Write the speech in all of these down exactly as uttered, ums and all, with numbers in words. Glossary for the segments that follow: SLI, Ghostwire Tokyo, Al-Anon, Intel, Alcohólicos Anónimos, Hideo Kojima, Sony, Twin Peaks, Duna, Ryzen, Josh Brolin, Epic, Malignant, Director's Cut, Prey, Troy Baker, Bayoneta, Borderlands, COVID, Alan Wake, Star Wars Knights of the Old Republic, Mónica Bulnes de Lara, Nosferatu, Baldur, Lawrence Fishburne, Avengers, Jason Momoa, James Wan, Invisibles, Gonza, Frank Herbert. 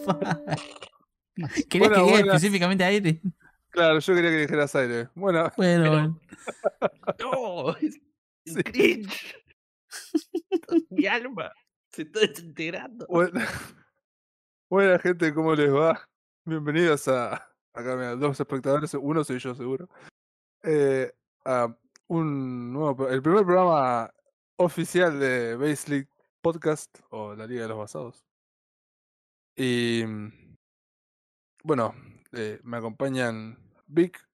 trampa. Quería bueno, que llegue bueno. específicamente a aire. Claro, yo quería que dijeras aire. Bueno. Bueno. Pero... No, es sí. cringe. Mi alma se está desintegrando. Bueno, buena gente, ¿cómo les va? Bienvenidos a... Acá mira, dos espectadores, uno soy yo seguro. Eh, a un nuevo, el primer programa oficial de Base League Podcast o la Liga de los Basados. Y... Bueno, eh, me acompañan Vic,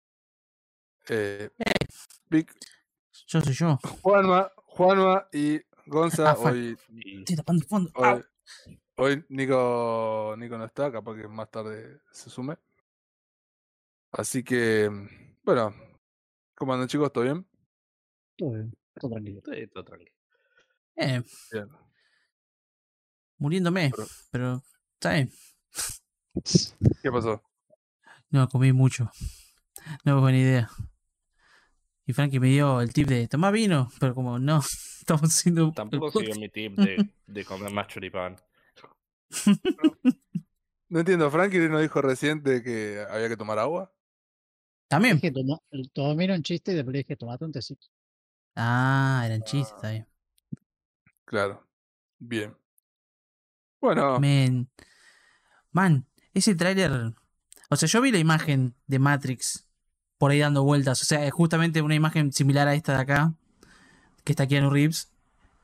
eh, Vic, yo soy yo, Juanma, Juanma y Gonza. Ah, hoy, estoy tapando el fondo. Hoy, ah. hoy Nico, Nico no está, capaz que más tarde se sume. Así que, bueno, ¿cómo andan chicos? ¿Todo bien? Todo bien, todo tranquilo. Sí, todo tranquilo. Eh, bien. Muriéndome, pero, pero está bien. ¿Qué pasó? No, comí mucho. No es buena idea. Y Frankie me dio el tip de tomar vino, pero como no, estamos siendo... Tampoco siguió mi tip de, de comer más choripán. No, no entiendo, Frankie nos dijo reciente que había que tomar agua. También. Dije, no, todo era un chiste y después le dije, tomate un tecito. Ah, eran chistes, ah, está bien. Claro, bien. Bueno. Men... Man, ese tráiler, o sea, yo vi la imagen de Matrix por ahí dando vueltas, o sea, es justamente una imagen similar a esta de acá, que está aquí en Reeves,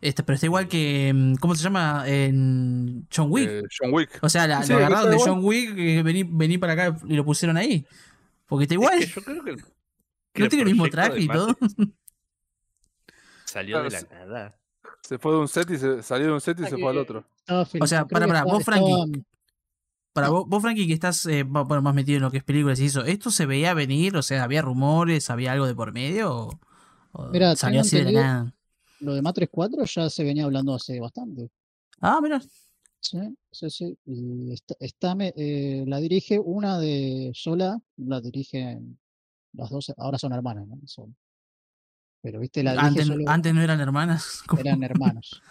este, pero está igual que, ¿cómo se llama? En John Wick. Eh, John Wick. O sea, la, sí, lo agarraron de igual. John Wick, que vení, vení para acá y lo pusieron ahí, porque está igual. Es que yo creo que el, que no el tiene el mismo traje y todo. Salió claro, de la se, nada. Se fue de un set y se salió de un set y aquí, se fue al otro. No, o sea, para, para, vos Frankie... Para vos, vos, Frankie, que estás eh, bueno, más metido en lo que es películas y eso, ¿esto se veía venir? O sea, ¿había rumores? ¿Había algo de por medio? ¿O, o mirá, salió así de nada? Lo de Matrix cuatro ya se venía hablando hace bastante. Ah, mirá. Sí, sí, sí. Y está, está, eh, la dirige una de sola, la dirigen las dos, ahora son hermanas, ¿no? Son, pero viste, la dirige antes, solo, antes no eran hermanas. ¿Cómo? Eran hermanos.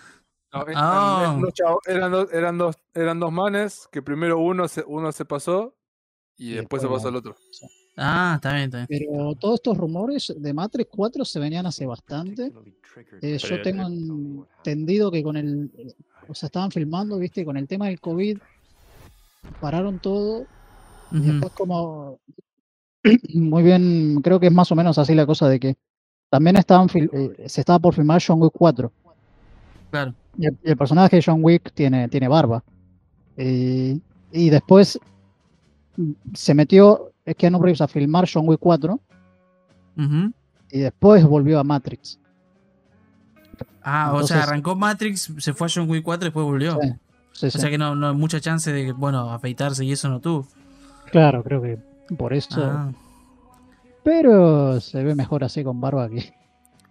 No, eran, oh. no, eran, dos, eran, dos, eran dos manes que primero uno se, uno se pasó y, y después, después se pasó al otro. Sí. Ah, está bien, está bien. Pero todos estos rumores de Matrix cuatro se venían hace bastante. Eh, yo tengo entendido que con el... O sea, estaban filmando, viste, con el tema del COVID pararon todo. Uh-huh. Y después como... Muy bien, creo que es más o menos así la cosa de que también estaban fil- eh, se estaba por filmar John Wick cuatro. Claro. Y el, el personaje de John Wick tiene, tiene barba. Y, y después se metió Keanu Reeves a filmar John Wick cuatro. Uh-huh. Y después volvió a Matrix. Ah, entonces, o sea, arrancó Matrix, se fue a John Wick cuatro y después volvió. Sí, sí, o sí. sea que no, no hay mucha chance de, bueno, afeitarse y eso no tuvo. Claro, creo que por eso. Ah. Pero se ve mejor así con barba que...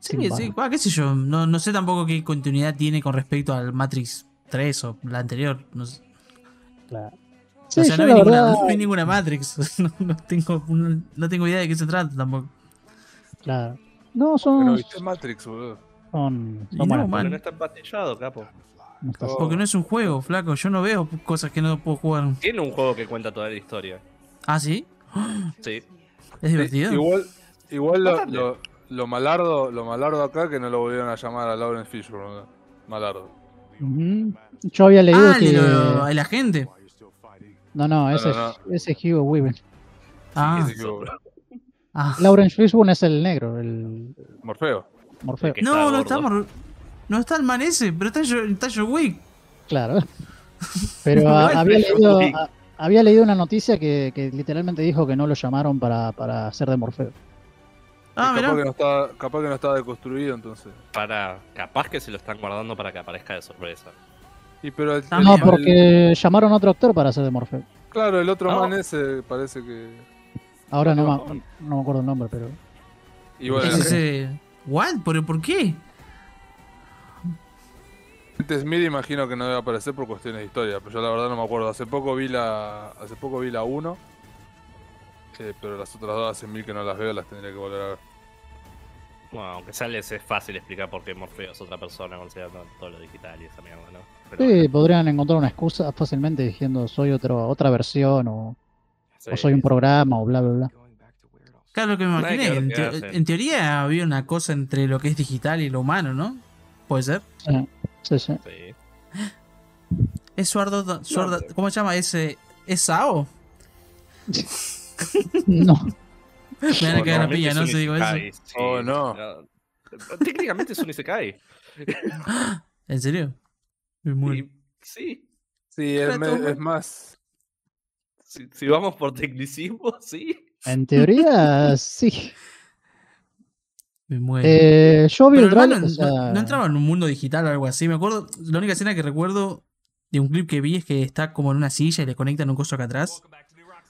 Sí, sí, sí. Ah, qué sé yo, no, no sé tampoco qué continuidad tiene con respecto al Matrix tres o la anterior, no sé. Claro. Sí, o sea, no vi, ninguna, verdad... no vi ninguna Matrix, no, no, tengo, no, no tengo idea de qué se trata tampoco. Claro. No, son... Pero viste Matrix, boludo. Son... son no, man. No está empatillado, capo. No está... Porque no es un juego, flaco, yo no veo cosas que no puedo jugar. Tiene un juego que cuenta toda la historia. ¿Ah, sí? Sí. Es divertido. Sí, igual igual lo... lo... Lo malardo, lo malardo acá que no lo volvieron a llamar a Lawrence Fishburne, malardo. Mm-hmm. Yo había leído ah, que... Lo, el agente. No, no, ese, no, no, no. ese es Hugo Weaving. Ah. Es Hugo. ah. Lawrence Fishburne es el negro, el... Morfeo. Morfeo. El no, no está, Mor... no está el man ese, pero está yo, está yo Wick. Claro. Pero a, había, leído, a, había leído una noticia que, que literalmente dijo que no lo llamaron para, para hacer de Morfeo. Ah, capaz, que no estaba, capaz que no estaba deconstruido entonces. Para, capaz que se lo están guardando para que aparezca de sorpresa. Y pero el, el, no, porque el... llamaron a otro actor para hacer de Morfeo. Claro, el otro no. man ese parece que... Ahora no, no, ma- no me acuerdo el nombre, pero... Y bueno, ¿es ese... ¿What? ¿Por, ¿Por qué? Smith imagino que no debe aparecer por cuestiones de historia, pero yo la verdad no me acuerdo. Hace poco vi la hace poco vi la uno, eh, pero las otras dos hace mil que no las veo, las tendría que volver a ver. Bueno, aunque ya les es fácil explicar por qué Morfeo es otra persona considerando todo lo digital y esa mierda, ¿no? Pero, sí, bueno, podrían encontrar una excusa fácilmente diciendo soy otro, otra versión o, sí, o soy un programa o bla, bla, bla. Claro, lo que me imaginé, en, te en teoría había una cosa entre lo que es digital y lo humano, ¿no? ¿Puede ser? Sí, sí, sí. sí. ¿Es Sword, Sword, no, ¿Cómo se llama? ¿Es, es S A O? No. Me van a caer la piña, ¿no? Si digo eso. Sí. Oh, no. Técnicamente es un Isekai. ¿En serio? Muy... Sí. Sí, es, es más... Si, si vamos por tecnicismo, sí. En teoría, sí. Me muero. Eh, yo vi el trailer, no, o sea... no, no entraba en un mundo digital o algo así. Me acuerdo, la única escena que recuerdo de un clip que vi es que está como en una silla y le conectan un coso acá atrás.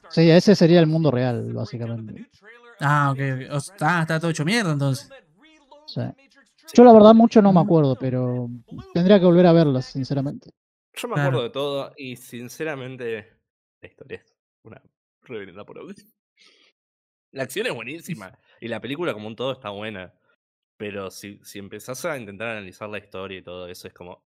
Sí, ese sería el mundo real, básicamente. Ah, ok. O sea, ah, está todo hecho mierda, entonces. Sí. Yo la verdad mucho no me acuerdo, pero tendría que volver a verlas, sinceramente. Yo me acuerdo claro. de todo y sinceramente la historia es una reverenda por hoy. La acción es buenísima y la película como un todo está buena, pero si, si empezás a intentar analizar la historia y todo eso es como...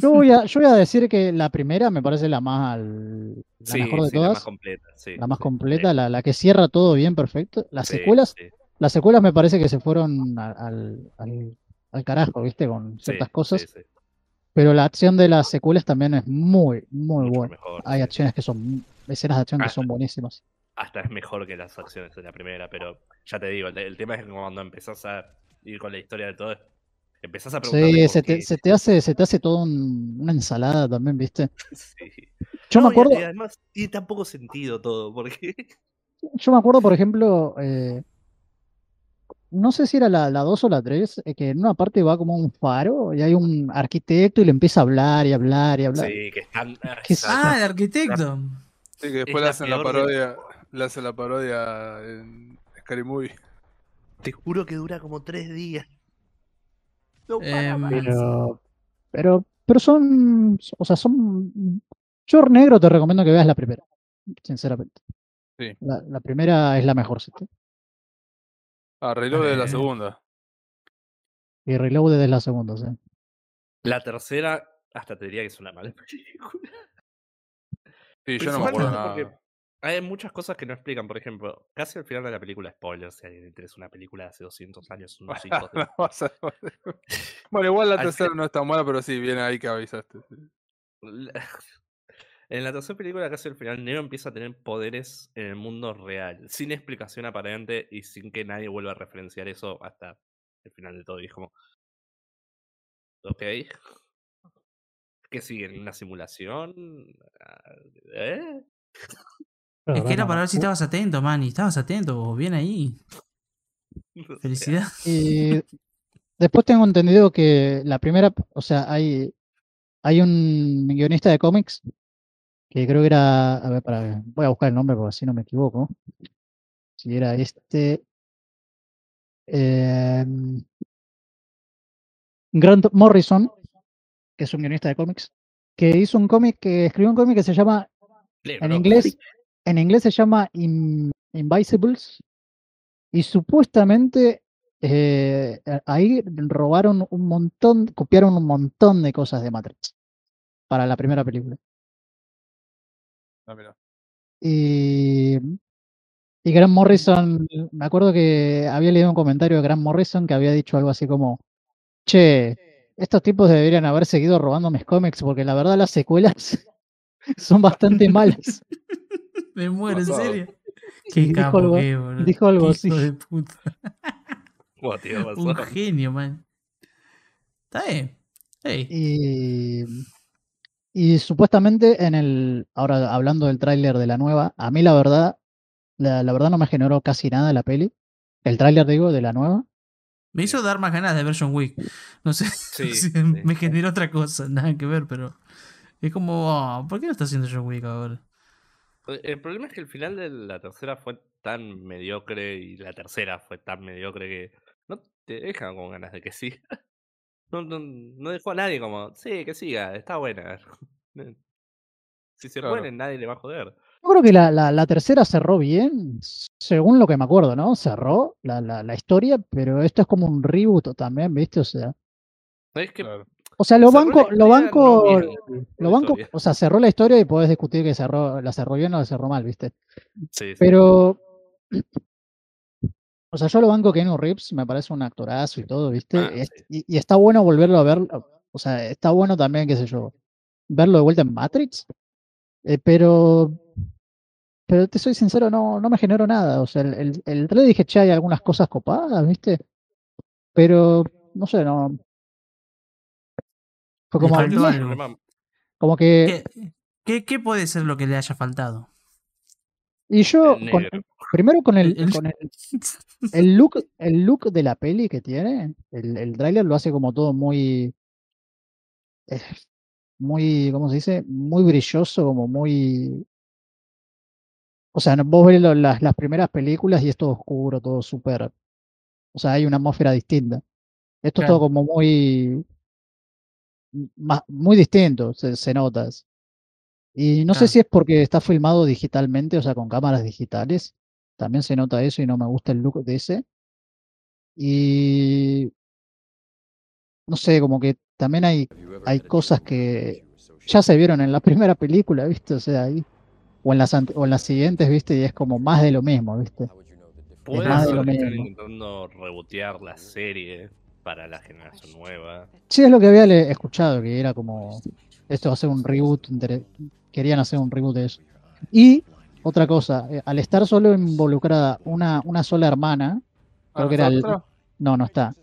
Yo voy a, yo voy a decir que la primera me parece la más al, la sí, mejor de sí, todas. La más completa, sí, la, más sí, completa sí. La, la que cierra todo bien, perfecto. Las sí, secuelas, sí. las secuelas me parece que se fueron al, al, al carajo, viste, con ciertas sí, cosas. Sí, sí. Pero la acción de las secuelas también es muy, muy Mucho buena. Mejor, Hay sí. acciones que son, escenas de acción hasta, que son buenísimas. Hasta es mejor que las acciones de la primera, pero ya te digo, el, el tema es que cuando empezás a ir con la historia de todo. Empezás a preguntar. Sí, se te, se te hace, se te hace toda un, una ensalada también, ¿viste? Sí. Yo no, me acuerdo. Y además tiene tan poco sentido todo, porque. Yo me acuerdo, por ejemplo, eh, no sé si era la dos o la tres, eh, que en una parte va como un faro y hay un arquitecto y le empieza a hablar y hablar y hablar. Sí, que están. Ah, el arquitecto. Sí, que después le hacen la parodia. Le hacen la parodia en Scary Movie. Te juro que dura como tres días. No eh, pero, pero pero son, o sea, son Chor Negro, te recomiendo que veas la primera, sinceramente. Sí. La, la primera es la mejor, ¿sí? Ah, Reload eh. de la segunda. Y Reload desde la segunda, sí. La tercera, hasta te diría que es una mala película. Sí, yo no me acuerdo nada. Hay muchas cosas que no explican, por ejemplo, casi al final de la película, spoiler, si alguien interesa una película de hace doscientos años, unos hijos de... Bueno, igual la tercera no es tan mala, pero sí, viene ahí que avisaste. En la tercera película, casi al final, Neo empieza a tener poderes en el mundo real, sin explicación aparente y sin que nadie vuelva a referenciar eso hasta el final de todo. Y es como... Ok... ¿Qué siguen? ¿Una simulación? ¿Eh? Es que era para ver si estabas atento, Manny. Estabas atento, bien ahí. Felicidad. Y después tengo entendido que la primera, o sea, hay hay un guionista de cómics que creo que era, a ver, para, voy a buscar el nombre porque así no me equivoco. Si era este eh, Grant Morrison, que es un guionista de cómics, que hizo un cómic, que escribió un cómic que se llama en inglés. En inglés se llama In Invisibles y supuestamente eh, ahí robaron un montón, copiaron un montón de cosas de Matrix para la primera película. Ah, mira. Y, y Grant Morrison, me acuerdo que había leído un comentario de Grant Morrison que había dicho algo así como, che, estos tipos deberían haber seguido robando mis cómics porque la verdad las secuelas son bastante malas. Me muero, Pasado. ¿En serio? Qué capo, dijo algo, qué, dijo algo qué así. Hijo de puta. Un genio, man. Está bien. Hey. Y, y supuestamente en el... Ahora, hablando del tráiler de la nueva, a mí la verdad, la, la verdad no me generó casi nada la peli. El tráiler, digo, de la nueva. Me hizo dar más ganas de ver John Wick. No sé, sí, sí, me generó otra cosa, nada que ver, pero... Es como, oh, ¿por qué lo está haciendo John Wick ahora? El problema es que el final de la tercera fue tan mediocre y la tercera fue tan mediocre que no te dejan con ganas de que siga. No, no, no dejó a nadie como, sí, que siga, está buena. Si se claro. mueren, nadie le va a joder. Yo creo que la, la, la tercera cerró bien, según lo que me acuerdo, ¿no? Cerró la, la, la historia, pero esto es como un reboot también, ¿viste? O sea, ¿sabés que o sea lo banco, lo banco, no bien, lo banco, historia. O sea, cerró la historia y podés discutir que cerró, la cerró bien o la cerró mal, ¿viste? Sí, sí. Pero, o sea, yo lo banco que Keanu Reeves me parece un actorazo y todo, ¿viste? Ah, sí. y, y está bueno volverlo a ver, o sea, está bueno también, qué sé yo, verlo de vuelta en Matrix, eh, pero... Pero te soy sincero, no, no me generó nada. O sea, el, el, el tres dije, che, hay algunas cosas copadas, ¿viste? Pero, no sé, no. Fue como. Faltó algo. Como que. ¿Qué, qué, qué puede ser lo que le haya faltado? Y yo, con, primero con el, el, con el, el look, el look de la peli que tiene, el, el tráiler lo hace como todo muy. Eh, muy, ¿cómo se dice? Muy brilloso, como muy. O sea, vos ves lo, las, las primeras películas y es todo oscuro, todo súper... O sea, hay una atmósfera distinta. Esto claro. Es todo como muy... Más, muy distinto, se, se nota. Y no claro. sé si es porque está filmado digitalmente, o sea, con cámaras digitales. También se nota eso y no me gusta el look de ese. Y... No sé, como que también hay, hay cosas que ya se vieron en la primera película, ¿viste? O sea, ahí... O en, las, o en las siguientes, ¿viste? Y es como más de lo mismo, ¿viste? Puede más de lo mismo. Están intentando rebotear la serie para la generación nueva. Sí, es lo que había escuchado, que era como... Esto va a ser un reboot, querían hacer un reboot de eso. Y, otra cosa, al estar solo involucrada una, una sola hermana, creo que era... El, no, no está.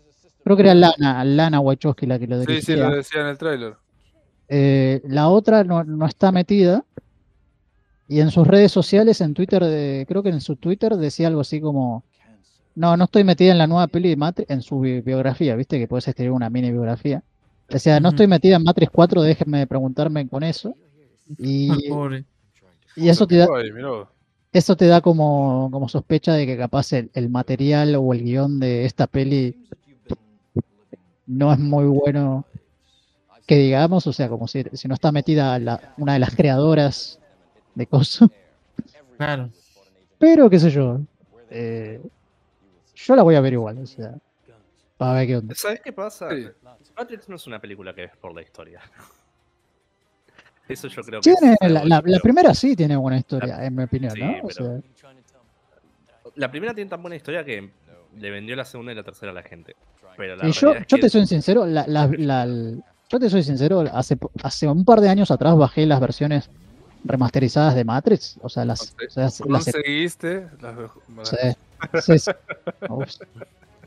Creo que era Lana, Lana Wachowski la que lo dirigía. Sí, sí, lo decía en el tráiler. Eh, la otra no, no está metida... Y en sus redes sociales, en Twitter, de, creo que en su Twitter decía algo así como no, no estoy metida en la nueva peli de Matrix, en su bi biografía, viste que puedes escribir una mini biografía. Decía, no estoy metida en Matrix cuatro, déjenme de preguntarme con eso. Y, y eso te da eso te da como, como sospecha de que capaz el, el material o el guión de esta peli no es muy bueno que digamos, o sea, como si, si no está metida la, una de las creadoras de cosas. Claro. Pero, qué sé yo. Eh, yo la voy a ver igual, o sea. Para ver qué onda. ¿Sabes qué pasa? Sí. Matrix no es una película que ves por la historia. Eso yo creo que... Tiene, es la, la, la primera sí tiene buena historia, la, en mi opinión, sí, ¿no? O sea, la primera tiene tan buena historia que le vendió la segunda y la tercera a la gente. Pero la y yo, yo que... te soy sincero, la, la, la, la, yo te soy sincero, hace, hace un par de años atrás bajé las versiones... remasterizadas de Matrix, o sea, las... ¿Conseguiste?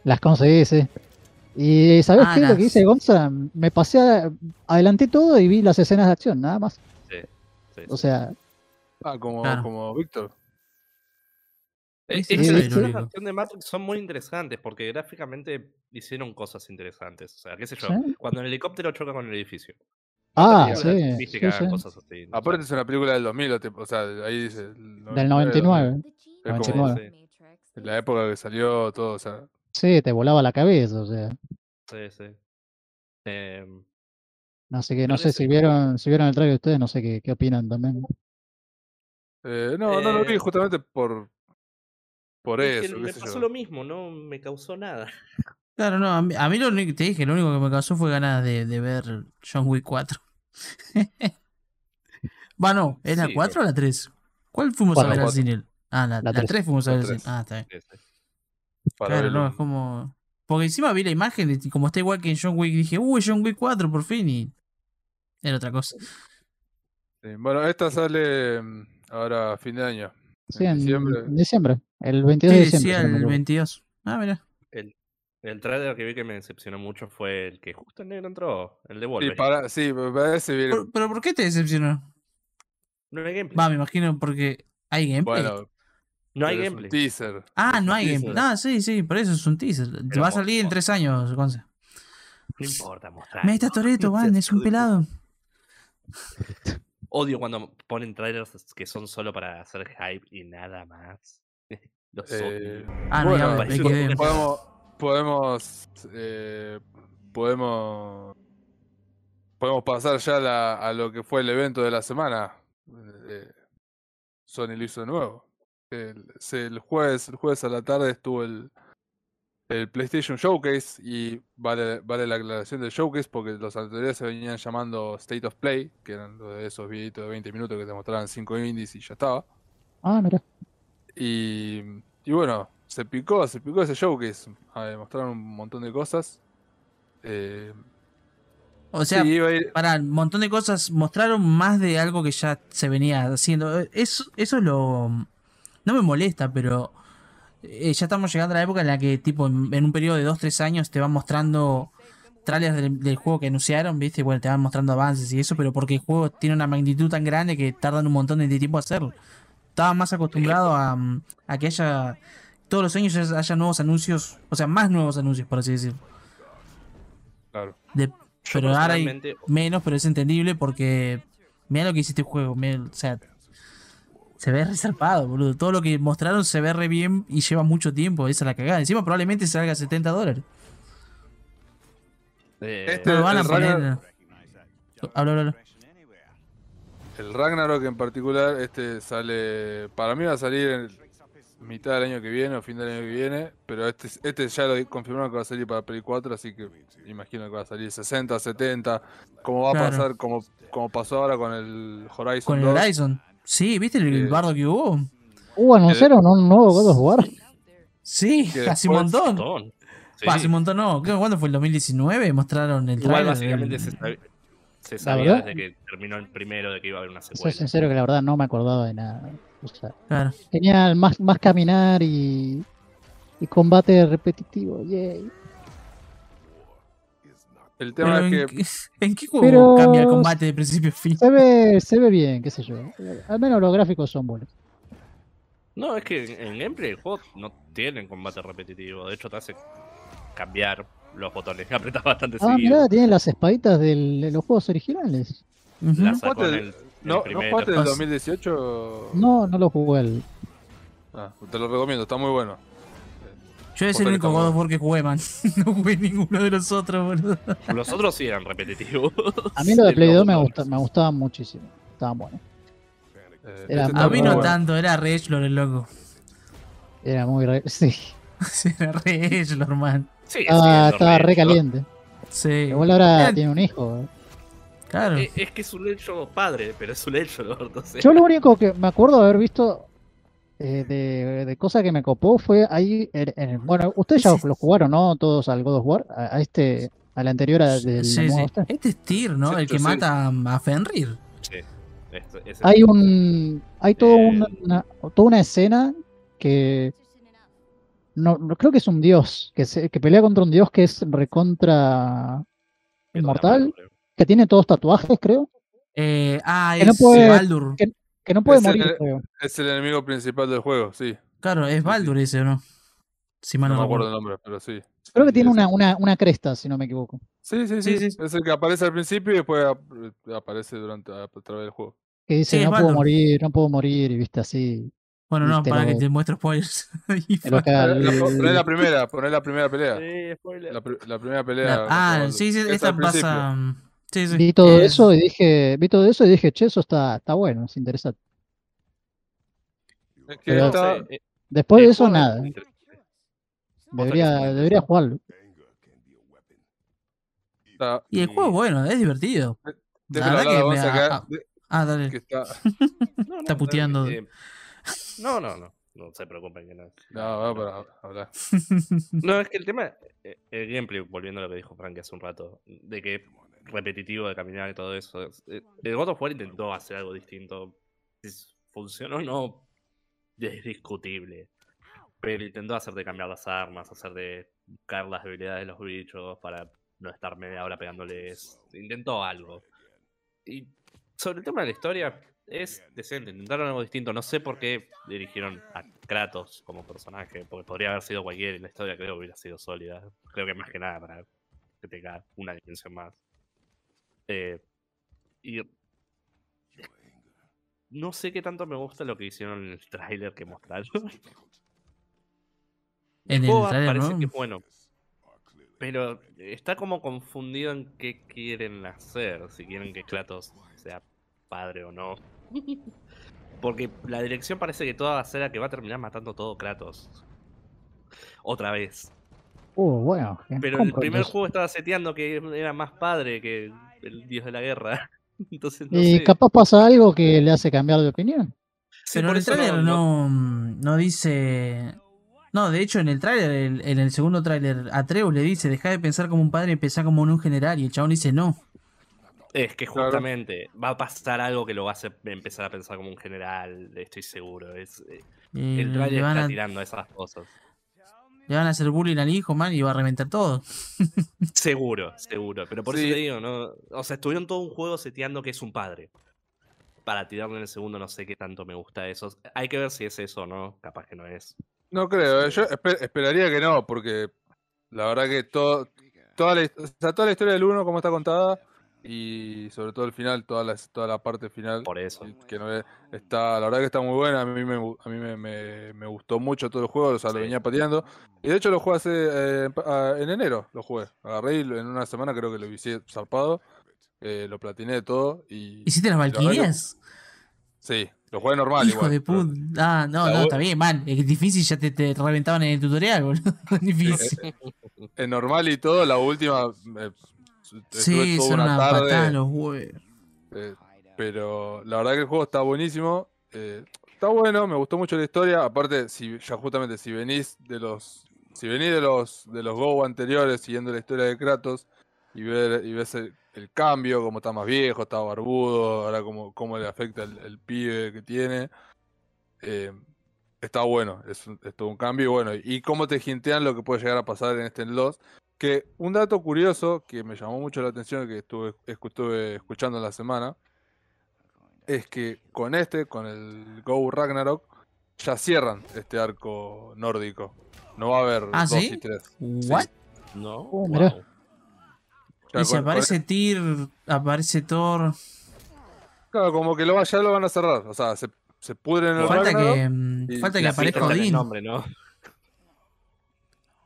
Las conseguí, sí. Y ¿sabés ah, qué? Las... Lo que hice, Gonza, me pasé, a... adelanté todo y vi las escenas de acción, nada más. Sí, sí, o sea... Sí. Ah, como, ah. como Víctor. Sí, sí, sí, las escenas de acción de Matrix son muy interesantes, porque gráficamente hicieron cosas interesantes, o sea, qué sé yo, ¿sí? Cuando el helicóptero choca con el edificio. Ah, sí, física, sí, sí. Cosas así, ¿no? Aparte es una película del dos mil, o sea, ahí dice... Del noventa y nueve. noventa y nueve. Como, sí. En la época que salió todo, o sea... Sí, te volaba la cabeza, o sea... Sí, sí. Eh, Así que no sé si vieron, si vieron el trailer ustedes, no sé qué, qué opinan también. Eh, no, eh, no lo vi justamente por, por es eso. Que me pasó yo. Lo mismo, no me causó nada. Claro, no, a mí, a mí lo único que te dije, lo único que me causó fue ganas de, de ver John Wick cuatro. Bueno, ¿es la sí, cuatro o la tres? ¿Cuál fuimos cuatro, a ver al cine? Ah, la, la, la tres fuimos a ver al cine. Ah, está bien. Para claro, verlo. No, es como... Porque encima vi la imagen, y como está igual que en John Wick, dije, uy, John Wick cuatro, por fin, y... Era otra cosa. Sí, bueno, esta sale ahora a fin de año. Sí, en, en diciembre. diciembre. El veintidós sí, de diciembre. Sí, el veintidós. Ah, mira. El... El trailer que vi que me decepcionó mucho fue el que justo el negro entró, el de Wolverine. Sí, para, sí, para ese video. ¿Pero, ¿Pero por qué te decepcionó? No hay gameplay. Va, me imagino porque hay gameplay. Bueno, no hay gameplay. Es un teaser. Ah, es no hay teaser. gameplay. No, sí, sí, por eso es un teaser. Pero te va a salir en tres años, Gonza. No importa mostrar. Me está Toretto, van, es un pelado. Odio cuando ponen trailers que son solo para hacer hype y nada más. Los eh, odio. Ah, no, bueno, ya, que podemos... Podemos, eh, podemos podemos pasar ya la, a lo que fue el evento de la semana. Eh, Sony lo hizo de nuevo. El, el, jueves, el jueves a la tarde estuvo el, el PlayStation Showcase, y vale, vale la aclaración del Showcase porque los anteriores se venían llamando State of Play, que eran esos videitos de veinte minutos que te mostraban cinco indies y ya estaba. Ah, mira. Y, y bueno, se picó, se picó ese Showcase. A ver, mostraron un montón de cosas. Eh, o sea, sí, ir... para un montón de cosas, mostraron más de algo que ya se venía haciendo. Eso, eso es lo... No me molesta, pero eh, ya estamos llegando a la época en la que, tipo, en, en un periodo de dos a tres años te van mostrando trailers del, del juego que anunciaron, ¿viste? Bueno, te van mostrando avances y eso, pero porque el juego tiene una magnitud tan grande que tardan un montón de tiempo a hacerlo. Estaba más acostumbrado a, a que haya... Todos los años haya nuevos anuncios, o sea, más nuevos anuncios, por así decirlo. Claro. De, pero ahora hay menos, pero es entendible porque... Mirá lo que hiciste el juego, mirá, o sea... Se ve resalpado, boludo. Todo lo que mostraron se ve re bien y lleva mucho tiempo. Esa es la cagada. Encima probablemente salga setenta dólares. Eh, este lo van a poner... Ragnar... Habla, habla, habla. El Ragnarok en particular, este sale... Para mí va a salir en mitad del año que viene o fin del año que viene. Pero este, este ya lo confirmaron que va a salir para Play cuatro. Así que imagino que va a salir sesenta, setenta. Como va claro. a pasar, como, como pasó ahora con el Horizon Con el dos. Horizon. Sí, ¿viste el eh, bardo que hubo? Uh, ¿anunciaron un nuevo God of War? Sí, hace un montón. montón. Sí. Hace un montón, no. ¿Cuándo fue? ¿El dos mil diecinueve? Mostraron el trailer. Igual básicamente del... se sabía, se sabía desde que terminó el primero de que iba a haber una secuela. Soy sincero que la verdad no me acordaba de nada. O sea, claro. Genial, más, más caminar y, y combate repetitivo. Yay. El tema es que... ¿En qué juego pero cambia el combate de principio a fin? Se ve, se ve bien, qué sé yo. Al menos los gráficos son buenos. No, es que en gameplay el juego no tiene combate repetitivo. De hecho te hace cambiar los botones. Apretas bastante ah, seguido. Ah, mirá, tienen las espaditas del, de los juegos originales. Uh-huh. Las sacó en el, el ¿No, ¿no jugaste del dos mil dieciocho? No, no lo jugué. El... Ah, te lo recomiendo, está muy bueno. Yo es el único God of War que jugué, man. No jugué ninguno de los otros, boludo. Los otros sí eran repetitivos. A mí lo de Play dos me gustaban, me gustaban muchísimo. Estaban buenos. Eh, era este a mí no bueno. tanto, era re Edgelord el loco. Era muy re... Sí. sí era re Edgelord, man. Sí, ah, estaba re, re caliente. Sí. Igual ahora era... tiene un hijo. Claro. Es, es que es un Edgelord padre, pero es un Edgelord. O sea. Yo lo único que me acuerdo de haber visto... Eh, de, de cosa que me copó fue ahí en, en, bueno, ustedes ya lo jugaron, ¿no? Todos al God of War, a, a este, a la anterior a, del sí, sí. Este es Tyr, ¿no? Sí, el que sí. mata a Fenrir. Sí. Este, este hay un hay todo eh... una, una, toda una escena que no, no creo que es un dios que, se, que pelea contra un dios que es recontra inmortal, que tiene todos tatuajes, creo. Eh, ah, que es no puede, Baldur. Que, Que no puede es morir, el, creo. Es el enemigo principal del juego, sí. Claro, es Baldur ese, ¿o no? Si mal no, no me acuerdo el nombre, pero sí. Creo que tiene una, una, una cresta, si no me equivoco. Sí sí, sí, sí, sí. Es el que aparece al principio y después aparece durante a, a través del juego. Que dice, sí, no Baldur. puedo morir, no puedo morir, y viste así. Bueno, no, para lo... que te muestre spoilers. Poné la primera, poné la primera pelea. Sí, spoiler. La, la primera pelea. La... Ah, sí, sí, esta pasa... Sí, sí. Vi todo eh, eso y dije, vi todo eso y dije, che, eso está, está bueno, es interesante. Es que está, después eh, de eso eh, nada. Eh, debería, eh, debería jugarlo. Está, y el y... juego bueno, es divertido. De, la verdad que me acá, ah, ah, dale. Que está, no, no, está puteando. Que, eh, no, no, no. No se preocupen que no. No, para hablar. No, es que el tema, el gameplay, volviendo a lo que dijo Frank hace un rato, de que repetitivo de caminar y todo eso. El God of War intentó hacer algo distinto. Si funcionó o no es discutible, pero intentó hacerte cambiar las armas, hacerte buscar las habilidades de los bichos para no estar media hora pegándoles. Intentó algo. Y sobre el tema de la historia es decente, intentaron algo distinto. No sé por qué dirigieron a Kratos como personaje, porque podría haber sido cualquiera y la historia creo que hubiera sido sólida. Creo que más que nada para que tenga una dimensión más. Eh, y no sé qué tanto me gusta lo que hicieron en el tráiler que mostraron. En el, el trailer, parece ¿no? que es bueno, pero está como confundido en qué quieren hacer. Si quieren que Kratos sea padre o no. Porque la dirección parece que toda va a ser la que va a terminar matando todo Kratos. Otra vez. Uh, bueno. Pero el primer juego estaba seteando que era más padre que el dios de la guerra. Entonces, no y sé. Capaz pasa algo que le hace cambiar de opinión. Sí, pero en el tráiler no, no, no dice... No, de hecho en el tráiler, en el segundo tráiler, Atreus le dice, deja de pensar como un padre y pensá como un general. Y el chabón dice no. Es que justamente claro. va a pasar algo que lo va a hacer empezar a pensar como un general, estoy seguro. Es, el, el tráiler está a... tirando esas cosas. Le van a hacer bullying al hijo, man, y va a reventar todo. Seguro, seguro. Pero por sí. eso te digo, ¿no? O sea, estuvieron todo un juego seteando que es un padre. Para tirarlo en el segundo, no sé qué tanto me gusta eso. Hay que ver si es eso o no. Capaz que no es. No creo. Yo esper esperaría que no, porque la verdad que todo, toda, la, o sea, toda la historia del uno, como está contada, y sobre todo el final, toda la, toda la parte final. Por eso. Que no es, está, la verdad que está muy buena. A mí me, a mí me, me, me gustó mucho todo el juego. O sea, sí. lo venía pateando. Y de hecho lo jugué hace, eh, en enero. Lo jugué. Agarré y en una semana creo que lo hice zarpado. Eh, lo platiné todo. Y, ¿hiciste las Valquirias? Sí, lo jugué normal. Hijo igual, de puta. Pero... Ah, no, la no, voz... está bien, mal. Es difícil, ya te, te reventaban en el tutorial, boludo. Es difícil. Eh, eh, eh, normal y todo. La última... Eh, Sí, son una, una tarde, patada los huevos. Eh, pero la verdad que el juego está buenísimo. Eh, está bueno, me gustó mucho la historia. Aparte, si ya justamente si venís de los. Si venís de los de los Go anteriores siguiendo la historia de Kratos y ver, y ves el, el cambio, como está más viejo, está barbudo, ahora como, como le afecta el, el pibe que tiene. Eh, está bueno, es, es todo un cambio y bueno. Y cómo te hintean lo que puede llegar a pasar en este dos. Que un dato curioso que me llamó mucho la atención que estuve, estuve escuchando en la semana es que con este, con el Go Ragnarok, ya cierran este arco nórdico. No va a haber ¿Ah, dos sí? y tres. ¿What? Sí. No. Oh, wow. Y si aparece Tyr, aparece Thor. Claro, como que lo, ya lo van a cerrar. O sea, se, se pudren en el falta Ragnarok. Que, y, falta que aparezca Odín.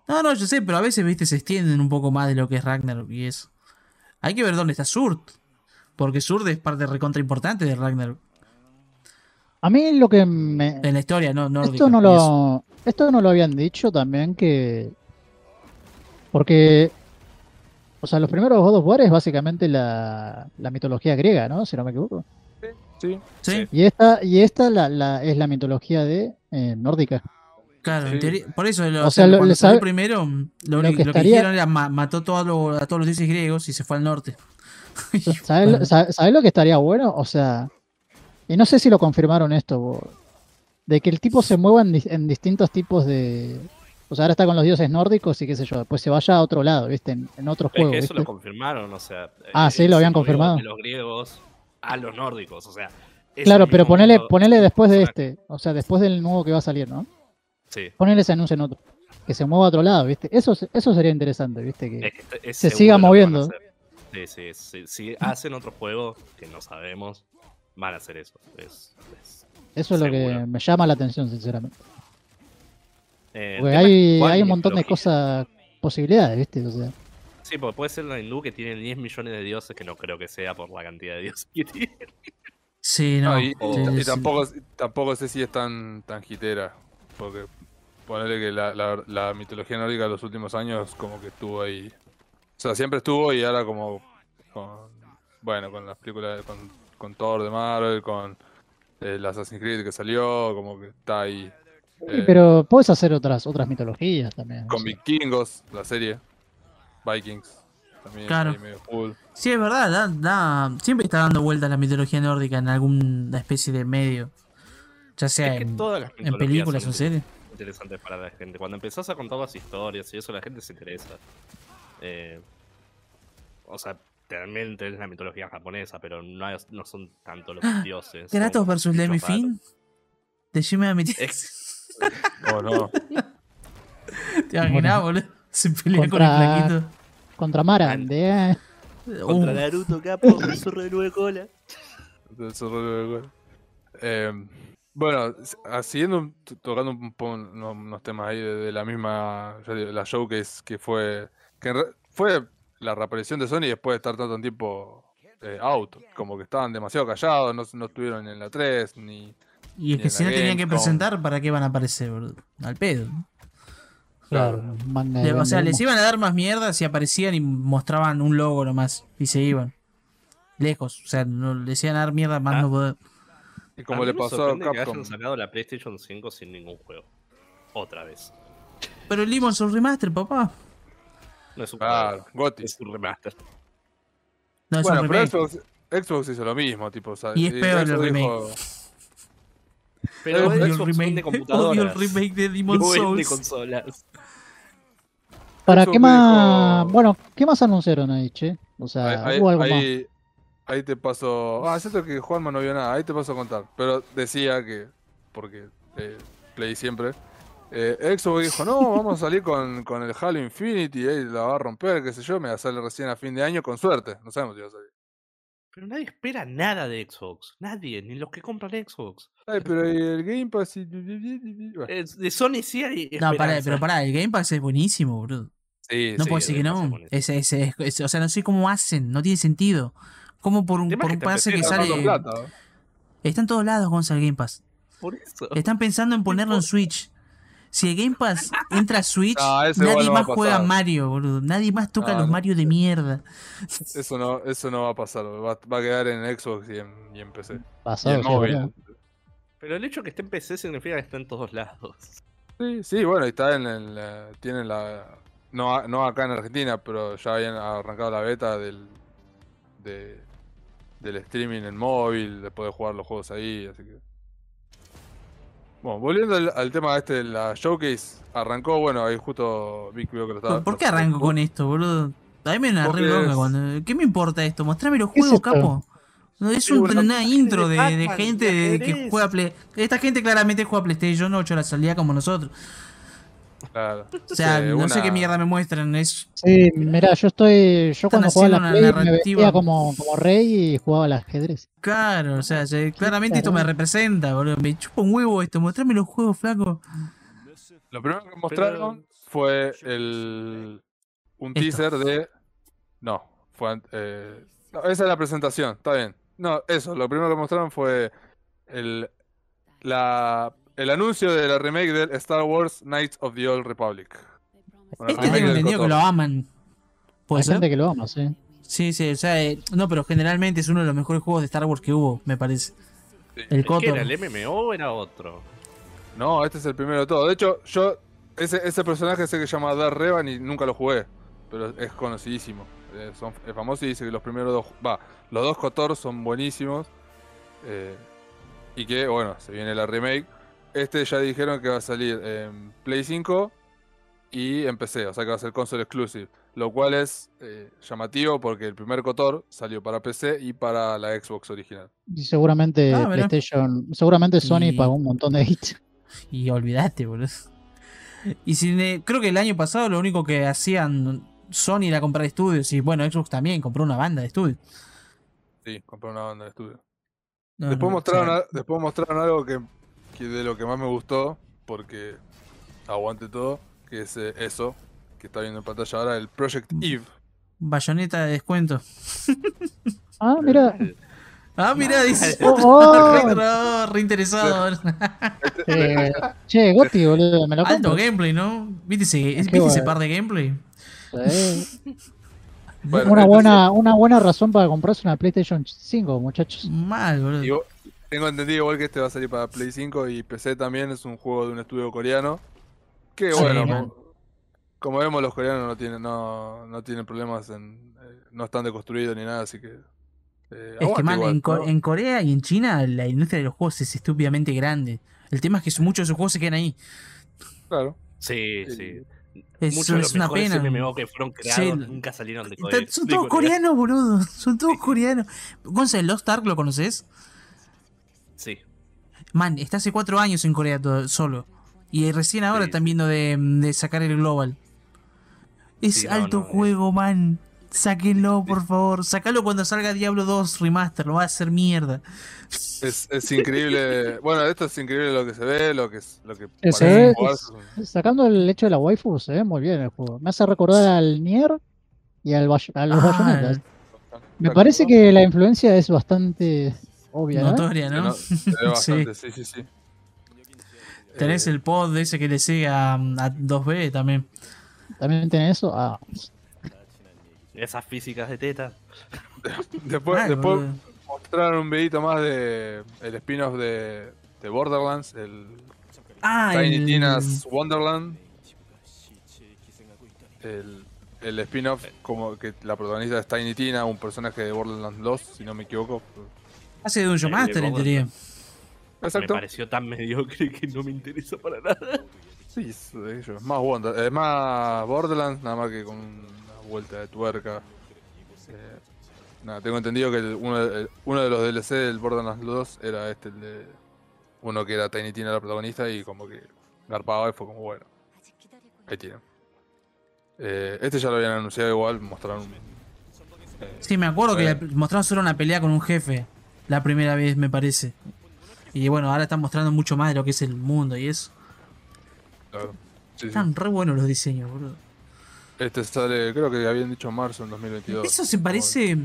No, no, yo sé, pero a veces, viste, se extienden un poco más de lo que es Ragnarok y eso. Hay que ver dónde está Surd, porque Surd es parte recontra importante de Ragnarok. A mí lo que me... En la historia, no, nórdica, esto no lo Esto no lo habían dicho también que... Porque... O sea, los primeros God of War es básicamente la, la mitología griega, ¿no? Si no me equivoco. Sí, sí. sí. Y esta, y esta la, la, es la mitología de eh, nórdica. Claro, sí. en teoría, por eso, lo, o sea, lo, cuando salió primero, lo, lo, que, lo estaría... que hicieron era ma mató todo lo, a todos los dioses griegos y se fue al norte. ¿Sabés lo, ¿sabés lo que estaría bueno? O sea, y no sé si lo confirmaron esto, bo, de que el tipo se mueva en, en distintos tipos de... O sea, ahora está con los dioses nórdicos y qué sé yo, después se vaya a otro lado, ¿viste? En, en otros es juegos. Que eso ¿viste? Lo confirmaron, o sea... Ah, sí, lo habían confirmado. De los griegos a los nórdicos, o sea... Claro, pero ponele, ponele después de este, o sea, después del nuevo que va a salir, ¿no? Sí. Poner ese anuncio en otro, que se mueva a otro lado, ¿viste? Eso, eso sería interesante, ¿viste? Que es que es se siga moviendo. Sí, sí, sí. Si hacen otro juego que no sabemos, van a hacer eso. Es, es eso es seguro. Lo que me llama la atención, sinceramente. Eh, porque hay, hay un montón de cosas, posibilidades, ¿viste? O sea. Sí, porque puede ser una hindú que tiene diez millones de dioses, que no creo que sea por la cantidad de dioses que tiene. Sí, no. no y, o... y tampoco, tampoco sé si es tan, tan hitera. Porque ponerle que la, la, la mitología nórdica de los últimos años como que estuvo ahí. O sea, siempre estuvo y ahora como con, bueno, con las películas, con, con Thor de Marvel, con eh, el Assassin's Creed que salió, como que está ahí. Sí, eh, pero puedes hacer otras otras mitologías también. Con o sea. Vikingos, la serie. Vikings. También claro. Medio cool. Sí, es verdad. Da, da, siempre está dando vueltas la mitología nórdica en alguna especie de medio. Ya sea es que en, todas las en películas o series. Interesantes para la gente. Cuando empezás a contar las historias y eso, la gente se interesa. Eh, o sea, también tenés la mitología japonesa, pero no, hay, no son tanto los dioses. Kratos versus Lemmy Finn. De Jimmy Amitiz. Oh, no. Te imaginás, boludo. Se pelea contra, con el flaquito. Contra Mara. De... Contra uh. Naruto, capo. El zorro de nueve cola. El zorro de nueve cola. Eh... Bueno, siguiendo, tocando un poco unos temas ahí de, de la misma, la showcase que fue, que re, fue la reaparición de Sony después de estar tanto tiempo eh, out, como que estaban demasiado callados, no, no estuvieron en la tres, ni Y es que si no tenían que presentar, ¿para qué van a aparecer, boludo? Al pedo, ¿no? Claro. claro. O sea, les iban a dar más mierda si aparecían y mostraban un logo nomás y se iban. Lejos. O sea, no les iban a dar mierda más ah. no poder. Y como a le pasó a Capcom. Que hayan sacado la PlayStation cinco sin ningún juego. Otra vez. Pero el Limón es un remaster, papá. No es un ah, Gotti. Es un remaster. No es bueno, un remake. Pero Xbox, Xbox hizo lo mismo, tipo, ¿sabes? Y es peor el remake. Dijo... Pero odio el remake de computadoras. El remake de Demon's Souls. De consolas. ¿Para qué más? Dijo... Bueno, ¿qué más anunciaron ahí, che? O sea, ahí, hubo algo ahí, más. Ahí te paso... Ah, es cierto que Juanma no vio nada, ahí te paso a contar. Pero decía que... Porque eh, Play siempre... Eh, Xbox dijo, no, vamos a salir con, con el Halo Infinity, eh, la va a romper, qué sé yo, me va a salir recién a fin de año, con suerte, no sabemos si va a salir. Pero nadie espera nada de Xbox, nadie, ni los que compran Xbox. Ay, pero el Game Pass... Y... Bueno. Es, de Sony sí hay esperanza. No, pará, pero pará, el Game Pass es buenísimo, bro. Sí, no sí, puedo decir que no, es, es, es, es, o sea, no sé cómo hacen, no tiene sentido. Como por un, por un pase que sale... Plata, ¿eh? Está en todos lados, Gonza, el Game Pass. Por eso. Están pensando en ponerlo en Switch. Si el Game Pass entra a Switch, no, nadie más juega Mario, boludo. Nadie más toca no, los Mario de mierda. Eso no, eso no va a pasar, va, va a quedar en Xbox y en, y en P C. Pasado, y en móvil. Pero el hecho que esté en P C significa que está en todos lados. Sí, sí, bueno, está en el... Tienen la... No, no acá en Argentina, pero ya habían arrancado la beta del... De, del streaming en móvil, de poder jugar los juegos ahí, así que... Bueno, volviendo al, al tema este de la showcase, arrancó, bueno, ahí justo Vic vio que lo estaba... ¿Por qué arranco con esto, boludo? A mí me la re loca cuando... ¿Qué me importa esto? Mostrame los juegos, capo. Es un, bueno, una intro de, de gente de, que juega Play... Esta gente claramente juega PlayStation ocho a la salida como nosotros. Claro. O sea, sí, no una... sé qué mierda me muestran. Es... Sí, mirá, yo estoy... Yo cuando jugaba la Play narrativa... me vestía como, como rey y jugaba al ajedrez. Claro, o sea, claramente esto me representa, boludo. Me chupa un huevo esto. Mostrame los juegos, flaco. Lo primero que mostraron fue el... Un esto. teaser de... No, fue... Eh... No, esa es la presentación, está bien. No, eso, lo primero que mostraron fue el... La... El anuncio de la remake del Star Wars Knights of the Old Republic. Bueno, este tengo entendido que lo aman. Hay gente que lo ama, sí. Sí, sí, o sea, eh, no, pero generalmente es uno de los mejores juegos de Star Wars que hubo, me parece. Sí. El Cotor. ¿Es que era el M M O o era otro? No, este es el primero de todo. De hecho, yo ese, ese personaje sé que se llama Dar Revan y nunca lo jugué, pero es conocidísimo. Eh, son, es famoso y dice que los primeros dos, va, los dos Cotor son buenísimos eh, y que, bueno, se viene la remake. Este ya dijeron que va a salir en Play cinco y en P C, o sea que va a ser console exclusive. Lo cual es eh, llamativo porque el primer Cotor salió para P C y para la Xbox original. Y seguramente ah, PlayStation, seguramente Sony y... pagó un montón de hits. Y olvidaste, boludo. Y sin, eh, creo que el año pasado lo único que hacían Sony era comprar estudios. Y bueno, Xbox también compró una banda de estudios. Sí, compró una banda de estudios. No, después, no, mostraron, o sea... después mostraron algo que... Que de lo que más me gustó, porque aguante todo, que es eh, eso, que está viendo en pantalla ahora, el Project Eve. Bayoneta de descuento. Ah, mira. Ah, mira, dice. Oh, oh. Reinteresado. eh, che, Gotti, boludo, me lo compro. Alto gameplay, ¿no? ¿Viste ese, ¿viste ese par de gameplay? Sí. Bueno, una, entonces... buena, una buena razón para comprarse una PlayStation cinco, muchachos. Mal, boludo. Yo... Tengo entendido igual que este va a salir para Play cinco y P C también, es un juego de un estudio coreano. Que sí, bueno, como, como vemos los coreanos no tienen, no, no tienen problemas, en, eh, no están deconstruidos ni nada, así que... Eh, es que man, igual, en, ¿no? Co en Corea y en China la industria de los juegos es estúpidamente grande. El tema es que muchos de sus juegos se quedan ahí. Claro. Sí, sí. sí. Es, muchos de los es una pena. M M O que fueron creados sí. nunca salieron de Corea. Son todos coreanos, boludo. Son todos coreanos. Gonzalo, ¿Lost Ark lo conoces? Sí. Man, está hace cuatro años en Corea todo, solo. Y recién ahora sí. están viendo de, de sacar el global. Es sí, alto no, no, juego, es... man. Sáquenlo, por favor. Sácalo cuando salga Diablo dos Remaster. Lo va a hacer mierda. Es, es increíble. Bueno, esto es increíble lo que se ve, lo que, lo que parece es, sacando el hecho de la waifu, se ve muy bien el juego. Me hace recordar al Nier y al, a los ah, Bayonetas. Me parece que la influencia es bastante... obvia, ¿eh? Notoria, ¿no? no bastante, sí. sí, sí, sí. Tenés eh, el pod ese que le sigue a, a dos B también. ¿También tenés eso? Ah. Esas físicas de tetas. Después, ah, después mostraron un videito más de el spin-off de, de Borderlands, el ah, Tiny el... Tina's Wonderland. El, el spin-off como que la protagonista es Tiny Tina, un personaje de Borderlands dos, si no me equivoco. Hace de un showmaster, en teoría. Exacto. Me pareció tan mediocre que no me interesa para nada. Sí, es, es más Wonder, es más Borderlands, nada más que con una vuelta de tuerca. Eh, nada, tengo entendido que el, uno, el, uno de los D L C del Borderlands dos era este, el de uno que era Tiny Tina la protagonista y como que garpaba y fue como bueno. Ahí tiene. Eh, este ya lo habían anunciado igual, mostraron. Eh, sí, me acuerdo eh. que mostraron solo una pelea con un jefe la primera vez, me parece. Y bueno, ahora están mostrando mucho más de lo que es el mundo y eso. Claro. Sí, están sí. re buenos los diseños, boludo. Este sale, creo que habían dicho marzo en dos mil veintidós. Eso se parece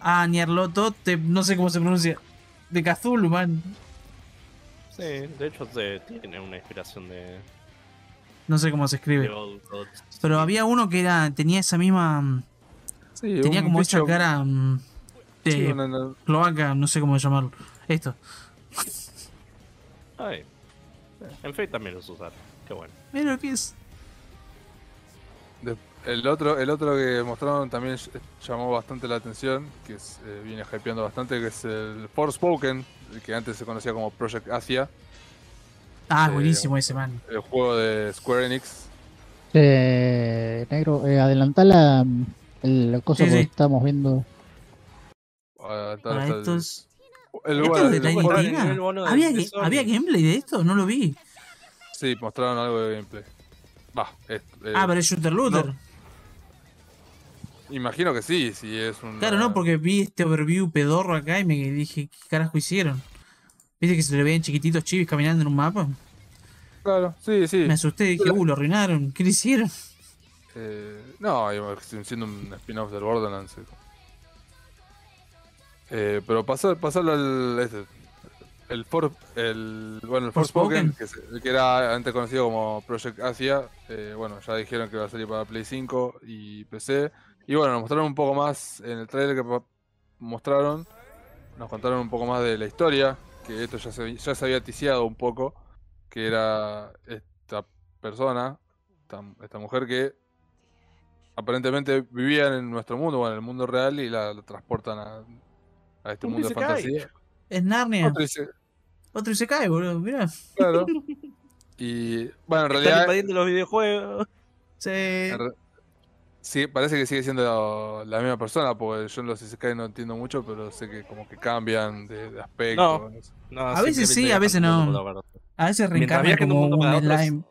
a Nyarlothote, no sé cómo se pronuncia, de Cthulhu, man. Sí, de hecho se tiene una inspiración de... No sé cómo se escribe. Pero había uno que era tenía esa misma... Sí, tenía como bicho, esa cara de sí, una, una... cloaca, no sé cómo llamarlo. Esto. Ay, en Fate también los usaron, qué bueno. Mira lo que es. De, el, otro, el otro que mostraron también llamó bastante la atención, que es, eh, viene hypeando bastante, que es el Forspoken, el que antes se conocía como Project Asia. Ah, eh, buenísimo ese, man. El juego de Square Enix. Eh, negro, eh, adelantá la, la cosa sí, que sí. estamos viendo. Adelantá estos... El ¿Esto lugar, es de el lugar, el lugar, ¿Había, de ¿Había gameplay de esto? No lo vi. Sí, mostraron algo de gameplay. Bah, es, eh, ah, pero es shooter looter. No. Imagino que sí, si es un... Claro, no, porque vi este overview pedorro acá y me dije, ¿qué carajo hicieron? ¿Viste que se le veían chiquititos chivis caminando en un mapa? Claro, sí, sí. Me asusté y dije, pero... uh, lo arruinaron. ¿Qué le hicieron? Eh, no, siendo un spin-off del Borderlands. Eh, pero pasar, pasarlo al este, el for, el bueno el Forspoken, que, se, que era antes conocido como Project Asia, eh, bueno, ya dijeron que va a salir para Play cinco y P C, y bueno, nos mostraron un poco más en el trailer que mostraron, nos contaron un poco más de la historia, que esto ya se, ya se había ticiado un poco, que era esta persona, esta, esta mujer que aparentemente vivía en nuestro mundo, bueno, en el mundo real, y la, la transportan a A este mundo de fantasía. Es Narnia. Otro y se cae, boludo, mirá. Claro. Y bueno, en realidad... Están invadiendo los videojuegos. Sí. Re... sí. Parece que sigue siendo la misma persona, porque yo en los Isekai no entiendo mucho, pero sé que como que cambian de, de aspecto. No. No, a veces sí, a veces no. A veces reencarnan como un mundo para otros.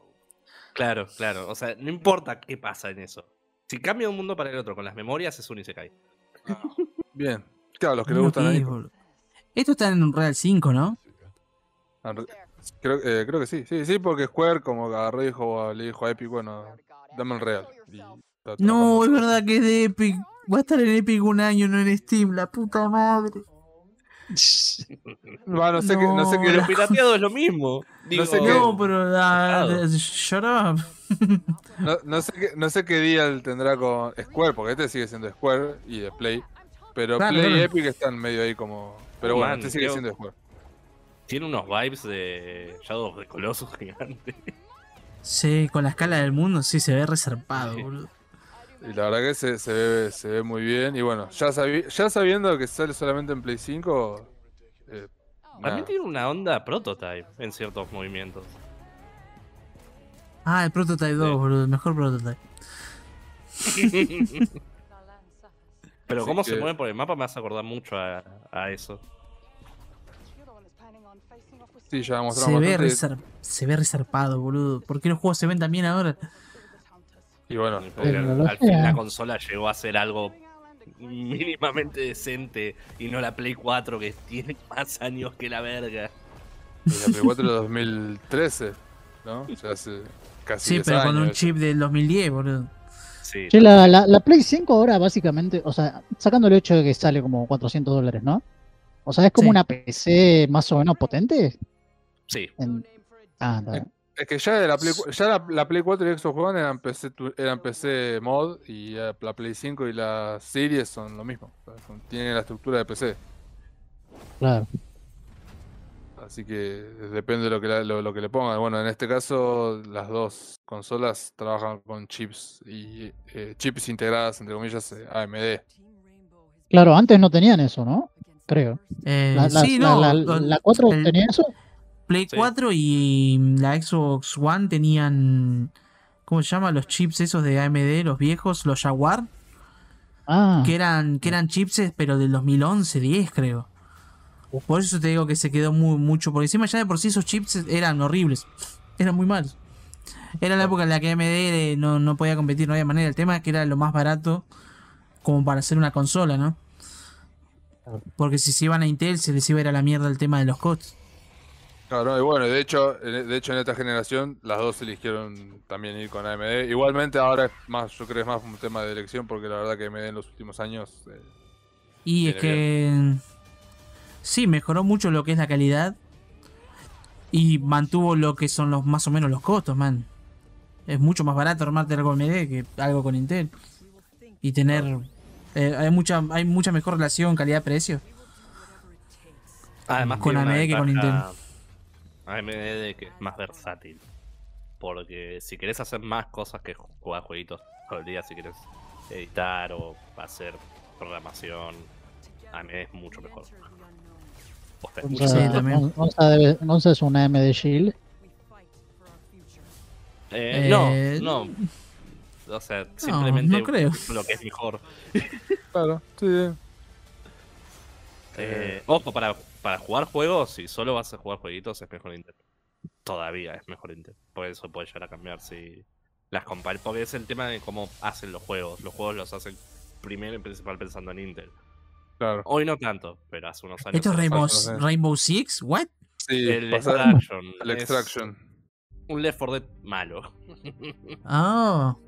Claro, claro. O sea, no importa qué pasa en eso. Si cambia un mundo para el otro con las memorias, es un Isekai. No. Bien. Claro, los que le gustan ahí. Esto está en Real cinco, ¿no? Creo, eh, creo que sí. Sí, sí, porque Square como agarró y dijo, le dijo a Epic, bueno, dame el Real. Y no, es verdad que es de Epic. Va a estar en Epic un año, no en Steam, la puta madre. Bueno, no sé no, qué... No sé pero pirateado es lo mismo. Digo, no, sé no qué, pero... Uh, shut up. No, no, sé qué, no sé qué día tendrá con Square, porque este sigue siendo Square y de Play. Pero claro, Play claro. y Epic están medio ahí como... Pero bueno, Man, este sigue siendo el juego. Tiene unos vibes de Shadow of the Colossus gigante. Sí, con la escala del mundo sí se ve resarpado, sí. boludo. Y la verdad que se, se, ve, se ve muy bien. Y bueno, ya, sabi ya sabiendo que sale solamente en Play cinco... Eh, También tiene una onda Prototype en ciertos movimientos. Ah, el Prototype dos, sí. boludo. El mejor Prototype. Pero Así cómo que... se mueve por el mapa me hace acordar mucho a, a eso. Sí, ya mostramos se, bastante... se ve resarpado, boludo. ¿Por qué los juegos se ven también ahora? Y bueno, al, al fin la consola llegó a ser algo mínimamente decente y no la Play cuatro que tiene más años que la verga. Y la Play cuatro de dos mil trece, ¿no? O sea, hace casi Sí, pero años. Con un chip del dos mil diez, boludo. Sí, che, la, la, la Play cinco ahora básicamente, o sea, sacando el hecho de que sale como cuatrocientos dólares, ¿no? O sea, es como sí. una P C más o menos potente. Sí. En... Ah, es, es que ya, la Play, ya la, la Play cuatro y Xbox One eran P C, eran P C mod, y la Play cinco y la Series son lo mismo. O sea, son, tienen la estructura de P C. Claro. Así que depende de lo que, la, lo, lo que le pongan. Bueno, en este caso las dos consolas trabajan con chips y eh, chips integradas, entre comillas, A M D. Claro, antes no tenían eso, ¿no? Creo. Eh, la, la, sí, la, no. La, la, la cuatro el, tenía eso. Play sí. cuatro y la Xbox One tenían, ¿cómo se llama? Los chips esos de A M D, los viejos, los Jaguar. Ah. Que eran, que eran chips, pero del dos mil once, diez creo. Por eso te digo que se quedó muy mucho por encima. Ya de por sí esos chips eran horribles. Eran muy malos. Era la época en la que A M D no, no podía competir, no había manera. El tema es que era lo más barato como para hacer una consola, ¿no? Porque si se iban a Intel se les iba a ir a la mierda el tema de los costos. Claro, y bueno, de hecho, de hecho en esta generación las dos eligieron también ir con A M D. Igualmente ahora es más, yo creo es más un tema de elección, porque la verdad que A M D en los últimos años... Eh, y es que... Bien. Sí, mejoró mucho lo que es la calidad y mantuvo lo que son los más o menos los costos, man. Es mucho más barato armarte algo A M D que algo con Intel. Y tener... Eh, hay mucha hay mucha mejor relación calidad-precio. Además con A M D que con Intel. A M D que es más versátil. Porque si querés hacer más cosas que jugar jueguitos todo el día, si querés editar o hacer programación, A M D es mucho mejor. Gonza es una A M D Shield. Eh, eh, no, no. O sea, no, simplemente no creo. Lo que es mejor. Claro, sí. Eh, ojo, para, para jugar juegos, si solo vas a jugar jueguitos, es mejor Intel. Todavía es mejor Intel. Por eso puede llegar a cambiar si las compar. Porque es el tema de cómo hacen los juegos. Los juegos los hacen primero y principal pensando en Intel. Claro. Hoy no tanto, pero hace unos años. ¿Esto es Rainbow, Rainbow Six? ¿What? Sí, el Extraction. El Extraction. Un Left four Dead malo. Ah. Oh.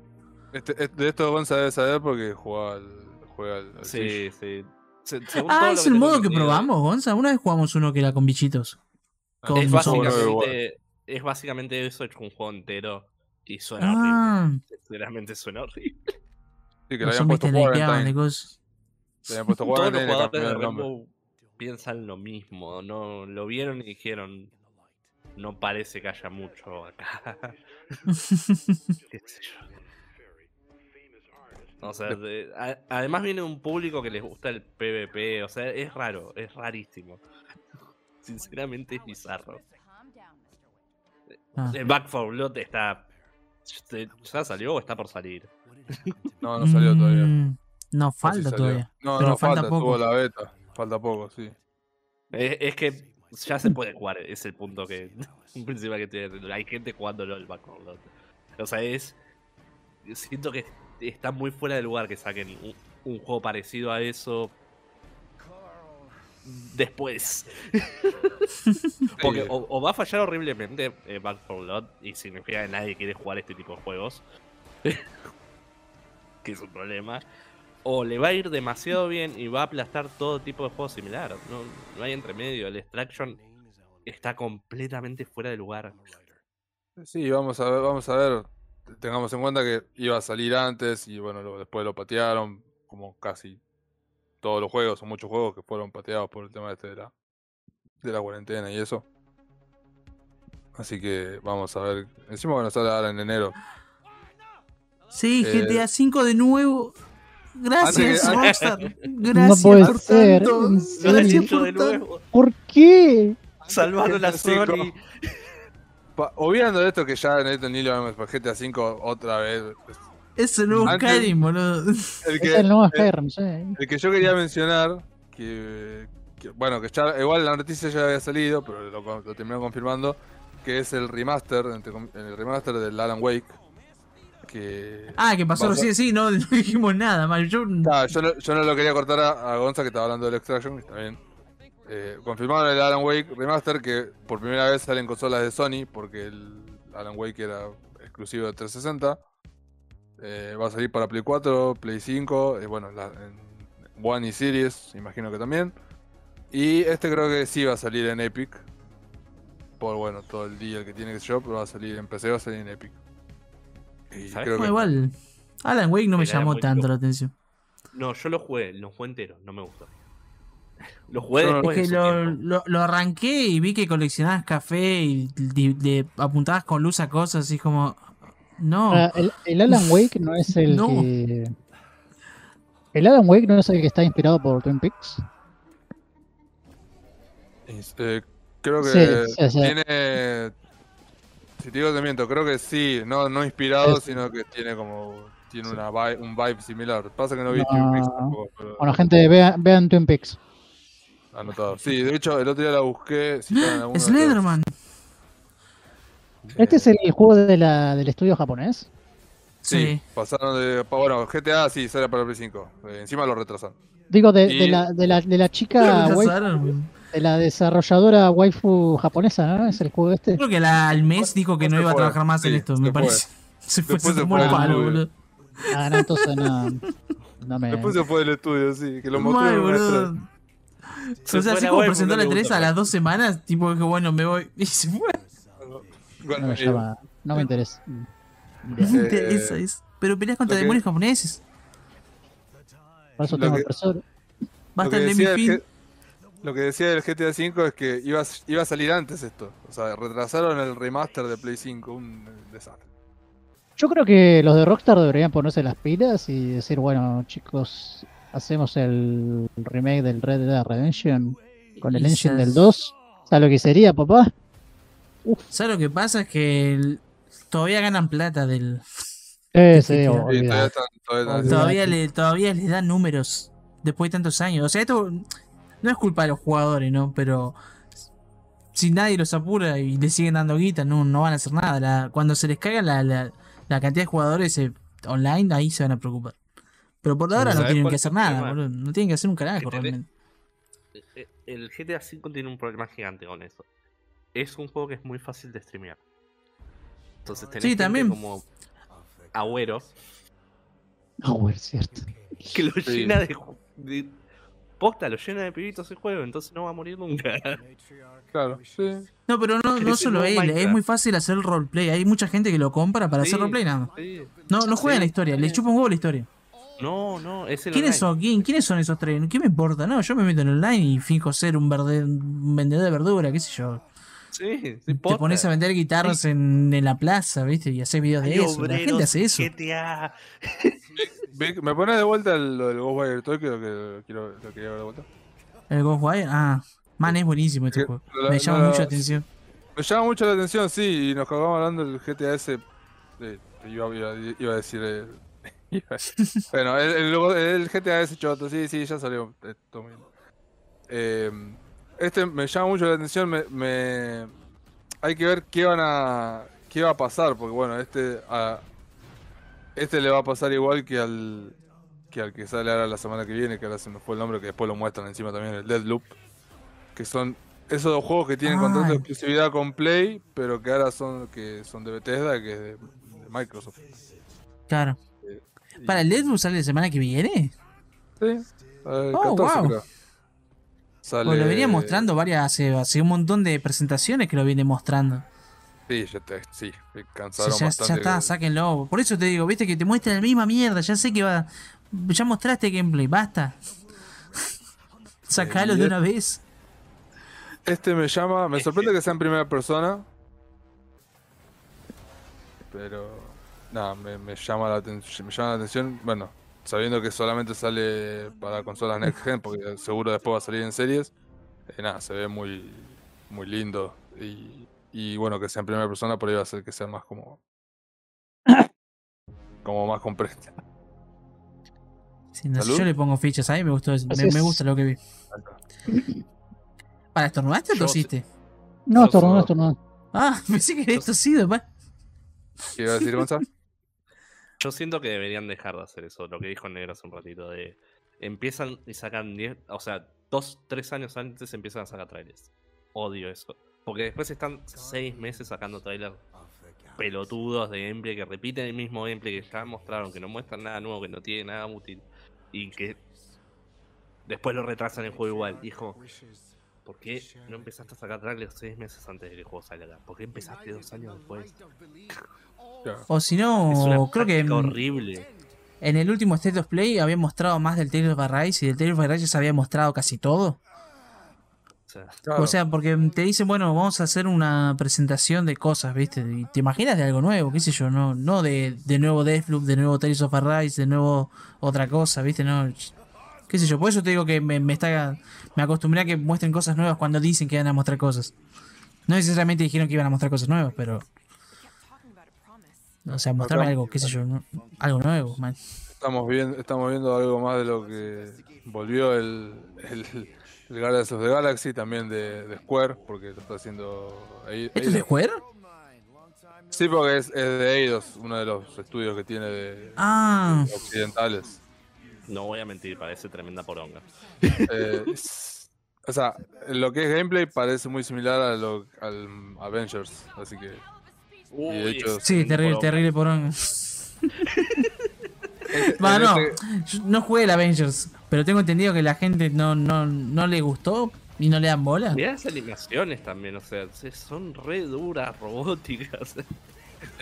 Este, este, de esto Gonza debe saber porque juega al. Juega al, al sí, sí. Se, ah, es el modo que probamos, Gonza. Una vez jugamos uno que era con bichitos. Con es, básicamente, es básicamente eso hecho un juego entero y suena ah. horrible. Sinceramente suena horrible. Sí, que lo habían puesto de cosas. Puesto todos los jugadores de Rainbow piensan lo mismo, no lo vieron y dijeron no parece que haya mucho acá. ¿Qué sé yo? O sea, de, a, además viene un público que les gusta el P V P, o sea, es raro, es rarísimo. Sinceramente es bizarro. Ah. El Back four Blood está ya salió o está por salir. No, no salió todavía. No, falta sí todavía. No, pero no, falta, falta poco. Tuvo la beta. Falta poco, sí. Es, es que ya se puede jugar, es el punto que principal que tiene. Hay gente jugando LOL Background. O sea, es... Siento que está muy fuera de lugar que saquen un, un juego parecido a eso después. Porque o, o va a fallar horriblemente eh, Background y significa que nadie quiere jugar este tipo de juegos. Que es un problema. O le va a ir demasiado bien y va a aplastar todo tipo de juegos similares. No, no hay entremedio. El Extraction está completamente fuera de lugar. Sí, vamos a ver, vamos a ver. Tengamos en cuenta que iba a salir antes y bueno, lo, después lo patearon, como casi todos los juegos, o muchos juegos que fueron pateados por el tema este de la de la cuarentena y eso. Así que vamos a ver. Encima bueno, sale ahora en enero. Sí, eh, G T A cinco de nuevo. Gracias, que, Rockstar. Gracias no por ser. tanto. Gracias por tanto. ¿Por qué? Salvaron la Sony. Obviando esto que ya en esto ni lo vemos, por G T A cinco otra vez. Es el nuevo Skyrim, boludo. El que, es el nuevo Skyrim, sí. El, el que yo quería mencionar, que, que bueno, que ya igual la noticia ya había salido, pero lo, lo terminó confirmando, que es el remaster, entre, el remaster del Alan Wake. Que ah, que pasó recién, sí, no, no dijimos nada más. Yo... Nah, yo, no, yo no lo quería cortar a, a Gonza, que estaba hablando del Extraction, que está bien. Eh, confirmaron el Alan Wake Remaster, que por primera vez salen consolas de Sony, porque el Alan Wake era exclusivo de trescientos sesenta. Eh, va a salir para Play cuatro, Play cinco, eh, bueno, la, en One y Series, imagino que también. Y este creo que sí va a salir en Epic. Por bueno, todo el día que tiene que ser, pero va a salir en P C, va a salir en Epic. Y creo que... Igual, Alan Wake no me llamó tanto la atención. No, yo lo jugué, lo jugué entero, no me gustó. Lo jugué después. Es que lo, lo, lo arranqué y vi que coleccionabas café y le apuntabas con luz a cosas y como... No. Ah, el, el Alan Wake no es el no. que... ¿El Alan Wake no es el que está inspirado por Twin Peaks? Eh, creo que sí, sí, sí. tiene... Si te digo te miento, creo que sí. No, no inspirado, es... sino que tiene como... Tiene sí. una vibe, un vibe similar. Pasa que no vi no. Twin Peaks tampoco. Pero... Bueno, gente, vean, vean Twin Peaks. Anotado. Sí, de hecho, el otro día la busqué. Si ¡Slenderman! Los... ¿Este eh... es el juego de la, del estudio japonés? Sí, sí. Pasaron de... Bueno, G T A sí, sale para el Play cinco. Eh, encima lo retrasan. Digo, de, y... de, la, de, la, de la chica... Waifu, de la desarrolladora waifu japonesa, ¿no? Es el juego este. Creo que la, al mes dijo que no, no iba a trabajar más sí, en esto, me parece. Se fue, se fue el palo, boludo. Ah, no, entonces no, no me... Después se fue del estudio, sí, que lo mostró. Si o sea, así como presentó la E tres a las dos semanas, tipo que bueno, me voy y se fue. Bueno, no me, llama, no me interesa. No me interesa eso. Pero peleas contra que... demonios japoneses. Por eso tengo que... profesor. Va a estar en mi feed. Lo que decía del G T A cinco es que iba, iba a salir antes esto. O sea, retrasaron el remaster de Play cinco, un desastre. Yo creo que los de Rockstar deberían ponerse las pilas y decir, bueno, chicos, hacemos el remake del Red Dead Redemption con el engine del dos. ¿Sabes lo que sería, papá? Uf. ¿Sabes lo que pasa? Es que el... todavía ganan plata del... Eh, sí, todavía, están, todavía, todavía, le, todavía les dan números después de tantos años. O sea, esto no es culpa de los jugadores, ¿no? Pero... si nadie los apura y le siguen dando guita, no, no van a hacer nada. La... Cuando se les caiga la... la... la cantidad de jugadores eh, online, ahí se van a preocupar. Pero por ahora no tienen que hacer nada, boludo. No tienen que hacer un carajo realmente. El G T A cinco tiene un problema gigante con eso. Es un juego que es muy fácil de streamear. Entonces tenés sí, también. como agüeros. Agüero, cierto. Que lo sí. llena de, de... Posta, lo llena de pibitos el juego, entonces no va a morir nunca. Claro, sí. No, pero no, no solo él, Minecraft. Es muy fácil hacer roleplay. Hay mucha gente que lo compra para sí, hacer roleplay nada más. Sí. No, no juegan sí, la historia, sí. les chupa un huevo la historia. No, no, es el ¿Quiénes online. son? ¿Quién, ¿Quiénes son esos tres? ¿Qué me importa? No, yo me meto en online y fijo ser un, verde, un vendedor de verdura, qué sé yo. Sí, sí. Te pones a vender guitarras sí. en, en la plaza, ¿viste? Y haces videos de Ay, eso. Obreros, la gente hace eso. G T A. Vic, ¿me pones de vuelta lo del Ghostwire Tokyo? Lo quiero ver de vuelta. ¿El Ghostwire? Ah, man, es buenísimo este juego. Me llama la, mucho la atención. Me llama mucho la atención, sí. Y nos acabamos hablando del G T A ese. Eh, iba, iba, iba a decir. Eh, iba a decir. Bueno, el, el, el G T A ese choto, sí, sí, ya salió. Esto mismo. Eh, este me llama mucho la atención. Me, me... Hay que ver qué van a. qué va a pasar, porque bueno, este. A, Este le va a pasar igual que al que al que sale ahora la semana que viene, que ahora se me fue el nombre, que después lo muestran encima también, el Deathloop. Que son esos dos juegos que tienen ah, contrato de exclusividad con Play, pero que ahora son que son de Bethesda, que es de, de Microsoft. Claro. Eh, ¿Para y... el Deathloop sale la semana que viene? Sí. El oh, catorce, wow. Creo. Sale... Pues lo venía mostrando varias, hace, hace un montón de presentaciones que lo viene mostrando. Sí, ya te, sí, cansaron sí, ya, bastante. Ya está, sáquenlo. Por eso te digo, viste que te muestran la misma mierda. Ya sé que va. Ya mostraste gameplay, basta. Sacalo de una vez. Este me llama. Me sorprende que sea en primera persona. Pero. Nada, me, me, llama la atención, me llama la atención. Bueno, sabiendo que solamente sale para consolas Next Gen, porque seguro después va a salir en series. Eh, nada, se ve muy, muy lindo. Y. Y bueno, que sea en primera persona, pero iba a ser que sea más como... como más compresta. Sí, no sé, yo le pongo fichas ahí, me gustó eso. Me, me gusta lo que vi. ¿Para estornudaste o tosiste? No, estornudó, estornudó. Ah, pensé que había tosido, pa. ¿Qué iba a decir, Gonza? Yo siento que deberían dejar de hacer eso, lo que dijo el negro hace un ratito, de... Empiezan y sacan diez, o sea, dos, tres años antes empiezan a sacar trailers. Odio eso. Porque después están seis meses sacando trailers pelotudos de gameplay que repiten el mismo gameplay que ya mostraron, que no muestran nada nuevo, que no tiene nada útil y que Después lo retrasan el juego igual. Dijo, ¿por qué no empezaste a sacar trailers seis meses antes de que el juego salga? ¿Por qué empezaste dos años después? Claro. O si no, creo que horrible. En el último State of Play habían mostrado más del Tales of Arise y del Tales of Arise se había mostrado casi todo. Claro. O sea, porque te dicen, bueno, vamos a hacer una presentación de cosas, ¿viste? Y te imaginas de algo nuevo, qué sé yo, no, no de, de nuevo Deathloop, de nuevo Tales of Arise, de nuevo otra cosa, ¿viste? No, qué sé yo, por eso te digo que me, me está me acostumbré a que muestren cosas nuevas cuando dicen que van a mostrar cosas. No necesariamente dijeron que iban a mostrar cosas nuevas, pero... O sea, mostrarme acá, algo, qué sé yo, ¿no? Algo nuevo, man. Estamos viendo, estamos viendo algo más de lo que volvió el... el... El Galaxy of the Galaxy, también de, de Square, porque lo está haciendo... ¿Esto es de Square? Sí, porque es, es de Eidos, uno de los estudios que tiene de, ah. de occidentales. No voy a mentir, parece tremenda poronga. Eh, o sea, lo que es gameplay parece muy similar a lo, al Avengers, así que... Uy, de hecho, sí, terrible poronga. Terrible poronga. Bueno, este... no, no jugué el Avengers, pero tengo entendido que la gente no, no, no le gustó y no le dan bola. Mirá las animaciones también, o sea, son re duras, robóticas. El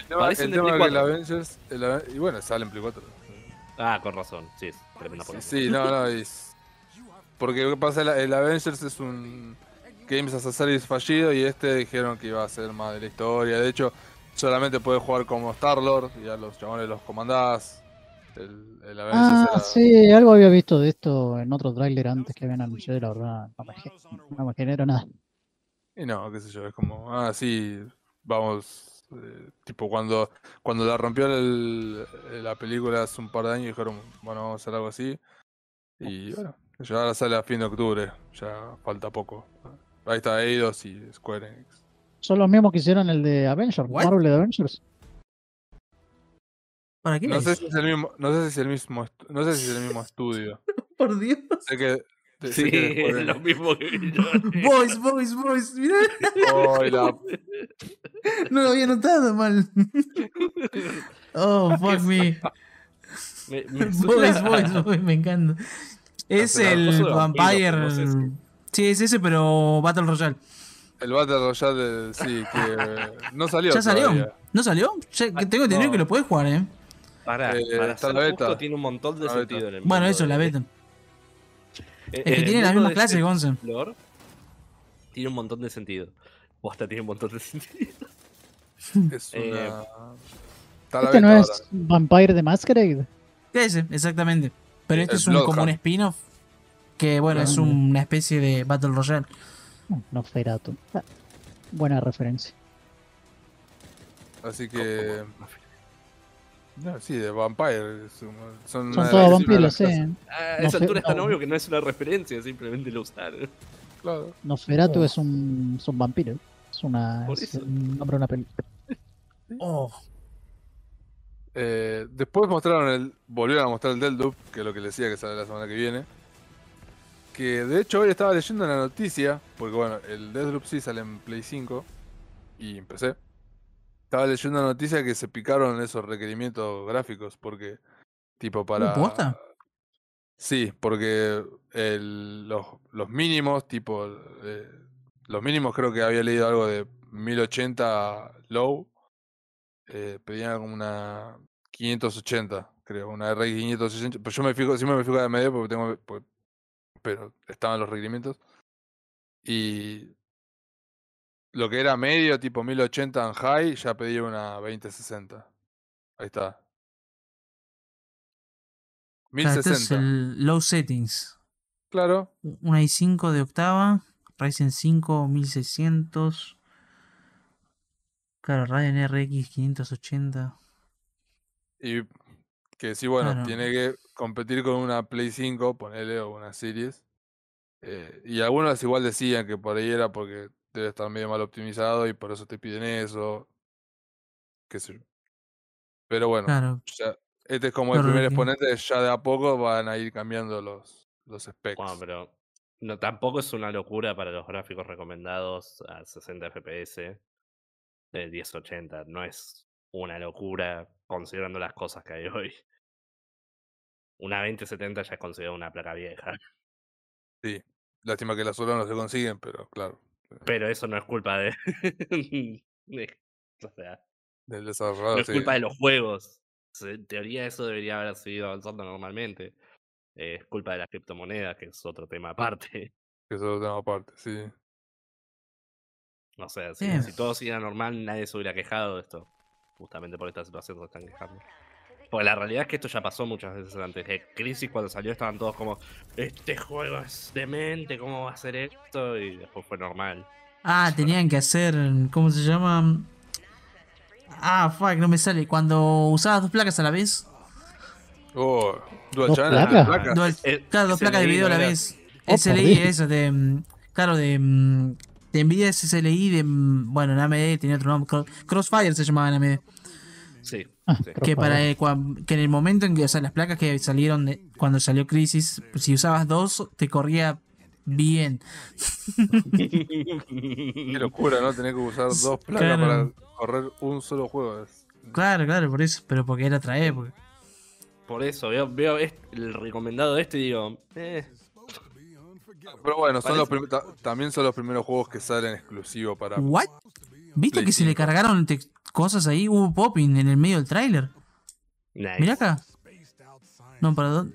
tema, parecen el tema de que el Avengers, el, y bueno, sale en Play cuatro. Ah, con razón, sí, es tremenda polémica. Sí, no, no, es, porque lo que pasa, el, el Avengers es un Games as a Service fallido y este dijeron que iba a ser más de la historia. De hecho, solamente puedes jugar como Star-Lord y a los chabones los comandás. El, el ah, era... sí, algo había visto de esto en otro tráiler antes que habían anunciado y la verdad no me, no me generó nada. Y no, qué sé yo, es como, ah, sí, vamos, eh, tipo cuando cuando la rompió el, la película hace un par de años dijeron, bueno, vamos a hacer algo así. Y bueno, ya ahora sale a fin de octubre, ya falta poco. Ahí está Eidos y Square Enix. Son los mismos que hicieron el de Avengers, ¿What? Marvel de Avengers. No sé, si es el mismo, no sé si es el mismo no sé si es el mismo estudio. Por Dios. Sé que, sé sí, que es lo mismo que yo. Boys, boys, boys, mirá. Oh, la... No lo había notado mal. Oh, fuck me. me, me boys, boys, boys, me encanta. Es no, el Vampire. No sé si... Sí, es ese, pero Battle Royale. El Battle Royale, sí, que no salió. ¿Ya salió? Todavía. ¿No salió? Ya, tengo entendido no. que lo podés jugar, eh. Pará, eh, para está la beta. Tiene un montón de la sentido beta. En el mundo. Bueno, eso es la beta. Eh, es que tiene las mismas clases, Gonza. Tiene un montón de sentido. O hasta tiene un montón de sentido. Es una... eh, está la ¿Este beta no es ahora. Vampire the Masquerade? Ese, exactamente. Pero este el es un, como un spin-off. Que bueno, es un, una especie de Battle Royale. No, no Ferato. Ah, buena referencia. Así que... No, sí, de Vampire. Son, son, son todos vampiros, sí. Eh. Ah, a esa altura es tan obvio que no es una referencia, simplemente lo usaron. Claro. Nosferatu oh. es un, es un vampiro. Es, una, es un nombre de una película. Oh. Eh, después mostraron el... Volvieron a mostrar el Deathloop, que es lo que les decía que sale la semana que viene. Que de hecho hoy estaba leyendo la noticia, porque bueno, el Deathloop sí sale en Play cinco y en P C. Estaba leyendo la noticia que se picaron esos requerimientos gráficos porque, tipo, para... ¿Posta? Sí, porque el, los, los mínimos, tipo, eh, los mínimos creo que había leído algo de mil ochenta low, eh, pedían como una quinientos ochenta, creo, una R X quinientos ochenta, pero yo me fijo, siempre me fijo de medio porque tengo... Porque, pero estaban los requerimientos y... Lo que era medio, tipo mil ochenta en high, ya pedí una veinte sesenta. Ahí está. mil sesenta. O sea, este es el low settings. Claro. Una i cinco de octava. Ryzen cinco, mil seiscientos. Claro, Ryzen R X quinientos ochenta. Y que sí, bueno, claro. Tiene que competir con una Play cinco, ponele, o una Series. Eh, y algunos igual decían que por ahí era porque... Debe estar medio mal optimizado y por eso te piden eso. Qué sé yo. Pero bueno, claro. Ya, este es como pero el primer que... exponente. Ya de a poco van a ir cambiando los, los specs. Bueno, pero no, tampoco es una locura para los gráficos recomendados a sesenta F P S. De diez ochenta. No es una locura considerando las cosas que hay hoy. Una veinte setenta ya es considerada una placa vieja. Sí, lástima que las solas no se consiguen, pero claro. Pero eso no es culpa de... de o sea, del desarrollador, no es sí. culpa de los juegos. En teoría eso debería haber seguido avanzando normalmente. Eh, es culpa de las criptomonedas, que es otro tema aparte. Que es otro tema aparte, sí. O sea, si, yeah. si todo siguiera normal, nadie se hubiera quejado de esto. Justamente por esta situación se están quejando. Pues la realidad es que esto ya pasó muchas veces antes. En Crisis, cuando salió, estaban todos como, este juego es demente, ¿cómo va a hacer esto? Y después fue normal. Ah, tenían que hacer, ¿cómo se llama? Ah, fuck, no me sale. Cuando usabas dos placas a la vez. Oh, dual channel. ¿Dos placas? Dual, claro, dos placas de video a la vez. S L I, eso, de, claro, de... de Nvidia es S L I, de, bueno, en A M D tenía otro nombre, Crossfire se llamaba en A M D. Sí, sí. Que, para el, que en el momento en que, o sea, las placas que salieron de, cuando salió Crisis, si usabas dos, te corría bien. Qué locura, ¿no? Tener que usar dos placas claro. para correr un solo juego. Claro, claro, por eso, pero porque era otra época. Por eso, veo, veo este, el recomendado de este y digo, eh... Pero bueno, son los prim- ta- también son los primeros juegos que salen exclusivos para... ¿What? ¿Viste que se le cargaron te- cosas ahí? Hubo popping en el medio del tráiler. Nice. Mirá acá. No, perdón.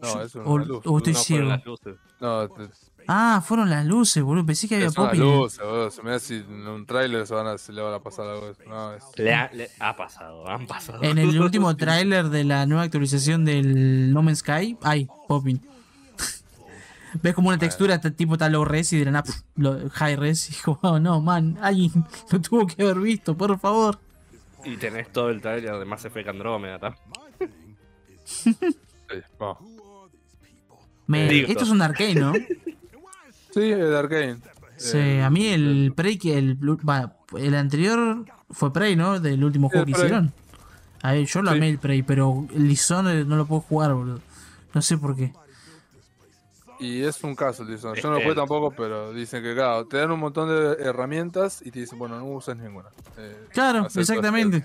No, eso o, luz. o usted no, ciego. Fueron las luces. No, te... Ah, fueron las luces, boludo. Pensé que había es popping. Fueron las luces, boludo. Se me da si en un tráiler se, van a, se le van a pasar algo. No, es... le, ha, le ha pasado, han pasado. En el último tráiler de la nueva actualización del No Man's Sky hay popping. Ves como una textura bueno. tipo tal low res y de la nap high res y digo, oh no man, alguien lo tuvo que haber visto, por favor. Y tenés todo el trailer de Mass Effect Andrómeda, ¿tá? sí, oh. Me, esto es un Arcane, ¿no? Sí, el Arcane. Sí, eh, a mí el Prey, el, el, el anterior fue Prey, ¿no? Del último juego que Prey. hicieron. A ver, yo lo sí. amé el Prey, pero el Dishonored no lo puedo jugar, boludo. No sé por qué. Y es un caso, dicen. Yo no lo jugué tampoco, pero dicen que, claro, te dan un montón de herramientas y te dicen, bueno, no usas ninguna. Eh, claro, exactamente.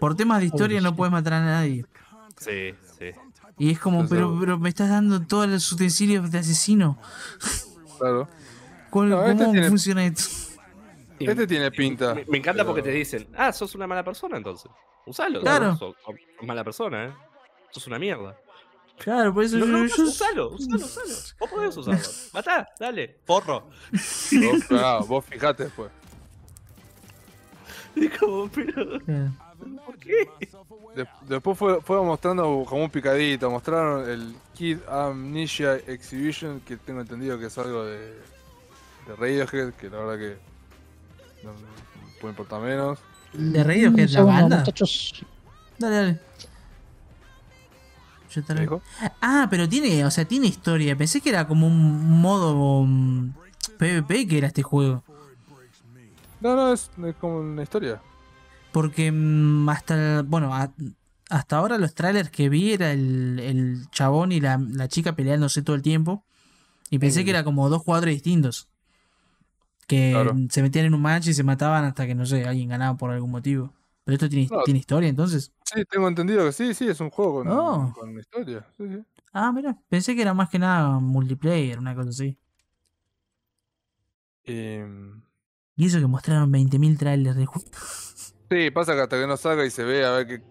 Por temas de historia no puedes matar a nadie. Sí, sí. Y es como, pero, pero me estás dando todos los utensilios de asesino. Claro. ¿Cómo, no, este cómo tiene, funciona esto? Este tiene pinta. Me, me encanta pero... porque te dicen, ah, sos una mala persona entonces. Usalo. Claro. Sos, sos mala persona, ¿eh? Sos una mierda. Claro, por eso no, yo, no, yo, yo... Usalo, usalo, usalo. Vos podés usarlo. Matá, dale, porro. Vos, claro, vos fijate después. Y como, pero... ¿Qué? ¿Por qué? De- después fue, fue mostrando como un picadito. Mostraron el Kid Amnesia Exhibition, que tengo entendido que es algo de, de Radiohead, que la verdad que no, no puede importar menos. ¿De Radiohead la banda? Muchachos. Dale, dale. Ah, pero tiene, o sea, tiene historia. Pensé que era como un modo um, PvP que era este juego. No, no, es, es como una historia. Porque um, hasta, bueno, a, hasta ahora los trailers que vi era el, el chabón y la, la chica peleándose todo el tiempo. Y pensé sí. que era como dos jugadores distintos. Que claro. se metían en un match y se mataban hasta que, no sé, alguien ganaba por algún motivo. ¿Pero esto tiene, no, tiene historia entonces? Sí, tengo entendido que sí, sí, es un juego con, oh. con historia. Sí, sí. Ah, mira, pensé que era más que nada multiplayer, una cosa así. Eh... Y eso que mostraron veinte mil trailers de juego. Sí, pasa que hasta que no salga y se ve a ver qué,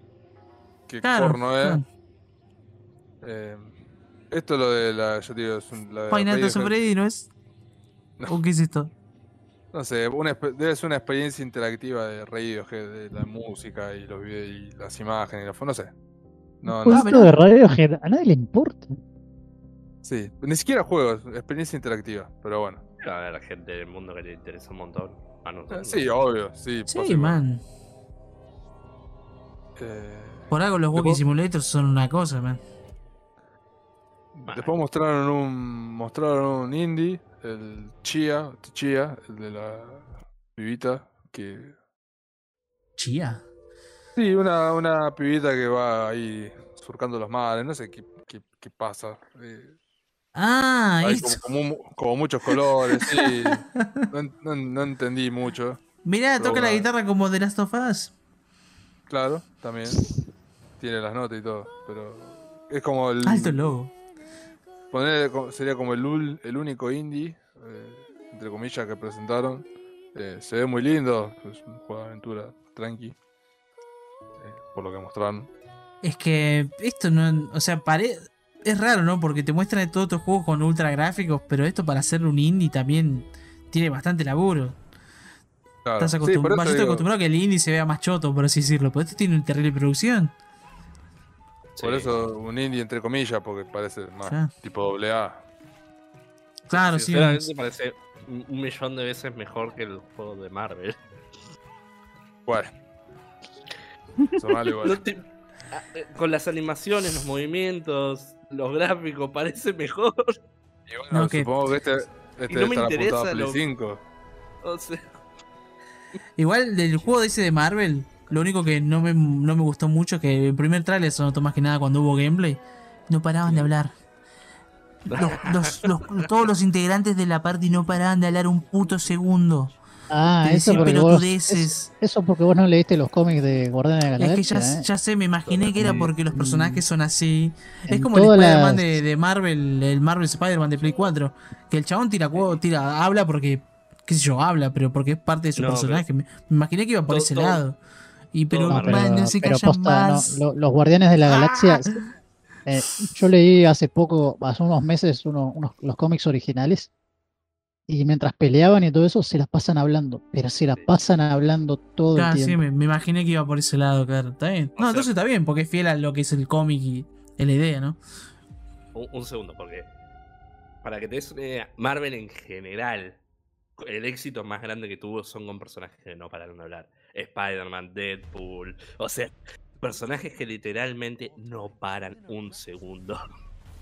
qué claro, porno es. Claro. Eh, esto es lo de la... Yo digo, es un, la Final Fantasy Freddy, ¿no es? No. ¿O qué es esto? No sé, una, debe ser una experiencia interactiva de Radiohead, de la música y los videos y las imágenes y los no sé. No, no, no. de Radiohead, a nadie le importa. Sí, ni siquiera juegos, experiencia interactiva, pero bueno. A ver, la gente del mundo que le interesa un montón. A nosotros. Sí, obvio, sí. Sí, posible. Man. Eh, Por algo los Walking Simulators son una cosa, man. Después mostraron un, mostraron un indie. El Chia, Chia, el de la pibita que... ¿Chia? Sí, una, una pibita que va ahí surcando los mares, no sé qué, qué, qué pasa. Eh, ah, esto. Como, como, como muchos colores, sí. No, no, no entendí mucho. Mirá, toca una... la guitarra como The Last of Us. Claro, también. Tiene las notas y todo, pero es como el... Alto logo. Poner, sería como el, el único indie, eh, entre comillas, que presentaron. Eh, se ve muy lindo, es un juego de aventura tranqui, eh, por lo que mostraron. Es que esto no, o sea, pare... es raro, ¿no? Porque te muestran todos estos juegos con ultra gráficos, pero esto para hacer un indie también tiene bastante laburo. Claro. Estás acostum... sí, yo estoy digo... acostumbrado a que el indie se vea más choto, por así decirlo, pero esto tiene un terrible producción. Por sí. Eso un indie entre comillas, porque parece más ah. tipo doble A. Claro, sí. Sinceramente sí, parece un millón de veces mejor que el juego de Marvel. Bueno. Eso vale, vale. No te... Con las animaciones, los movimientos, los gráficos, parece mejor. Y bueno, no, supongo que, que este, este no está apuntado a Play lo... cinco. O sea... Igual del juego ese de Marvel, lo único que no me, no me gustó mucho es que el primer trailer se notó más que nada cuando hubo gameplay. No paraban de hablar. Los, los, los, todos los integrantes de la party no paraban de hablar un puto segundo. Ah, de eso, porque vos, es, eso porque vos no leíste los cómics de Guardianes de la Galaxia. Es que ya, eh. ya sé, me imaginé que era porque los personajes son así. En es como el Spider-Man las... de, de Marvel, el Marvel Spider-Man de Play cuatro. Que el chabón tira, tira habla porque, qué sé yo, habla, pero porque es parte de su no, personaje. Me imaginé que iba por todo, ese todo. lado. Y pero, no, pero, man, no se pero callan posta, más. No, los Guardianes de la ¡Ah! Galaxia... Eh, yo leí hace poco, hace unos meses, uno, unos, los cómics originales. Y mientras peleaban y todo eso, se las pasan hablando. Pero se las pasan hablando todo claro, el tiempo. Claro, sí, me, me imaginé que iba por ese lado, claro. Está bien. No, o sea, entonces está bien, porque es fiel a lo que es el cómic y la idea, ¿no? Un, un segundo, porque para que te des una idea, Marvel en general, el éxito más grande que tuvo son con personajes que no pararon de hablar. Spider-Man, Deadpool, o sea, personajes que literalmente no paran un segundo.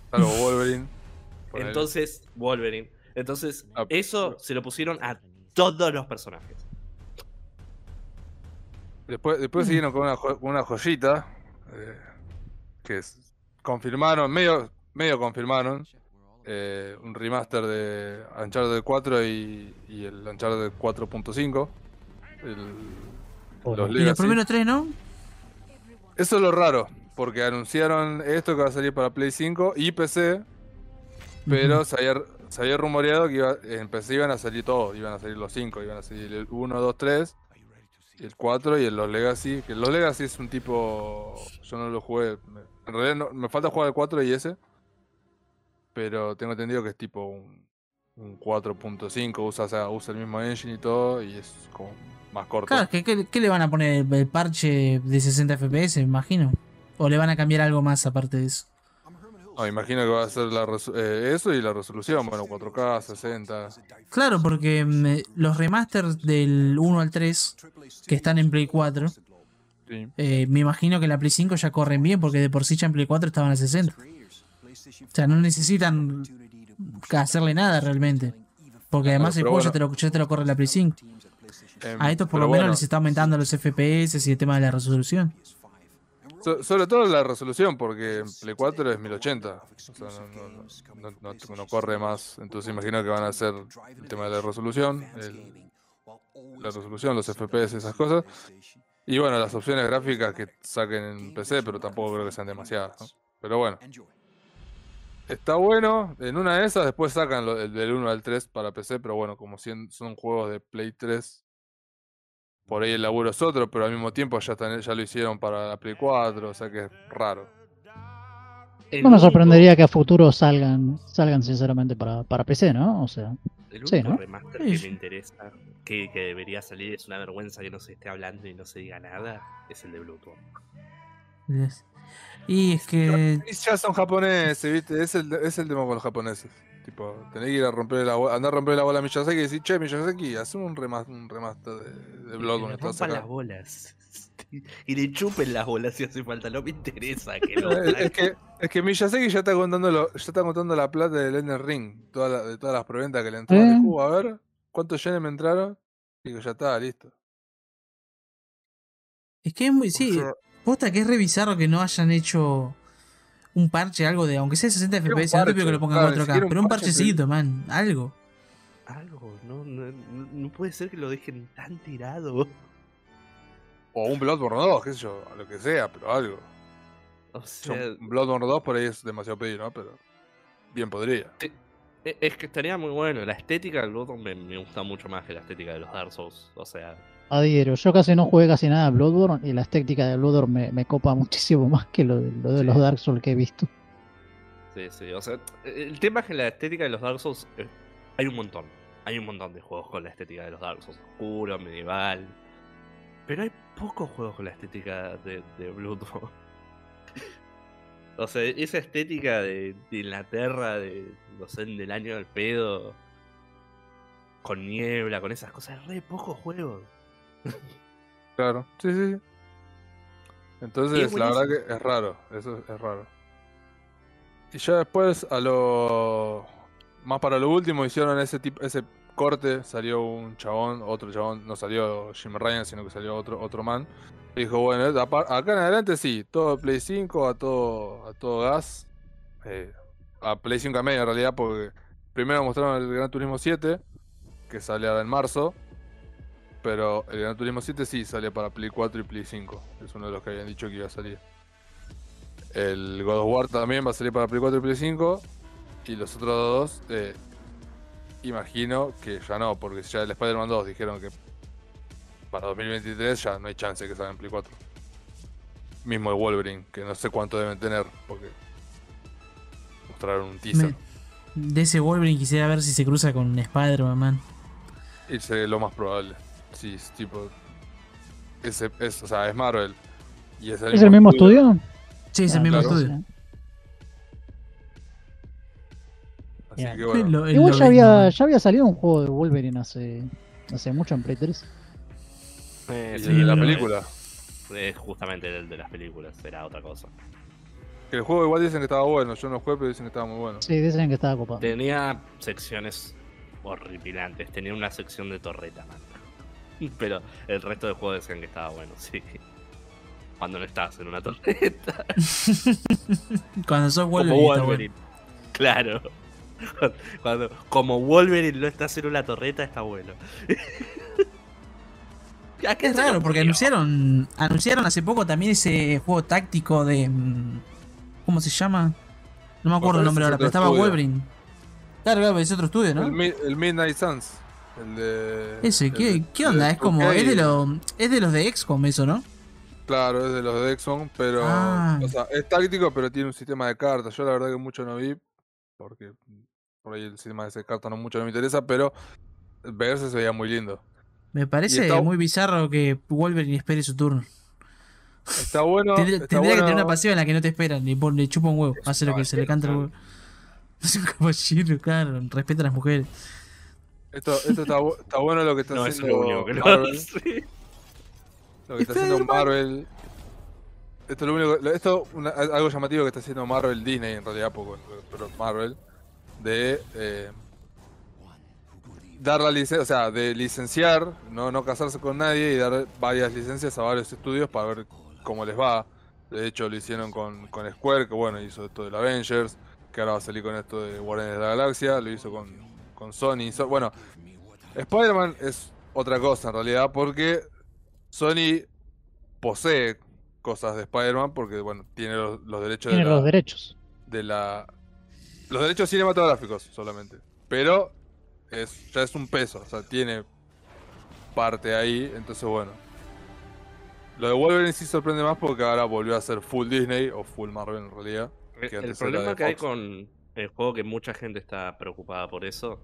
Claro, Wolverine. Entonces, Wolverine. Entonces, ah, eso se lo pusieron a todos los personajes. Después, después siguieron con una, jo una joyita eh, que confirmaron, medio, medio confirmaron eh, un remaster de Uncharted cuatro y, y el Uncharted cuatro punto cinco. Los ¿Y los primeros tres, no? Eso es lo raro, porque anunciaron esto que va a salir para Play cinco y P C, pero uh-huh. se había... Se había rumoreado que iba, en P C iban a salir todos, iban a salir los cinco, iban a salir el uno, dos, tres, el cuatro y el Los Legacy. Que Los Legacy es un tipo... Yo no lo jugué. En realidad no, me falta jugar el cuatro y ese. Pero tengo entendido que es tipo un, un cuatro punto cinco, usa, o sea, usa el mismo engine y todo, y es como más corto. Claro, ¿qué, qué, qué le van a poner? ¿El parche de sesenta F P S, me imagino? ¿O le van a cambiar algo más aparte de eso? No, imagino que va a ser la eh, eso y la resolución, bueno, cuatro K, sesenta. Claro, porque me, los remasters del uno al tres que están en Play cuatro, sí. eh, me imagino que en la Play cinco ya corren bien, porque de por sí ya en Play cuatro estaban a sesenta. O sea, no necesitan hacerle nada realmente, porque además claro, el juego bueno. ya, te lo, ya te lo corre en la Play cinco. Eh, a estos por lo menos bueno. les está aumentando los F P S y el tema de la resolución. So, sobre todo la resolución, porque en Play cuatro es mil ochenta, o sea, no, no, no, no, no corre más, entonces imagino que van a hacer el tema de la resolución, el, la resolución, los F P S, esas cosas, y bueno, las opciones gráficas que saquen en P C, pero tampoco creo que sean demasiadas, ¿no? Pero bueno, está bueno, en una de esas después sacan lo, el del uno al tres para P C, pero bueno, como son juegos de Play tres, por ahí el laburo es otro, pero al mismo tiempo ya, están, ya lo hicieron para la Play cuatro, o sea que es raro. No me sorprendería que a futuro salgan, salgan sinceramente para, para P C, ¿no? O sea, el único sí, ¿no? remaster que sí. me interesa, que, que debería salir, es una vergüenza que no se esté hablando y no se diga nada, es el de Bluetooth. Yes. Y es que... Ya son japoneses, ¿viste? Es el, es el tema con los japoneses. Tipo, tenés que ir a romper la bola, andar a romper la bola a Miyazaki y decir, che, Miyazaki, haz un remaster, un remaster de, de Bloodborne. Le rompan las bolas. Y le chupen las bolas si hace falta, no me interesa que lo es, es, que, es que Miyazaki ya está contando lo, ya está contando la plata del Elden Ring, toda la, de todas las preventas que le entraron ¿Eh? de Cuba. A ver, ¿cuántos yenes me entraron? Digo, ya está, listo. Es que es muy, sí, o sea, posta que es re bizarro que no hayan hecho... Un parche, algo de, aunque sea sesenta F P S, no te pido que lo pongan en cuatro K, pero un parchecito, man, algo. Algo, no, no, no puede ser que lo dejen tan tirado. O un Bloodborne dos, qué sé yo, lo que sea, pero algo. O sea, un Bloodborne dos por ahí es demasiado pedir, ¿no? Pero bien podría. Sí. Es que estaría muy bueno. La estética del Bloodborne me, me gusta mucho más que la estética de los Dark Souls. O sea... Adhiero. Yo casi no jugué casi nada a Bloodborne y la estética de Bloodborne me, me copa muchísimo más que lo, lo de sí. los Dark Souls que he visto. Sí, sí. O sea, el tema es que la estética de los Dark Souls... Eh, hay un montón. Hay un montón de juegos con la estética de los Dark Souls. Oscuro, medieval... Pero hay pocos juegos con la estética de, de Bloodborne. O sea, esa estética de, de Inglaterra, de, no sé, del año del pedo, con niebla, con esas cosas, re pocos juegos. Claro, sí, sí, sí. Entonces, la verdad que es raro, eso es raro. Y ya después, a lo más para lo último, hicieron ese tipo, ese corte, salió un chabón, otro chabón, no salió Jim Ryan, sino que salió otro, otro man. Dijo, bueno, acá en adelante sí, todo Play cinco, a todo, a todo gas, eh, a Play cinco a medio en realidad, porque primero mostraron el Gran Turismo siete, que sale ahora en marzo, pero el Gran Turismo siete sí sale para Play cuatro y Play cinco, es uno de los que habían dicho que iba a salir. El God of War también va a salir para Play cuatro y Play cinco, y los otros dos, eh, imagino que ya no, porque ya el Spider-Man dos dijeron que... para dos mil veintitrés ya no hay chance que salga en Play cuatro. Mismo de Wolverine, que no sé cuánto deben tener, porque mostraron un teaser. De ese Wolverine quisiera ver si se cruza con Spider-Man, man. Es lo más probable. Sí, es tipo... Es, es, o sea, es Marvel. Y ¿es el, ¿Es mismo, el mismo estudio? Sí, es ah, el mismo claro. estudio. Así yeah. que bueno. Lo, Igual ya había, ya había salido un juego de Wolverine hace, hace mucho en Play tres. Eh, sí, el de la película. Es, es justamente el de las películas, era otra cosa. Que el juego igual dicen que estaba bueno, yo no jugué, pero dicen que estaba muy bueno. Sí, dicen que estaba copado. Tenía secciones horripilantes, tenía una sección de torreta, man. Pero el resto del juego decían que estaba bueno, sí. Cuando no estás en una torreta. Cuando sos Wolverine. Como Wolverine. Claro. Cuando, como Wolverine no estás en una torreta, está bueno. Es raro, porque anunciaron anunciaron hace poco también ese juego táctico de... ¿Cómo se llama? No me acuerdo el nombre ahora, pero estaba Wolverine. Claro, claro, es otro estudio, ¿no? El, el Midnight Suns. El de... Ese, ¿qué, el, ¿qué onda? El, es como... Okay. Es, de lo, es de los de XCOM eso, ¿no? Claro, es de los de XCOM, pero... Ah. O sea, es táctico, pero tiene un sistema de cartas. Yo la verdad que mucho no vi, porque por ahí el sistema de cartas no mucho no me interesa, pero verse se veía muy lindo. Me parece está... muy bizarro que Wolverine espere su turno. Está bueno. Tendría, está tendría bueno. que tener una pasiva en la que no te esperan, ni, ni chupa un huevo, hace lo que se le canta al huevo. Es un caballero, claro, respeta a las mujeres. Esto, esto está, está bueno lo que está no, haciendo es lo único que Marvel. No, sí. Lo que está, está haciendo Marvel. Esto es lo único. Esto una, algo llamativo que está haciendo Marvel Disney en realidad poco, pero Marvel de eh, dar la licencia, o sea, de licenciar, no, no casarse con nadie y dar varias licencias a varios estudios para ver cómo les va. De hecho lo hicieron con, con Square, que bueno, hizo esto del Avengers, que ahora va a salir con esto de Guardianes de la Galaxia, lo hizo con, con Sony. So, bueno, Spider-Man es otra cosa en realidad, porque Sony posee cosas de Spider-Man, porque bueno, tiene los, los derechos tiene de los la, derechos. de la... Los derechos cinematográficos solamente, pero... Es, ya es un peso, o sea, tiene parte ahí, entonces bueno. Lo de Wolverine sí sorprende más porque ahora volvió a ser full Disney o full Marvel en realidad. Que el problema que hay con el juego, que mucha gente está preocupada por eso,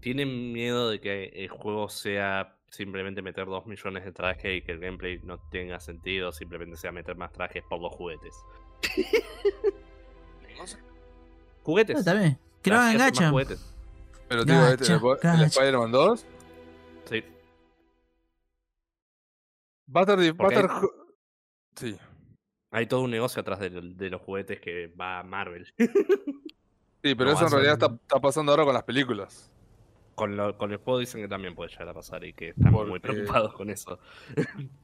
tienen miedo de que el juego sea simplemente meter dos millones de trajes y que el gameplay no tenga sentido, simplemente sea meter más trajes por los juguetes. ¿Juguetes? Ah, está bien. Que no enganchan. Pero tío, gacha, este, el, el Spider-Man dos. Sí. Va a estar... Sí. Hay todo un negocio atrás de, de los juguetes que va a Marvel. Sí, pero no, eso en realidad está, está pasando ahora con las películas. Con, lo, con el juego dicen que también puede llegar a pasar y que están porque muy preocupados con eso.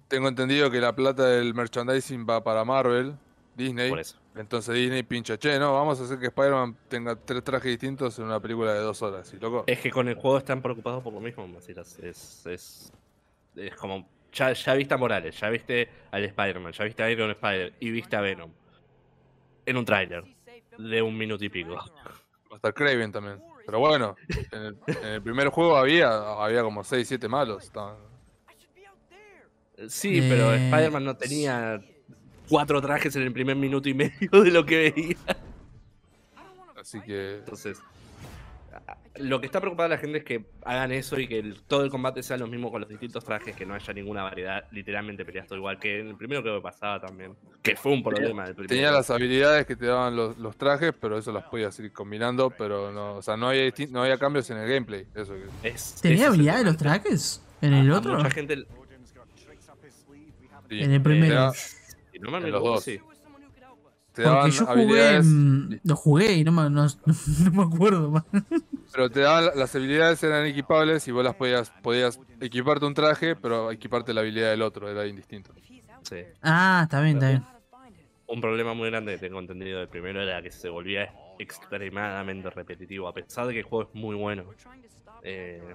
Tengo entendido que la plata del merchandising va para Marvel, Disney. Por eso. Entonces Disney pincha, che, no, vamos a hacer que Spider-Man tenga tres trajes distintos en una película de dos horas, ¿sí, loco? Es que con el juego están preocupados por lo mismo, Macilas. Es, es, es como, ya, ya viste a Morales, ya viste al Spider-Man, ya viste a Iron Spider y viste a Venom. En un tráiler de un minuto y pico. Va a estar Kraven también. Pero bueno, en el, en el primer juego había había como seis, siete malos. Sí, eh... pero Spider-Man no tenía cuatro trajes en el primer minuto y medio de lo que veía. Así que... Entonces, lo que está preocupada la gente es que hagan eso y que el, todo el combate sea lo mismo con los distintos trajes, que no haya ninguna variedad. Literalmente peleas todo igual, que en el primero creo que pasaba también. Que fue un problema del primero. Tenía las habilidades que te daban los, los trajes, pero eso las podías ir combinando, pero no, o sea, no había, no había cambios en el gameplay. Eso que... es, ¿tenía habilidad de los trajes? ¿En el otro? Mucha gente... Sí, en el primero. Da, y no me en los dos. Sí. Te daban yo habilidades. Jugué, lo jugué y no me, no, no me acuerdo. Man. Pero te daban, las habilidades eran equipables y vos las podías, podías equiparte un traje, pero equiparte la habilidad del otro, era indistinto. Sí. Ah, está bien, está bien. Un problema muy grande que tengo entendido del primero era que se volvía extremadamente repetitivo, a pesar de que el juego es muy bueno. Eh,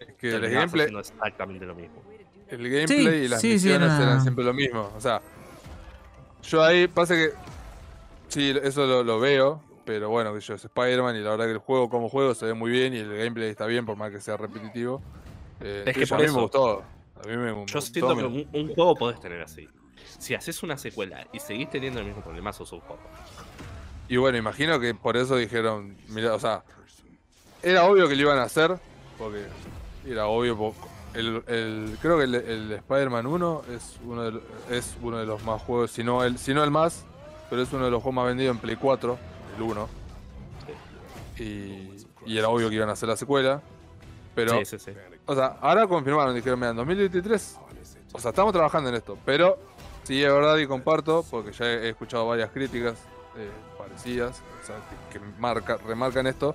es que el gameplay no es exactamente lo mismo. El gameplay sí, y las sí, misiones sí, era... eran siempre lo mismo. O sea, yo ahí pasa que sí, eso lo, lo veo, pero bueno, que yo es Spider-Man y la verdad que el juego como juego se ve muy bien y el gameplay está bien por más que sea repetitivo. Eh, es que por a mí eso, me gustó. A mí me gustó. Yo siento me... que un, un juego podés tener así. Si haces una secuela y seguís teniendo el mismo problema, sos un juego. Y bueno, imagino que por eso dijeron, mira, o sea, era obvio que lo iban a hacer, porque era obvio. Por... El, el, creo que el, el Spider-Man uno es uno, de, es uno de los más juegos, si no, el, si no el más, pero es uno de los juegos más vendidos en Play cuatro, el uno. Y, y era obvio que iban a hacer la secuela. Pero, sí, sí, sí. O sea, ahora confirmaron, dijeron, mira, en dos mil veintitrés, o sea, estamos trabajando en esto. Pero sí, es verdad y comparto, porque ya he escuchado varias críticas eh, parecidas, o sea, que, que marca, remarcan esto,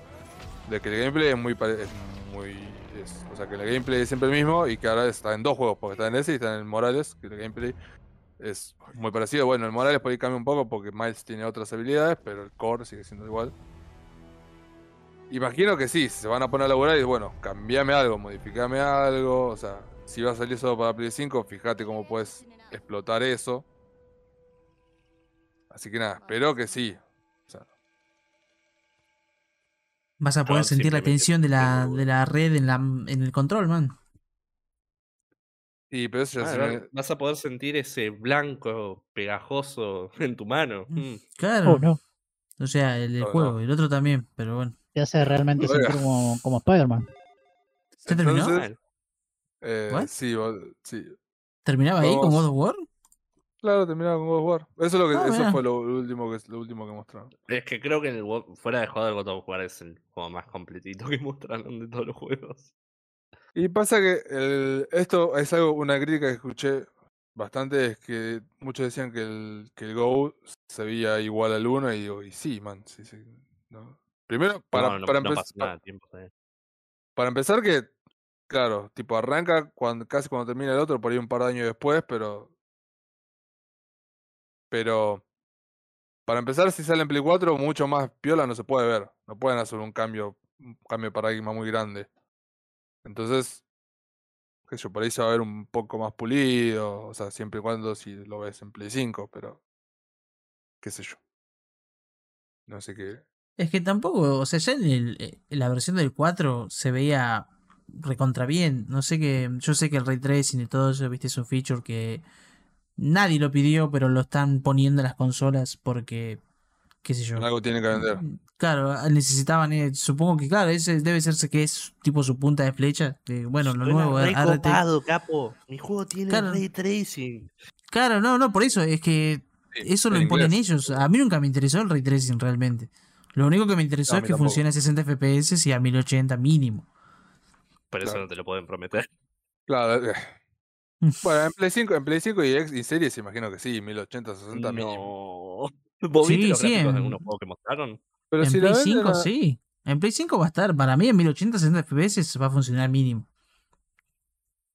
de que el gameplay es muy... Es muy Es, o sea, que el gameplay es siempre el mismo y que ahora está en dos juegos, porque está en ese y está en el Morales, que el gameplay es muy parecido. Bueno, el Morales por ahí cambia un poco porque Miles tiene otras habilidades, pero el core sigue siendo igual. Imagino que sí, se van a poner a laburar y bueno, cambiame algo, modificame algo. O sea, si va a salir solo para Play cinco, fíjate cómo puedes explotar eso. Así que nada, espero que sí. Vas a poder no, sentir la tensión de la, de la red en, la, en el control, man. Sí, pero eso ya ah, se... Vas a poder sentir ese blanco pegajoso en tu mano. Mm. Claro. Oh, no. O sea, el, el no, juego, no. El otro también, pero bueno. Te hace realmente Oiga. sentir como, como Spider-Man. ¿Ya terminó? Eh, sí, sí. ¿Terminaba Vamos. ahí con God of War? Claro, terminaba con God of War. Eso, es lo que, ah, eso fue lo, lo último que, lo último que mostraron. Es que creo que el, fuera de juego God of War es el juego más completito que mostraron de todos los juegos. Y pasa que el, esto es algo, una crítica que escuché bastante, es que muchos decían que el, que el Go se veía igual al uno, y digo, y sí, man. Sí, sí, ¿no? Primero, para, no, no, para, no empe nada, tiempo, ¿eh? para empezar que, claro, tipo arranca cuando, casi cuando termina el otro, por ahí un par de años después, pero... Pero, para empezar, si sale en Play cuatro, mucho más piola no se puede ver. No pueden hacer un cambio, un cambio de paradigma muy grande. Entonces, qué sé yo, por ahí se va a ver un poco más pulido. O sea, siempre y cuando si lo ves en Play cinco, pero... Qué sé yo. No sé qué... Es que tampoco, o sea, ya en, el, en la versión del cuatro se veía recontra bien. No sé qué... Yo sé que el Ray Tracing y todo eso, viste, es un feature que... Nadie lo pidió, pero lo están poniendo en las consolas porque, qué sé yo. Algo tiene que vender. Claro, necesitaban, eh, supongo que, claro, ese debe ser que es tipo su punta de flecha. De, bueno, lo nuevo. Recopado, capo. Mi juego tiene claro. Ray Tracing. Claro, no, no, por eso es que sí, eso lo imponen inglés. ellos. A mí nunca me interesó el Ray Tracing realmente. Lo único que me interesó no, es que tampoco. funcione a sesenta F P S y a mil ochenta mínimo. Pero claro. Eso no te lo pueden prometer. Claro, bueno, en Play cinco, en Play cinco y, X, y series imagino que sí, mil ochenta, sesenta mínimo. ¿Vos viste sí, los sí, gráficos en... de algunos juegos que mostraron? Pero en si Play cinco la... sí. En Play cinco va a estar, para mí en mil ochenta, sesenta F P S va a funcionar mínimo.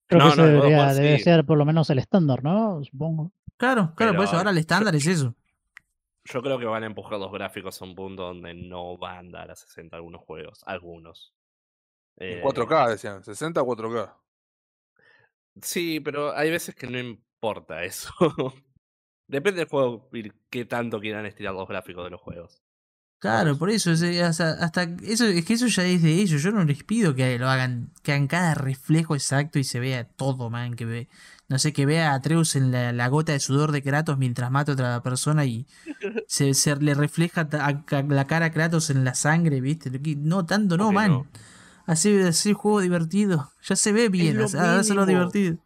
Creo no, que no, eso debería, no, no, debe sí. ser por lo menos el estándar, ¿no? Supongo. Claro, claro, pero, por eso ahora el estándar yo, es eso. Yo creo que van a empujar los gráficos a un punto donde no van a andar a sesenta algunos juegos, algunos. Eh... cuatro K decían, sesenta a cuatro K. Sí, pero hay veces que no importa eso. Depende del juego y qué tanto quieran estirar los gráficos de los juegos. Claro, por eso, es, hasta, hasta eso, es que eso ya es de ellos. Yo no les pido que lo hagan, que hagan cada reflejo exacto y se vea todo, man, que ve, no sé, que vea a Atreus en la, la gota de sudor de Kratos mientras mata a otra persona y se, se le refleja a, a la cara a Kratos en la sangre, ¿viste? No, tanto no, man. No. Así es el juego divertido. Ya se ve bien, ahora es lo divertido.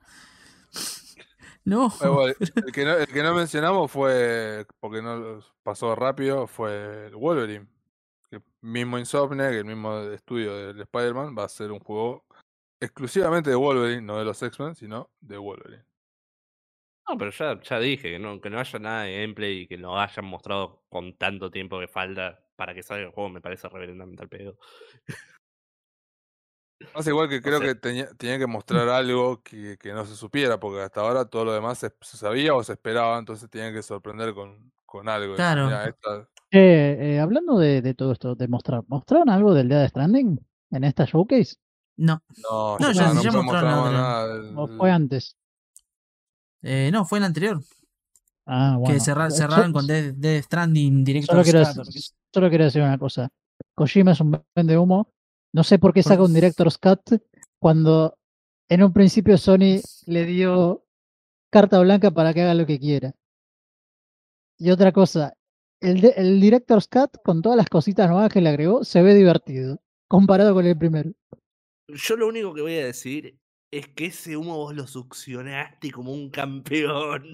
No. Bueno, el, que no, el que no mencionamos fue, porque no pasó rápido, fue Wolverine. El mismo Insomniac, el mismo estudio del Spider-Man, va a ser un juego exclusivamente de Wolverine, no de los X-Men, sino de Wolverine. No, pero ya, ya dije, que no, que no haya nada de gameplay y que lo hayan mostrado con tanto tiempo que falta para que salga el juego, me parece reverendamente al pedo. No, es igual que creo o sea, que tenía, tenía que mostrar algo que, que no se supiera, porque hasta ahora todo lo demás se, se sabía o se esperaba, entonces tenían que sorprender con, con algo. Claro. Mira, esta... eh, eh, hablando de, de todo esto, de mostrar, ¿mostraron algo del Death Stranding en esta showcase? No. No, no ya, ya, no, ya no mostraron nada. ¿O fue antes? Eh, no, fue el anterior. Ah, bueno. Que cerrar, cerraron yo, con Death, Death Stranding directo. Solo quiero, solo quiero decir una cosa. Kojima es un vende humo. No sé por qué saca un Director's Cut cuando en un principio Sony le dio carta blanca para que haga lo que quiera. Y otra cosa, el, de, el Director's Cut con todas las cositas nuevas que le agregó se ve divertido, comparado con el primero. Yo lo único que voy a decir es que ese humo vos lo succionaste como un campeón.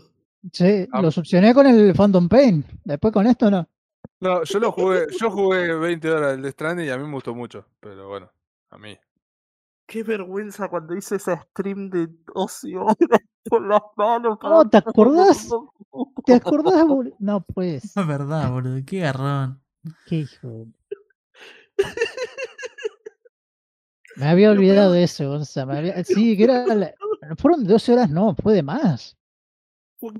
Sí, ah. Lo succioné con el Phantom Pain, después con esto no. No, yo lo jugué, yo jugué veinte horas del Death Stranding y a mí me gustó mucho, pero bueno, a mí. Qué vergüenza cuando hice esa stream de doce horas con las manos. No, oh, ¿te acordás? ¿Te acordás, boludo? No, pues. No es verdad, boludo, qué garrón. Qué hijo. Me había olvidado de eso, Gonza. Me había... Sí, que era... La... Fueron doce horas, no, fue de más.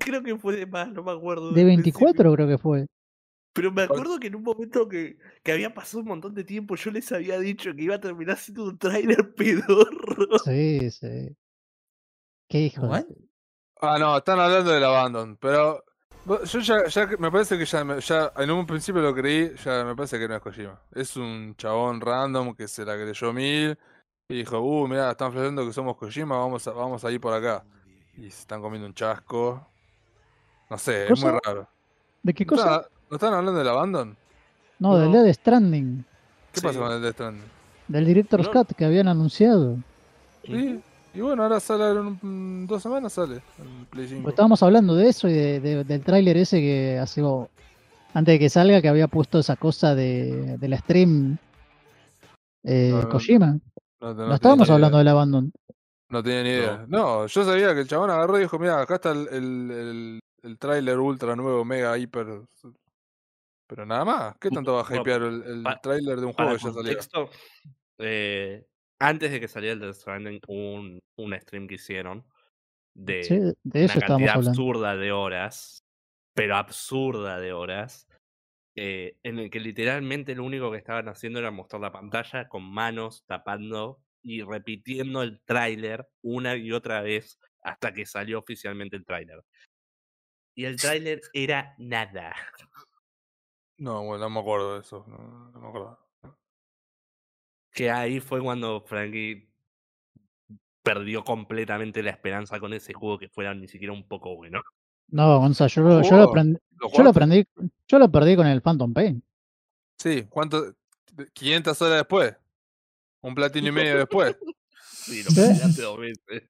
Creo que fue de más, no me acuerdo. De veinticuatro creo que fue. Pero me acuerdo que en un momento que, que había pasado un montón de tiempo, yo les había dicho que iba a terminar siendo un trailer pedorro. Sí, sí. ¿Qué hijo? ¿What? Ah, no, están hablando del Abandon, pero yo ya, ya me parece que ya, ya en un principio lo creí, ya me parece que no es Kojima. Es un chabón random que se la creyó mil y dijo, uh, mirá, están flasheando que somos Kojima, vamos a, vamos a ir por acá. Y se están comiendo un chasco. No sé, es muy raro. ¿De qué cosa? Está, ¿no están hablando del Abandon? No, no, del Death Stranding. ¿Qué sí. pasó con el Death Stranding? Del Director's Cut no. que habían anunciado. Sí, y bueno, ahora sale en dos semanas sale el Play cinco. Pues estábamos hablando de eso y de, de, del tráiler ese que hace antes de que salga, que había puesto esa cosa de, de la stream eh, no, Kojima. No, no, no estábamos hablando del Abandon. No tenía ni idea. No. no, yo sabía que el chabón agarró y dijo, mira, acá está el, el, el, el tráiler ultra nuevo, mega, hiper... Pero nada más, ¿qué tanto va a hypear el, el tráiler de un juego que ya salió? Eh, antes de que saliera el Death Stranding, un, un stream que hicieron de, sí, de eso una cantidad absurda hablando. de horas, pero absurda de horas, eh, en el que literalmente lo único que estaban haciendo era mostrar la pantalla con manos tapando y repitiendo el tráiler una y otra vez hasta que salió oficialmente el tráiler. Y el tráiler era nada. No, bueno, no me acuerdo de eso, no, no me acuerdo. Que ahí fue cuando Frankie perdió completamente la esperanza con ese juego que fuera ni siquiera un poco bueno. No, Gonzalo, yo, oh, yo, lo, aprendí, ¿lo yo lo aprendí, yo lo perdí con el Phantom Pain. Sí, ¿cuánto? quinientas horas después, un platino y medio después. Sí, lo perdí dos veces.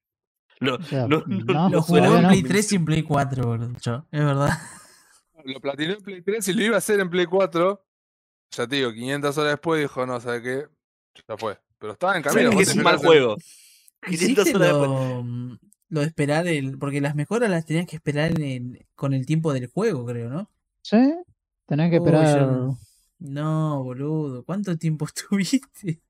No, o sea, no, no, no, no jugué en Play tres y en Play cuatro, boludo, es verdad. Lo platiné en Play tres y lo iba a hacer en Play cuatro. Ya te digo, quinientas horas después dijo, no, ¿sabes qué? Ya fue. Pero estaba en camino. Es un mal juego. quinientas horas después. Lo de esperar, el, porque las mejoras las tenías que esperar en el, con el tiempo del juego, creo, ¿no? Sí, tenías que esperar. Uy, no, boludo, ¿cuánto tiempo estuviste?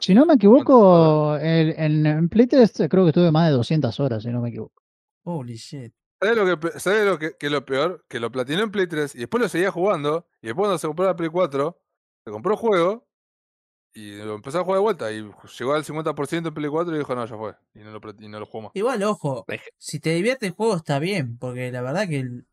Si no me equivoco, el, en, en Play tres creo que estuve más de doscientas horas, si no me equivoco. Holy shit. ¿Sabés lo, que, ¿sabés lo que, que lo peor? Que lo platinó en Play tres y después lo seguía jugando. Y después cuando se compró la Play cuatro, se compró el juego y lo empezó a jugar de vuelta. Y llegó al cincuenta por ciento en Play cuatro y dijo, no, ya fue. Y no lo, y no lo jugó más. Igual, ojo, si te divierte el juego está bien. Porque la verdad que el,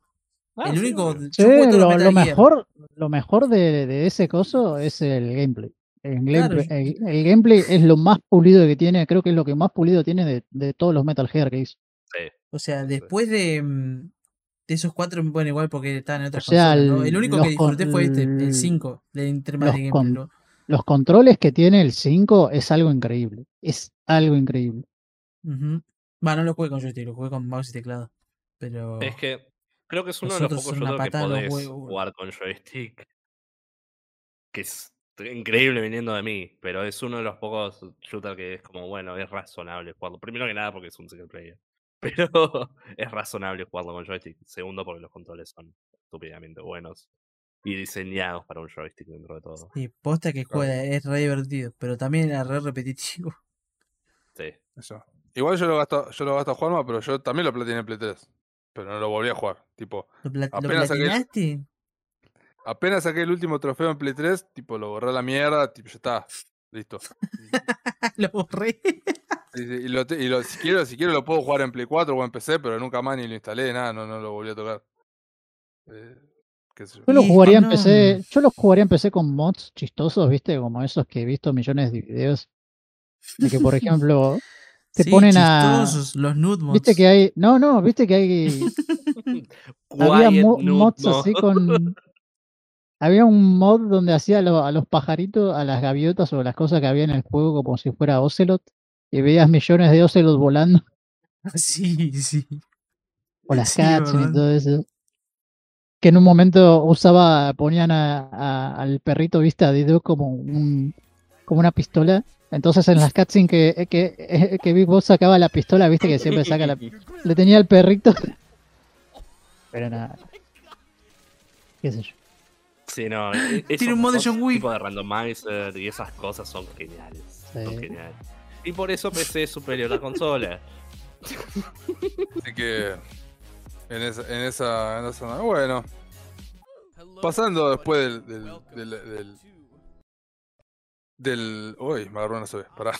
Ah, el único sí, lo, lo mejor, lo mejor de, de ese coso es el gameplay. El, claro. gameplay el, el gameplay es lo más pulido que tiene, creo que es lo que más pulido tiene de, de todos los Metal Gear que hizo. Sí. O sea, después de, de esos cuatro, bueno, igual porque estaban en otras o sea, consolas, ¿no? El único que disfruté fue este, el cinco, de temas de gameplay. Con, ¿no? Los controles que tiene el cinco es algo increíble. Es algo increíble. Uh-huh. Bueno, no lo jugué con joystick, lo jugué con mouse y teclado. Pero es que creo que es uno de los pocos juegos que podés jugar con joystick. Que es increíble viniendo de mí, pero es uno de los pocos shooters que es como, bueno, es razonable jugarlo. Primero que nada porque es un single player, pero es razonable jugarlo con joystick. Segundo porque los controles son estúpidamente buenos y diseñados para un joystick dentro de todo. Y sí, posta que juega, es re divertido, pero también era re repetitivo. Sí. Eso. Igual yo lo gasto, yo lo gasto a Juanma, pero yo también lo platiné en Play tres, pero no lo volví a jugar. Tipo, ¿Lo, plat- apenas ¿lo platinaste? Saqué... Apenas saqué el último trofeo en Play tres, tipo, lo borré a la mierda, tipo, ya está, listo. Lo borré. Y, y, lo, y lo, si quiero, si quiero lo puedo jugar en Play cuatro o en P C, pero nunca más ni lo instalé, nada, no, no lo volví a tocar. Eh, qué sé yo. Yo lo jugaría en P C, yo lo jugaría en P C con mods chistosos, viste, como esos que he visto millones de videos. De que, por ejemplo, te sí, ponen a... los nude mods. Viste que hay... No, no, viste que hay... Había mo- mods mod. Así con... Había un mod donde hacía a los, a los pajaritos, a las gaviotas o a las cosas que había en el juego como si fuera Ocelot. Y veías millones de Ocelot volando. Sí, sí. O las sí, cats ¿verdad? Y todo eso. Que en un momento usaba... Ponían a, a, al perrito, viste, a Dido como un... Como una pistola. Entonces en las cutscenes que, que, que Big Boss sacaba la pistola, viste que siempre saca la pistola. Le tenía el perrito. Pero nada. Qué sé yo. Sí, no. Tiene un mod de John Wick. Tipo de randomizer y esas cosas son geniales. Sí. Son geniales. Y por eso P C es superior a la consola. Así que... En esa... En esa, en esa bueno. Pasando después del... del, del, del Del. Uy, me agarró una sola. Pará.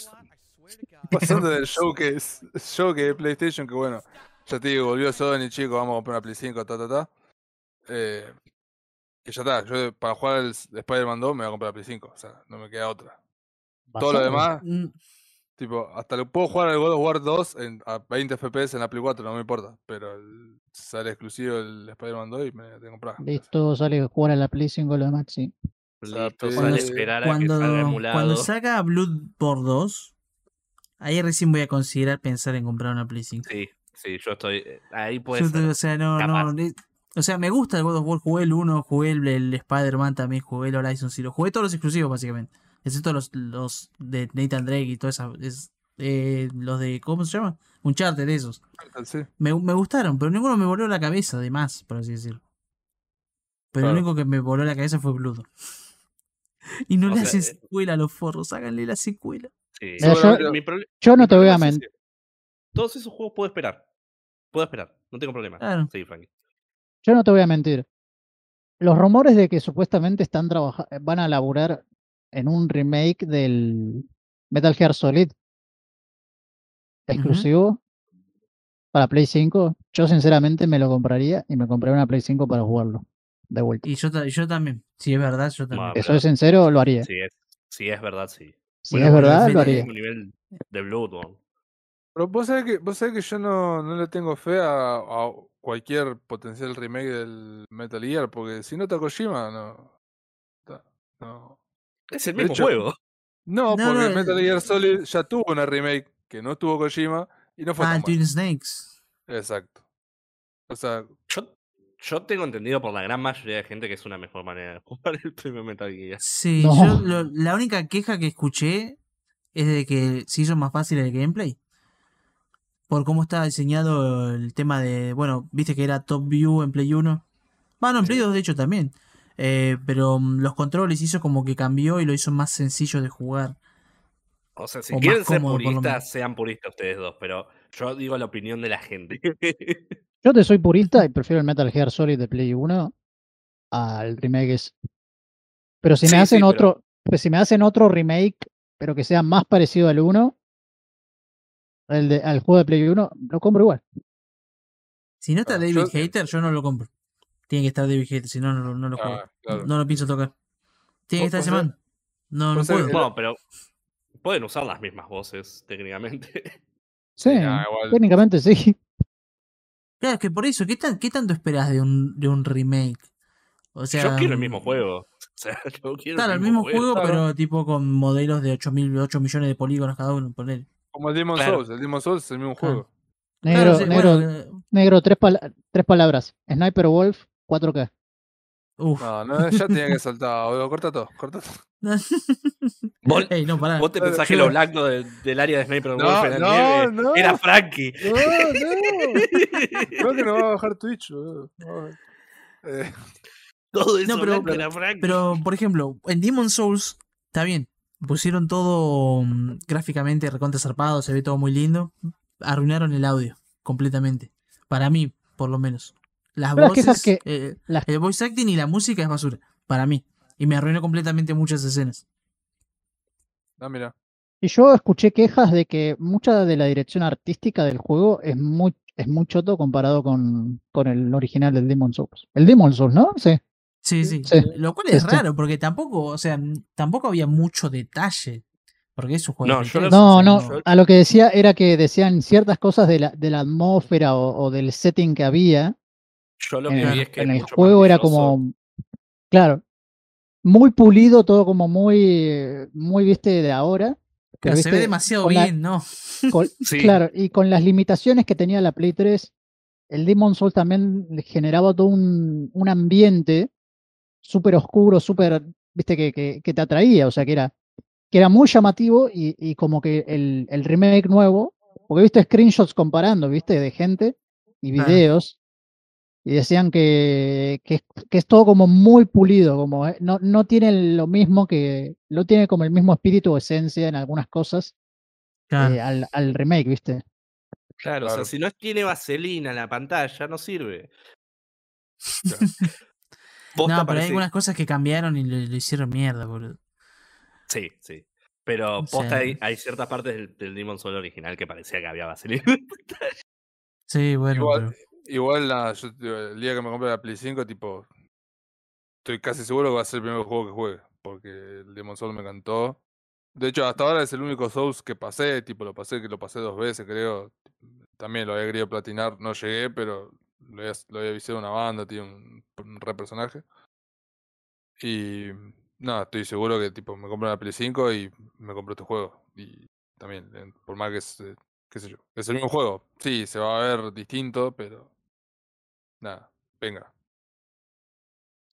Pasando del showcase, showcase de PlayStation, que bueno, ya te digo, volvió Sony, chicos, vamos a comprar una Play cinco, ta, ta, ta. Eh, que ya está, yo para jugar el Spider-Man dos me voy a comprar la Play cinco, o sea, no me queda otra. Todo lo demás, mm. tipo, hasta lo puedo jugar al God of War dos en, a veinte F P S en la Play cuatro, no me importa, pero el, sale exclusivo el Spider-Man dos y me tengo que comprar. Listo, sale jugar a la Play cinco lo demás, sí. Listo, cuando, a cuando, que cuando saca Bloodborne dos, ahí recién voy a considerar pensar en comprar una Play cinco. Sí, sí, yo estoy. Ahí puede yo ser. Estoy, o sea, no, capaz. no. O sea, me gusta el God of War, jugué el uno, jugué el, el Spider-Man también, jugué el Horizon Zero, jugué todos los exclusivos básicamente. Excepto los, los de Nathan Drake y todas esas. Es, eh, los de. ¿Cómo se llama? Uncharted, esos. Sí. Me, me gustaron, pero ninguno me voló la cabeza, de más, por así decirlo. Pero claro. Lo único que me voló la cabeza fue Bloodborne. Y no o le sea, hacen secuela a los forros, háganle la secuela. Sí. Mira, yo, yo, mi proble- yo no te voy a mentir. Todos esos juegos puedo esperar. Puedo esperar, no tengo problema. Claro. Sí, Frankie. Yo no te voy a mentir. Los rumores de que supuestamente están trabaj- van a laburar en un remake del Metal Gear Solid exclusivo uh-huh. para Play cinco, yo sinceramente me lo compraría y me compraría una Play cinco para jugarlo. De vuelta. Y yo, yo también, si es verdad, yo también. No, eso es sincero, lo haría. Si es, si es verdad, sí. Si bueno, es verdad, lo haría. Nivel de Bloodborne. Pero vos sabés que, vos sabés que yo no, no le tengo fe a, a cualquier potencial remake del Metal Gear, porque si no está Kojima, no. no. Es el de mismo hecho, juego. No, no porque no, Metal no, Gear Solid ya tuvo una remake que no tuvo Kojima y no fue. Ah, Twin Snakes. Exacto. O sea. ¿Yo? Yo tengo entendido por la gran mayoría de gente que es una mejor manera de jugar el primer Metal Gear. Sí, no. yo lo, la única queja que escuché es de que se hizo más fácil el gameplay. Por cómo está diseñado el tema de... Bueno, viste que era Top View en Play uno. Bueno, en Play dos de hecho también. Eh, pero los controles hizo como que cambió y lo hizo más sencillo de jugar. O sea, si o quieren ser cómodo, puristas, sean puristas ustedes dos. Pero yo digo la opinión de la gente. Yo te soy purista y prefiero el Metal Gear Solid de Play uno al remake ese. Pero si me sí, hacen sí, otro, pero... si me hacen otro remake, pero que sea más parecido al uno, el de, al juego de Play uno, lo compro igual. Si no está David Hater, yo no lo compro. Tiene que estar de vigente, si no, no, no lo juego. Ah, claro. No lo pienso tocar. Tiene que estar ese man. No, no puedo. No, pero pueden usar las mismas voces, técnicamente. Sí, nah, técnicamente sí. Claro, es que por eso, ¿qué, tan, qué tanto esperás de un, de un remake? O sea, yo quiero el mismo juego. O sea, yo quiero claro, el mismo, mismo juego, juego pero claro. Tipo con modelos de ocho millones de polígonos cada uno. Poner. Como el Demon's claro. Souls, el Demon's Souls es el mismo claro. juego. Negro, claro, sí, negro, bueno, negro tres, pal tres palabras. Sniper Wolf, cuatro K. Uf. No, no, ya tenía que saltar, boludo. Corta todo, corta todo. ¿Vos, hey, no, pará. ¿Vos te pensás que lo blanco de, del área de Sniper no, Wolf era, no, nieve? No. Era Frankie. No, no. Creo que no va a bajar Twitch, boludo. Eh. Todo eso no, pero, pero, era Frankie. Pero, por ejemplo, en Demon's Souls, está bien. Pusieron todo um, gráficamente recontra zarpado, se ve todo muy lindo. Arruinaron el audio completamente. Para mí, por lo menos. Las pero voces, las que... eh, las... el voice acting y la música es basura. Para mí. Y me arruinó completamente muchas escenas. Ah, mira. Y yo escuché quejas de que mucha de la dirección artística del juego es muy, es muy choto comparado con, con el original del Demon's Souls. El Demon's Souls, ¿no? Sí. Sí, sí. sí. Lo cual es sí. raro, porque tampoco, o sea, tampoco había mucho detalle. Porque es un juego. No, yo no, no, no, a lo que decía era que decían ciertas cosas de la, de la atmósfera o, o del setting que había. Yo lo que en, vi es que en el juego era como, claro, muy pulido, todo como muy, muy viste de ahora. Pero se ve demasiado bien, la, ¿no? Con, sí. Claro, y con las limitaciones que tenía la Play tres, el Demon's Souls también generaba todo un, un ambiente súper oscuro, súper, viste, que, que, que te atraía, o sea, que era, que era muy llamativo y, y como que el, el remake nuevo, porque viste screenshots comparando, viste, de gente y videos. Ah. Y decían que, que, que es todo como muy pulido, como eh, no, no tiene lo mismo que, no tiene como el mismo espíritu o esencia en algunas cosas claro. eh, al, al remake, ¿viste? Claro, claro, o sea, si no tiene vaselina en la pantalla, no sirve. Claro. No, pero parece... hay algunas cosas que cambiaron y lo, lo hicieron mierda, boludo. Sí, sí. Pero o posta sea... hay, hay ciertas partes del, del Demon's Souls original que parecía que había vaselina en la pantalla. Sí, bueno, igual, pero... Igual la, yo, el día que me compré la Play cinco, tipo, estoy casi seguro que va a ser el primer juego que juegue, porque el Demon's Souls me encantó. De hecho, hasta ahora es el único Souls que pasé, tipo, lo pasé, que lo pasé dos veces, creo. También lo había querido platinar, no llegué, pero lo había, lo había visto en una banda, tío, un, un re personaje. Y nada, estoy seguro que tipo me compré la Play cinco y me compré este juego. Y también, por más que es, qué sé yo, es el mismo juego. Sí, se va a ver distinto, pero nada, venga.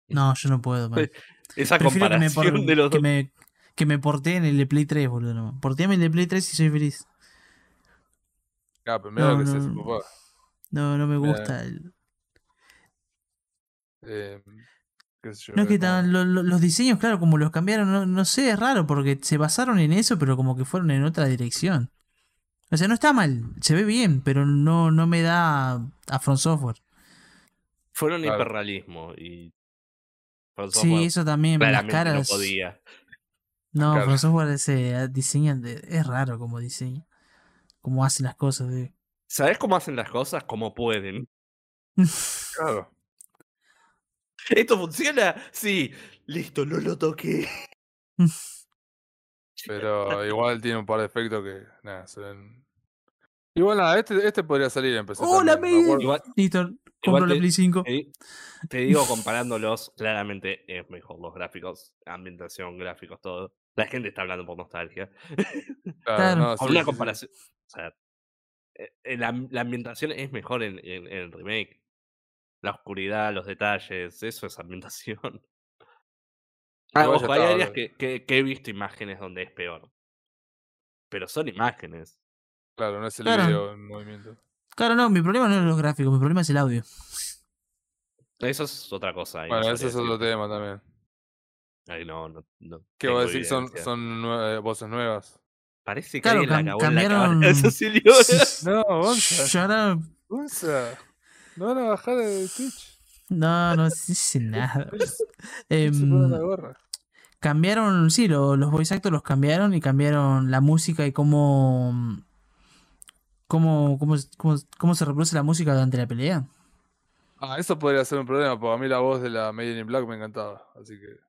No, yo no puedo, man. Esa prefiero comparación que me, por... de los que dos. Me, que me porté en el de Play tres, boludo. No. Portéame en el de Play tres y soy feliz. Ah, pero mira no, lo que no, se hace, papá. No, no me gusta. Eh, el... eh, qué sé yo, no es que tan, lo, lo, los diseños, claro, como los cambiaron, no, no sé, es raro, porque se basaron en eso, pero como que fueron en otra dirección. O sea, no está mal, se ve bien, pero no, no me da a From Software. Fueron claro. hiperrealismo y... From Software, sí, eso también, las caras... No, podía. no claro. From Software ese, diseña, es raro como diseña. Cómo hacen las cosas. ¿Eh? ¿Sabés cómo hacen las cosas? Como pueden. Claro. ¿Esto funciona? Sí. Listo, no lo toqué. Pero igual tiene un par de efectos que... Nada, se ven... Igual nada, este, este podría salir y empezar. ¡Hola, me! Igual, igual compro te, la Play cinco. Te, te digo, comparándolos, claramente es mejor los gráficos, ambientación, gráficos, todo. La gente está hablando por nostalgia. Claro, no, sí, una sí, comparación... Sí. O sea, la, la ambientación es mejor en, en, en el remake. La oscuridad, los detalles, eso es ambientación. Ah, ojo, hay áreas que, que, que he visto imágenes donde es peor. Pero son imágenes. Claro, no es el claro. video en movimiento. Claro, no, mi problema no es los gráficos, mi problema es el audio. Eso es otra cosa. Ahí bueno, no ese es otro tema también. Ahí no, no, no. ¿Qué voy a decir? Son, son nue voces nuevas. Parece que claro, cam la cambiaron. La eso sí, no, Gonza. Gonza. No van a bajar el Twitch. No, no se dice nada. eh, cambiaron, sí, lo, los voice actors los cambiaron y cambiaron la música y cómo cómo, cómo, cómo, cómo se reproduce la música durante la pelea. Ah, eso podría ser un problema, porque a mí la voz de la Made in Black me encantaba, así que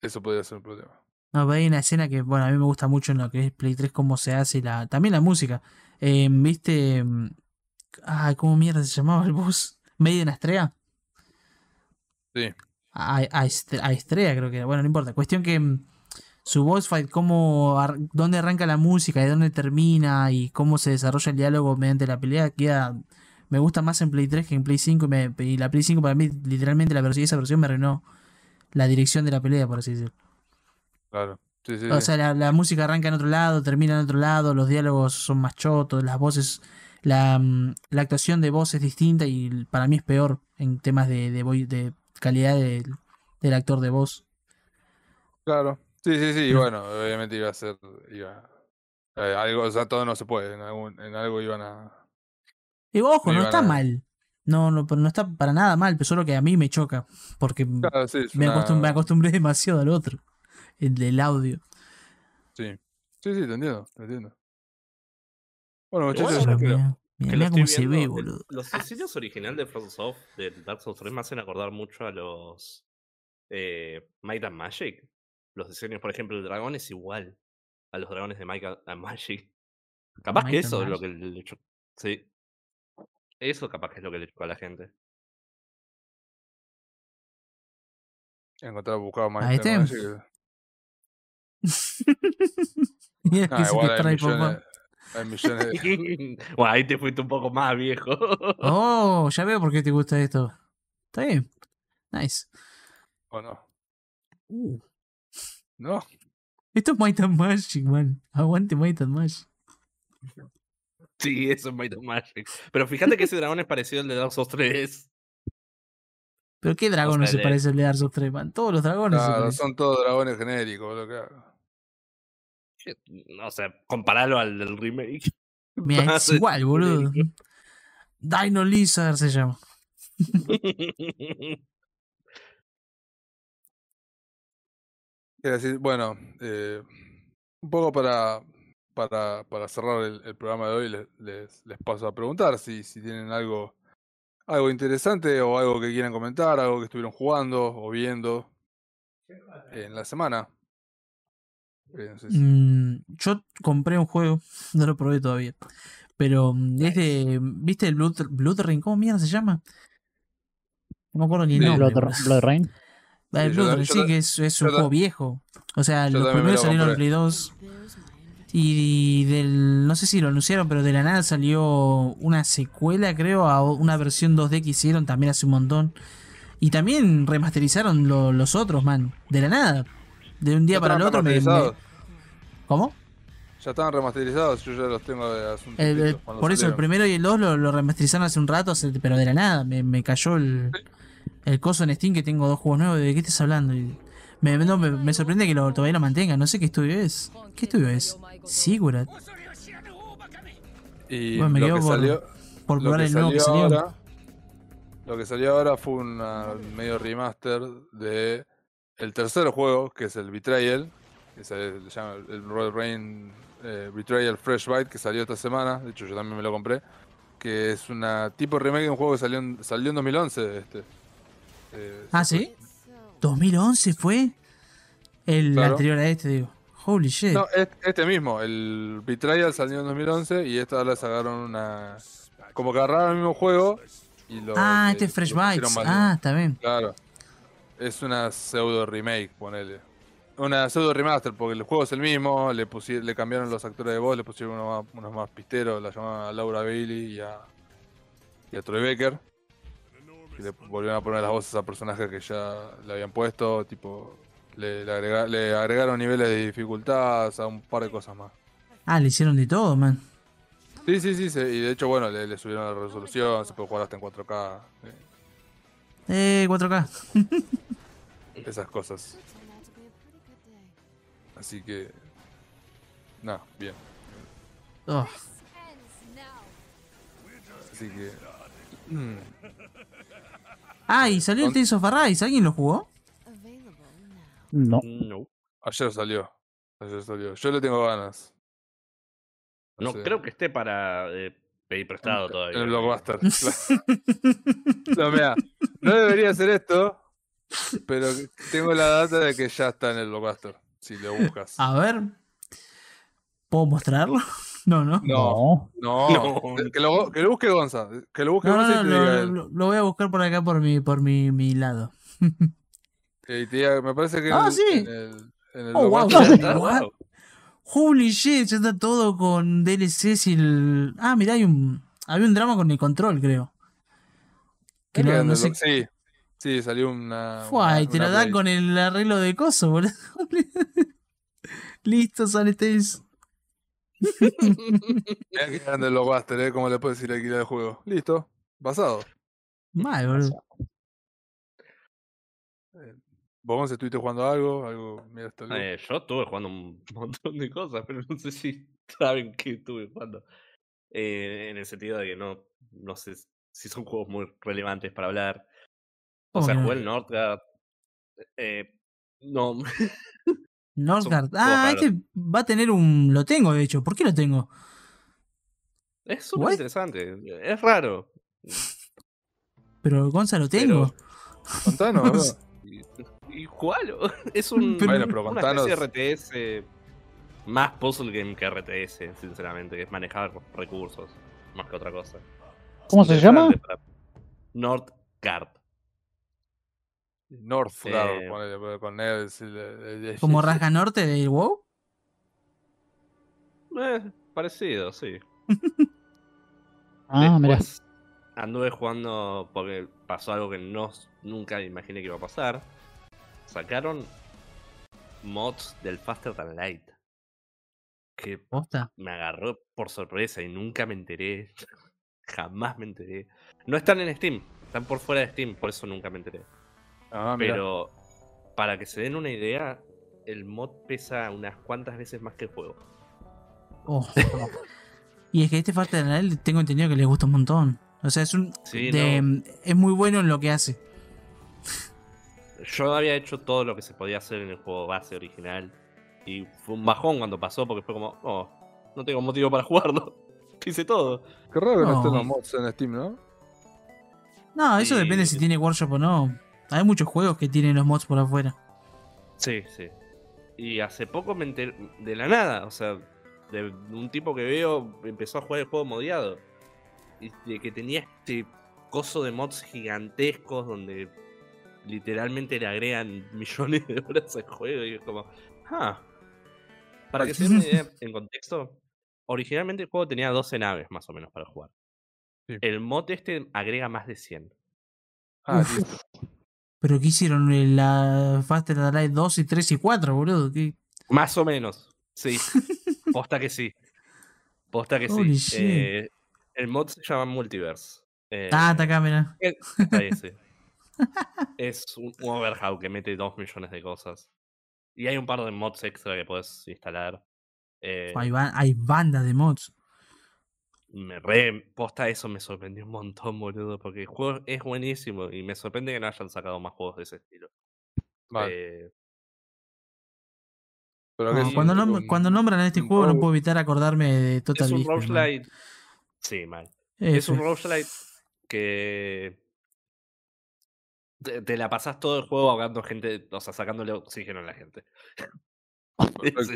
eso podría ser un problema. No, pero hay una escena que, bueno, a mí me gusta mucho en lo que es Play tres, cómo se hace, la también la música. Eh, ¿Viste? Ah, ¿cómo mierda se llamaba el boss? ¿Made in Astrea? Sí. A, a, a Estrella creo que era. Bueno, no importa. Cuestión que su boss fight, cómo ar dónde arranca la música y dónde termina y cómo se desarrolla el diálogo mediante la pelea, queda... Me gusta más en Play tres que en Play cinco. Y, me, y la Play cinco para mí, literalmente, la versión, esa versión me arruinó la dirección de la pelea, por así decirlo. Claro. Sí, sí, o sea, la, la música arranca en otro lado, termina en otro lado, los diálogos son más chotos, las voces... La, la actuación de voz es distinta y para mí es peor en temas de, de, voy, de calidad de, del actor de voz. Claro. Sí, sí, sí. Y bueno, obviamente iba a ser... Iba, eh, algo, o sea, todo no se puede. En, algún, en algo iban a... Y ojo, no está a... mal. No, no, no está para nada mal, pero solo que a mí me choca. Porque claro, sí, me, una... acostum me acostumbré demasiado al otro. El del audio. Sí. Sí, sí, te entiendo, te entiendo. Bueno, muchachos, bueno, mira, mira, mira cómo se ve, boludo. El, los diseños originales de FromSoft, del Dark Souls tres, me hacen acordar mucho a los eh, Might and Magic. Los diseños, por ejemplo, el dragón es igual a los dragones de Might and Magic. Capaz Might que eso es Magic. Lo que le chocó. Sí. Eso capaz que es lo que le chocó a la gente. He encontrado buscado Might and Magic. Mira que ah, se te trae, papá. Hay millones de... Bueno, ahí te fuiste un poco más, viejo. Oh, ya veo por qué te gusta esto. Está bien. Nice. ¿O no? Uh. No. Esto es Might and Magic, man. Aguante Might and Magic. Sí, eso es Might and Magic. Pero fíjate que ese dragón es parecido al de Dark Souls tres. ¿Pero qué dragón no se parece al de Dark Souls tres, man? Todos los dragones claro, se parecen. Son todos dragones genéricos, lo que hago. O sea, comparalo al del remake. Mira, es igual, boludo. Dino Lizard se llama. Bueno, eh, un poco para, para, para cerrar el, el programa de hoy, les, les, les paso a preguntar si, si tienen algo, algo interesante o algo que quieran comentar, algo que estuvieron jugando o viendo en la semana. No sé si... mm, yo compré un juego, no lo probé todavía, pero nice. Es de, ¿viste el Blood, Blood Rain? ¿Cómo mierda se llama? No me acuerdo ni el sí. nombre. Blood, Blood Rain. El sí, Blood Rain, sí, que es, es un juego viejo. O sea, los primeros lo salieron en Play dos y, y del, no sé si lo anunciaron, pero de la nada salió una secuela, creo, a una versión dos D que hicieron también hace un montón. Y también remasterizaron lo, los otros, man, de la nada. De un día para el otro me, me... ¿Cómo? Ya estaban remasterizados, yo ya los tengo de hace un tiempo. Por eso salieron. El primero y el dos lo, lo remasterizaron hace un rato, hace, pero de la nada. Me, me cayó el, el coso en Steam que tengo dos juegos nuevos. ¿De qué estás hablando? Y me, no, me, me sorprende que lo, todavía lo mantengan. No sé qué estudio es. ¿Qué estudio es? Sigurat. Y bueno, me quedo que por, salió, por probar el nuevo que salió. Ahora, lo que salió ahora fue un medio remaster de... El tercer juego, que es el Betrayal, que sale, se llama el Blood Rain eh, Betrayal Fresh Bite, que salió esta semana, de hecho yo también me lo compré, que es una tipo remake de un juego que salió en, salió en dos mil once. Este. Eh, ¿Ah, sí? ¿dos mil once fue? El claro. anterior a este, digo. Holy shit. No, este, este mismo, el Betrayal salió en dos mil once y esta ahora sacaron una... Como que agarraron el mismo juego y lo... Ah, este eh, es Fresh Bites. Ah, está bien. Claro. Es una pseudo remake, ponele. Una pseudo remaster, porque el juego es el mismo, le pusieron, le cambiaron los actores de voz, le pusieron unos más, unos más pisteros, la llamaban a Laura Bailey y a, y a Troy Baker. Y le volvieron a poner las voces a personajes que ya le habían puesto, tipo, le, le, agrega, le agregaron niveles de dificultad, o sea, un par de cosas más. Ah, le hicieron de todo, man. Sí, sí, sí, sí. Y de hecho, bueno, le, le subieron la resolución, se puede jugar hasta en cuatro K. ¿Sí? Eh, cuatro K. Esas cosas. Así que... Nah, bien. Oh. Así que... Mm. Ah, y salió el Tales of Arise. ¿Alguien lo jugó? No. no. Ayer salió. Ayer salió. Yo le tengo ganas. No, no sé. Creo que esté para eh, Pedí prestado todavía. El blockbuster. No, mira, no debería hacer esto, pero tengo la data de que ya está en el blockbuster, si lo buscas. A ver, ¿puedo mostrarlo? No, no. No, no. no. Que, lo, que lo busque Gonza. Que lo busque no, Gonza no, no, y te no, lo, lo voy a buscar por acá, por mi, por mi, mi lado. Y tía, me parece que... Ah, el, sí. En el, en el oh, wow. Wow. Holy shit, ya está todo con D L Cs y el... Ah, mirá, hay un... Había un drama con el control, creo. Que no, no sé... Sí, sí, salió una... Fua, y te lo dan con el arreglo de coso, boludo. Listo, sale Tales. Mirá que grande los Buster, ¿eh? Como le puedes decir alquilar el juego. Listo, basado. Mal, boludo. ¿Vos se estuviste jugando algo? algo mira, hasta eh, yo estuve jugando un montón de cosas, pero no sé si saben qué estuve jugando. Eh, en el sentido de que no, no sé si son juegos muy relevantes para hablar. O oh, sea, no. Jugué el Northgard. Eh, no. Northgard. Ah, este va a tener un... Lo tengo, de hecho. ¿Por qué lo tengo? Es súper interesante. Es raro. Pero, Gonzalo, lo tengo. Pero... Contanos, y jugalo. Es un bueno, pero una especie de R T S eh, más puzzle game que R T S, sinceramente, que es manejar recursos más que otra cosa. ¿Cómo se llama? Para... Northgard. Northgard, eh, ponele, ponele, ponele. ¿Como Rasga Norte del WoW? Eh, parecido, sí. Ah, mirá. Anduve jugando porque pasó algo que no, nunca imaginé que iba a pasar. Sacaron mods del Faster Than Light. Que ¿Posta? Me agarró por sorpresa y nunca me enteré. Jamás me enteré. No están en Steam, están por fuera de Steam, por eso nunca me enteré. Ah, pero mirá, para que se den una idea, el mod pesa unas cuantas veces más que el juego. Oh. Y es que este Faster Than Light tengo entendido que les gusta un montón. O sea, es un sí, de, no. es muy bueno en lo que hace. Yo había hecho todo lo que se podía hacer en el juego base original. Y fue un bajón cuando pasó porque fue como, oh, no tengo motivo para jugarlo. Hice todo. Qué raro que no estén los mods en Steam, ¿no? No, eso sí. Depende si tiene Workshop o no. Hay muchos juegos que tienen los mods por afuera. Sí, sí. Y hace poco me enteré de la nada. O sea, de un tipo que veo empezó a jugar el juego modiado. Y de que tenía este coso de mods gigantescos donde... Literalmente le agregan millones de horas al juego y es como... Ah. Para que se den una idea en contexto, originalmente el juego tenía doce naves más o menos para jugar. Sí. El mod este agrega más de cien. Ah, sí. ¿Pero qué hicieron? ¿La Faster Than Light dos y tres y cuatro, boludo? ¿Qué? Más o menos, sí. Posta que sí. Posta que Holy sí. Eh, el mod se llama Multiverse. Eh, ah, está acá, mirá. Ahí sí. Es un overhaul que mete dos millones de cosas. Y hay un par de mods extra que podés instalar. Eh, hay, ba hay bandas de mods. Me re posta eso, me sorprendió un montón, boludo. Porque el juego es buenísimo. Y me sorprende que no hayan sacado más juegos de ese estilo. Vale. Eh... Pero no, sí, cuando, nombr un... cuando nombran este un juego, road... no puedo evitar acordarme de Total Beast. Es un roguelite. Sí, mal. F. Es un roguelite que. Te, te la pasás todo el juego ahogando gente, o sea, sacándole oxígeno a la gente. Eso,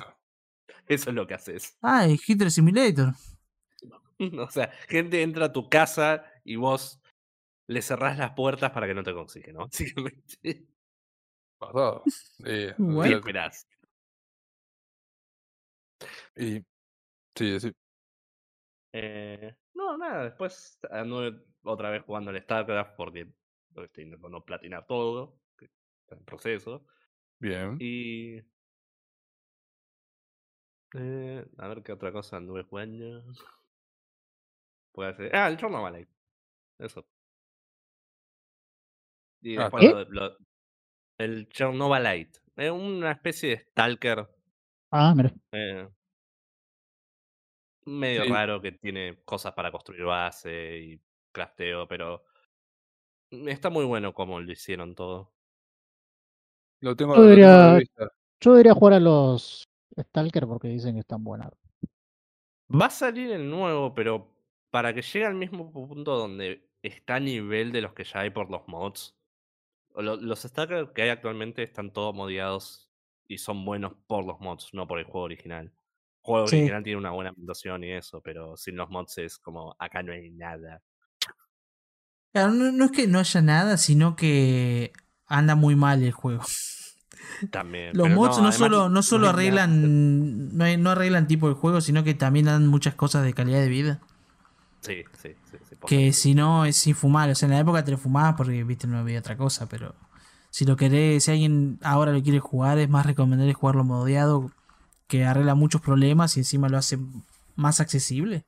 eso es lo que haces. Ah, el Hitler Simulator. O sea, gente entra a tu casa y vos le cerrás las puertas para que no te consigue, ¿no? Básicamente. Pasado. Eh, te esperás. Y. Sí, sí. Eh, no, nada, después anduve otra vez jugando al StarCraft porque. Estoy intentando platinar todo, que está en proceso. Bien. Y. Eh, a ver qué otra cosa anduve jugando. Puede ser. Ah, el John Wick. Eso. Y después ¿Qué? Lo de, lo, el Chernova Light. Es eh, una especie de stalker. Ah, mira. Eh, medio sí. Raro que tiene cosas para construir base y crafteo, pero. Está muy bueno como lo hicieron todo. Lo tengo yo, debería, yo debería jugar a los Stalker porque dicen que están buenas. Va a salir el nuevo, pero para que llegue al mismo punto donde está a nivel de los que ya hay por los mods. Los stackers que hay actualmente están todos modeados y son buenos por los mods, no por el juego original. El juego sí. original tiene una buena ambientación y eso, pero sin los mods es como, acá no hay nada. Claro, no, no es que no haya nada, sino que anda muy mal el juego. También. Los mods no, no, además, solo, no solo no arreglan nada. no no arreglan tipo de juego, sino que también dan muchas cosas de calidad de vida. Sí, sí, sí. sí que si no es infumable. O sea, en la época te lo fumabas porque, viste, no había otra cosa, pero si lo querés, si alguien ahora lo quiere jugar, es más recomendable jugarlo modeado, que arregla muchos problemas y encima lo hace más accesible.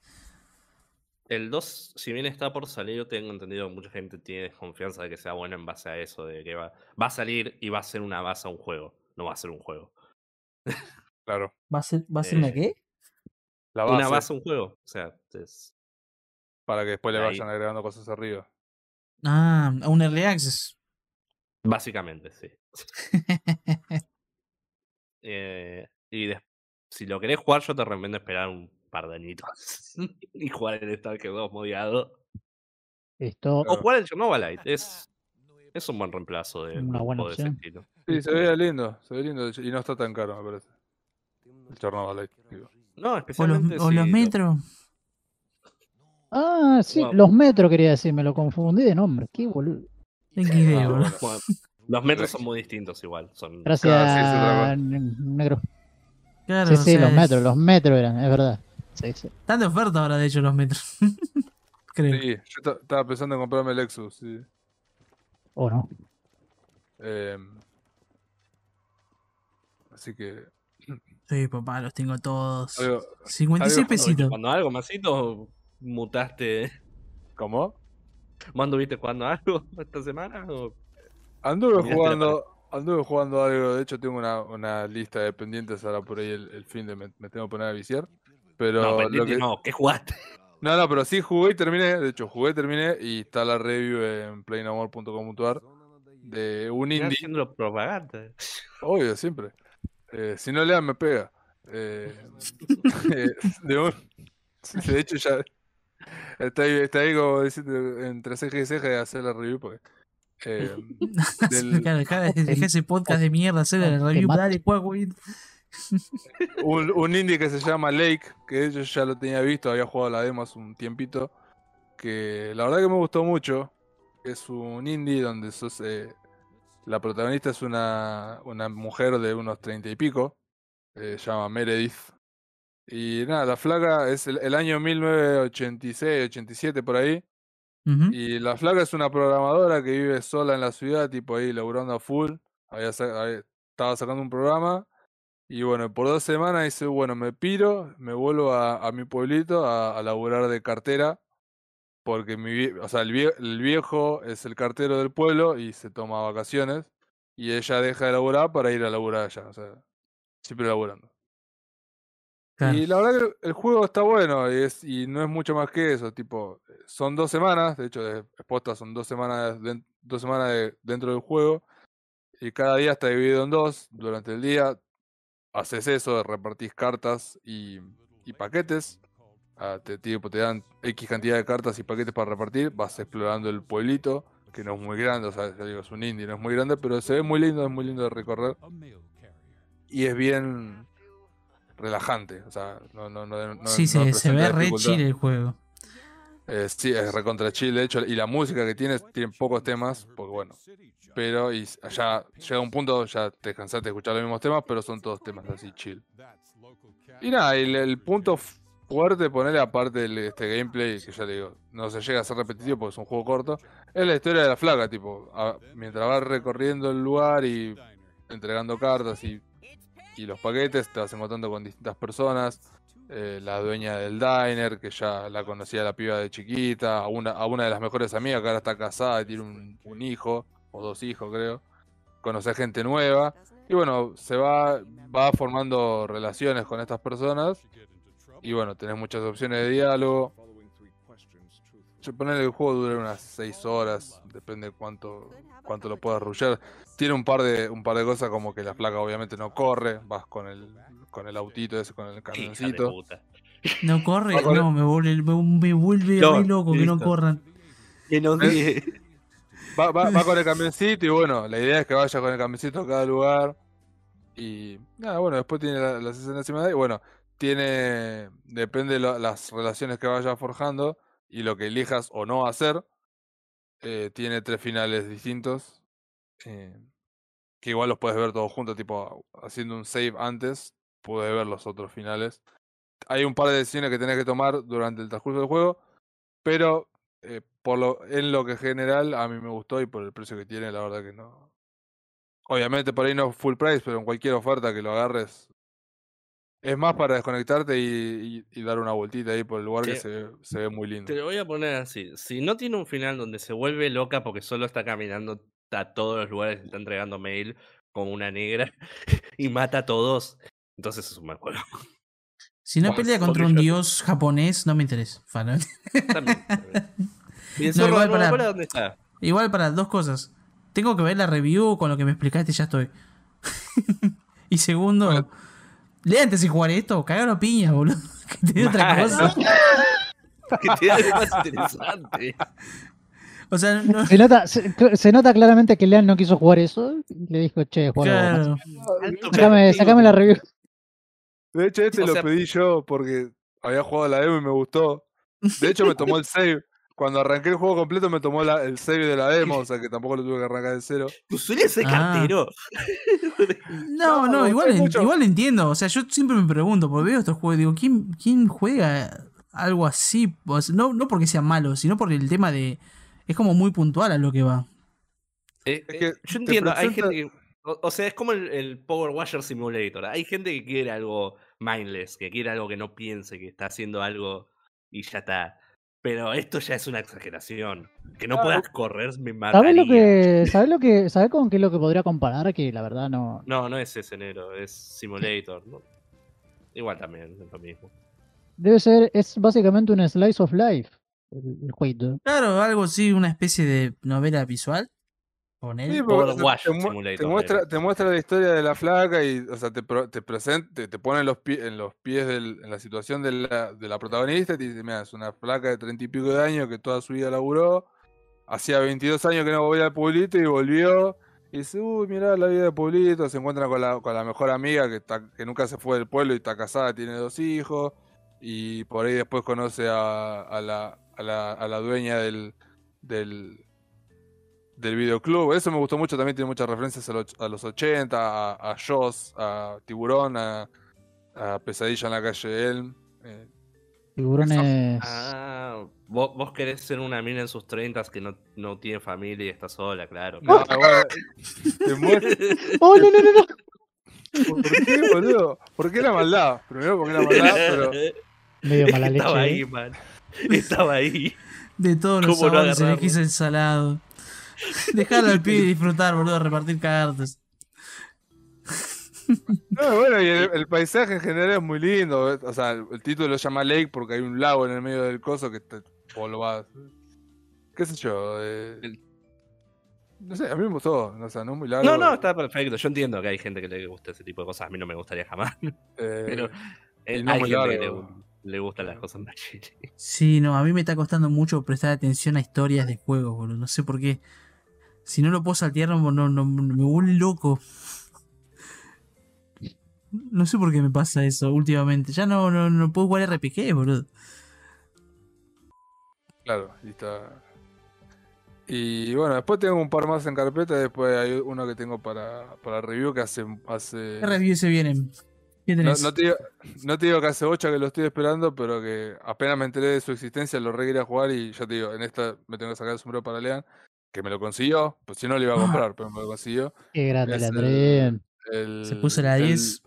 El dos, si bien está por salir, yo tengo entendido que mucha gente tiene desconfianza de que sea bueno en base a eso, de que va, va a salir y va a ser una base a un juego. No va a ser un juego. Claro. ¿Va a ser, va a ser eh, una qué? La base. Una base a un juego. O sea, es... para que después le vayan ahí agregando cosas arriba. Ah, a un early access. Básicamente, sí. eh, y de, si lo querés jugar, yo te recomiendo esperar un par de añitos y jugar el Stalker dos modiado. Esto... o jugar el Chernobyl. Es, es un buen reemplazo de un juego de ese estilo. Sí, se ve lindo, se ve lindo y no está tan caro, me parece. El Chernobyl. No, especialmente o los, o los sí, metros. Ah, sí, wow. Los metros quería decir, me lo confundí de nombre. Qué boludo. Qué idea, boludo. Los metros son muy distintos igual. Son... gracias, ah, sí, negro. Claro, sí, sí, o sea, los metros, es... los metros eran, es verdad. Sí, sí. Están de oferta ahora, de hecho, los metros. Creo. Sí, yo estaba pensando en comprarme el Lexus, sí. ¿O no? Eh, así que... sí, papá, los tengo todos. Algo, cincuenta y seis algo, pesitos. Cuando algo masito, mutaste. ¿Cómo? ¿Cómo anduviste jugando algo esta semana? ¿O... anduve jugando... anduve jugando algo, de hecho tengo una, una lista de pendientes ahora por ahí el, el fin de me, me tengo que poner a viciar. Pero no, pendiente que... no, ¿qué jugaste? No, no, pero sí jugué y terminé, de hecho jugué, terminé y está la review en play no more punto com punto a r de un indie. ¿Estás haciendo propaganda? Obvio, siempre. Eh, si no lean me pega. Eh, eh, de, un... de hecho ya está ahí, está ahí como entre ceja y ceja de hacer la review porque... Eh, del... dejá ese podcast de mierda, hacer el review, dale, juego. un, un indie que se llama Lake, que yo ya lo tenía visto, había jugado la demo hace un tiempito, que la verdad que me gustó mucho. Es un indie donde sos, eh, la protagonista es una, una mujer de unos treinta y pico, eh, se llama Meredith. Y nada, la flaca es el, el año mil novecientos ochenta y seis, ochenta y siete por ahí. Y la flaca es una programadora que vive sola en la ciudad, tipo ahí laburando a full. Había sa- había, estaba sacando un programa y bueno, por dos semanas dice, bueno, me piro, me vuelvo a, a mi pueblito a, a laburar de cartera. Porque mi vie- o sea, el, vie- el viejo es el cartero del pueblo y se toma vacaciones. Y ella deja de laburar para ir a laburar allá, o sea, siempre laburando. Claro. Y la verdad que el juego está bueno y, es, y no es mucho más que eso, tipo, son dos semanas, de hecho de posta son dos semanas, de, dos semanas de, dentro del juego y cada día está dividido en dos, durante el día haces eso, repartís cartas y, y paquetes, ah, te, tipo, te dan X cantidad de cartas y paquetes para repartir, vas explorando el pueblito, que no es muy grande, o sea, digo, es un indie, no es muy grande, pero se ve muy lindo, es muy lindo de recorrer y es bien... relajante, o sea, no, no, no, no sí, no se, se ve re chill el juego. Eh, sí, es recontra chill, de hecho, y la música que tiene, tiene pocos temas, porque bueno, pero y allá llega un punto, ya te cansaste de escuchar los mismos temas, pero son todos temas así chill. Y nada, el, el punto fuerte, ponerle aparte de este gameplay, que ya le digo, no se llega a ser repetitivo porque es un juego corto, es la historia de la flaca, tipo, a, mientras vas recorriendo el lugar y entregando cartas y y los paquetes, te vas encontrando con distintas personas, eh, la dueña del diner, que ya la conocía la piba de chiquita, a una, a una de las mejores amigas que ahora está casada y tiene un, un hijo, o dos hijos creo, conocer gente nueva, y bueno, se va, va formando relaciones con estas personas, y bueno, tenés muchas opciones de diálogo. Yo ponerle el juego dura unas seis horas, depende cuánto cuánto lo puedas rushear. Tiene un par de un par de cosas como que la placa obviamente no corre, vas con el con el autito ese, con el camioncito. No corre, no, me vuelve, me vuelve no, re loco listo. Que no corran. Que no guíe. Va, va, va con el camioncito y bueno, la idea es que vaya con el camioncito a cada lugar. Y nada, bueno, después tiene la, la sesión encima de ahí. Bueno, tiene, depende de lo, las relaciones que vaya forjando y lo que elijas o no hacer. Eh, tiene tres finales distintos. Eh, que igual los puedes ver todos juntos, tipo haciendo un save antes, puedes ver los otros finales. Hay un par de decisiones que tenés que tomar durante el transcurso del juego, pero eh, por lo, en lo que general a mí me gustó y por el precio que tiene, la verdad que no. Obviamente por ahí no full price, pero en cualquier oferta que lo agarres, es más para desconectarte y, y, y dar una vueltita ahí por el lugar, sí, que se, se ve muy lindo. Te lo voy a poner así, si no tiene un final donde se vuelve loca porque solo está caminando a todos los lugares, está entregando mail como una negra y mata a todos, entonces es un mal juego. Si no, wow, pelea contra un yo... dios japonés, no me interesa. También, también. Y no, igual, para, para dónde está. Igual para dos cosas. Tengo que ver la review, con lo que me explicaste ya estoy. Y segundo, bueno, léate si jugar esto, cagaron a piñas, boludo. Que te dé otra cosa. Que te dé algo más interesante. O sea, no... se, nota, se, se nota claramente que Lean no quiso jugar eso. Le dijo, che, juega. Claro. Sacame, sacame la review. De hecho, este o lo sea, pedí yo porque había jugado la demo y me gustó. De hecho, me tomó el save. Cuando arranqué el juego completo, me tomó la, el save de la demo. O sea, que tampoco lo tuve que arrancar de cero. Tú sueles ser cartero. No, no, no igual, en, igual entiendo. O sea, yo siempre me pregunto, porque veo estos juegos y digo, ¿quién, ¿quién juega algo así? O sea, no, no porque sea malo, sino porque el tema de... Es como muy puntual a lo que va. Eh, es que yo entiendo, presenta... hay gente que... O sea, es como el, el Power Washer Simulator. Hay gente que quiere algo mindless, que quiere algo que no piense, que está haciendo algo y ya está. Pero esto ya es una exageración. Que no ah, puedas correr, me mataría. ¿Sabes lo que, ¿sabes lo que, ¿sabes con qué es lo que podría comparar? Que la verdad no... No, no es ese enero, es Simulator, ¿no? Igual también, es lo mismo. Debe ser, es básicamente un slice of life, el, el juego. Claro, algo así, una especie de novela visual. Con él, sí, te, mu te, muestra, te muestra la historia de la flaca y, o sea, te, pro te, presenta, te pone en los, pie en los pies del, en la situación de la, de la protagonista y te dice, mira, es una flaca de treinta y pico de años que toda su vida laburó, hacía veintidós años que no volvía al pueblito y volvió, y dice, uy, mirá la vida de pueblito, se encuentra con la, con la mejor amiga que, está, que nunca se fue del pueblo y está casada, tiene dos hijos, y por ahí después conoce a, a, la, a, la, a la dueña del... del del videoclub. Eso me gustó mucho, también tiene muchas referencias a los, a los ochenta, a, a Jaws, a Tiburón, a, a Pesadilla en la calle Elm. Eh, Tiburones... Ah, ¿vos, vos querés ser una mina en sus treintas que no, no tiene familia y está sola, claro. No, bueno, te muestra... ¡Oh, no, no, no, no! ¿Por qué, boludo? ¿Por qué la maldad? Primero porque la maldad, pero... Medio mala leche. Estaba ahí, man. Estaba ahí. De todos los sabores se me quiso el salado. Dejarlo al pibe y disfrutar, boludo, repartir cartas. No, bueno, y el, el paisaje en general es muy lindo. O sea, el, el título lo llama Lake porque hay un lago en el medio del coso que te polvas. Qué sé yo. Eh, el... No sé, a mí me gustó. O sea, no es muy largo. No, no, está perfecto. Yo entiendo que hay gente que le gusta ese tipo de cosas. A mí no me gustaría jamás. Eh, Pero eh, no hay muy gente largo. Que le gusta. Le gustan las cosas más chidas. Sí, no, a mí me está costando mucho prestar atención a historias de juegos, boludo. No sé por qué. Si no lo puedo saltear, no, no, no, me vuelve loco. No sé por qué me pasa eso últimamente. Ya no, no, no puedo jugar R P G, boludo. Claro, y está. Y bueno, después tengo un par más en carpeta. Después hay uno que tengo para, para review que hace... hace... ¿Qué review se vienen? No, no, te digo, no te digo que hace ocho que lo estoy esperando, pero que apenas me enteré de su existencia lo re quería jugar y ya te digo, en esta me tengo que sacar el sombrero para Lean, que me lo consiguió, pues si no lo iba a comprar, pero me lo consiguió. Qué grande el André. Se puso la diez.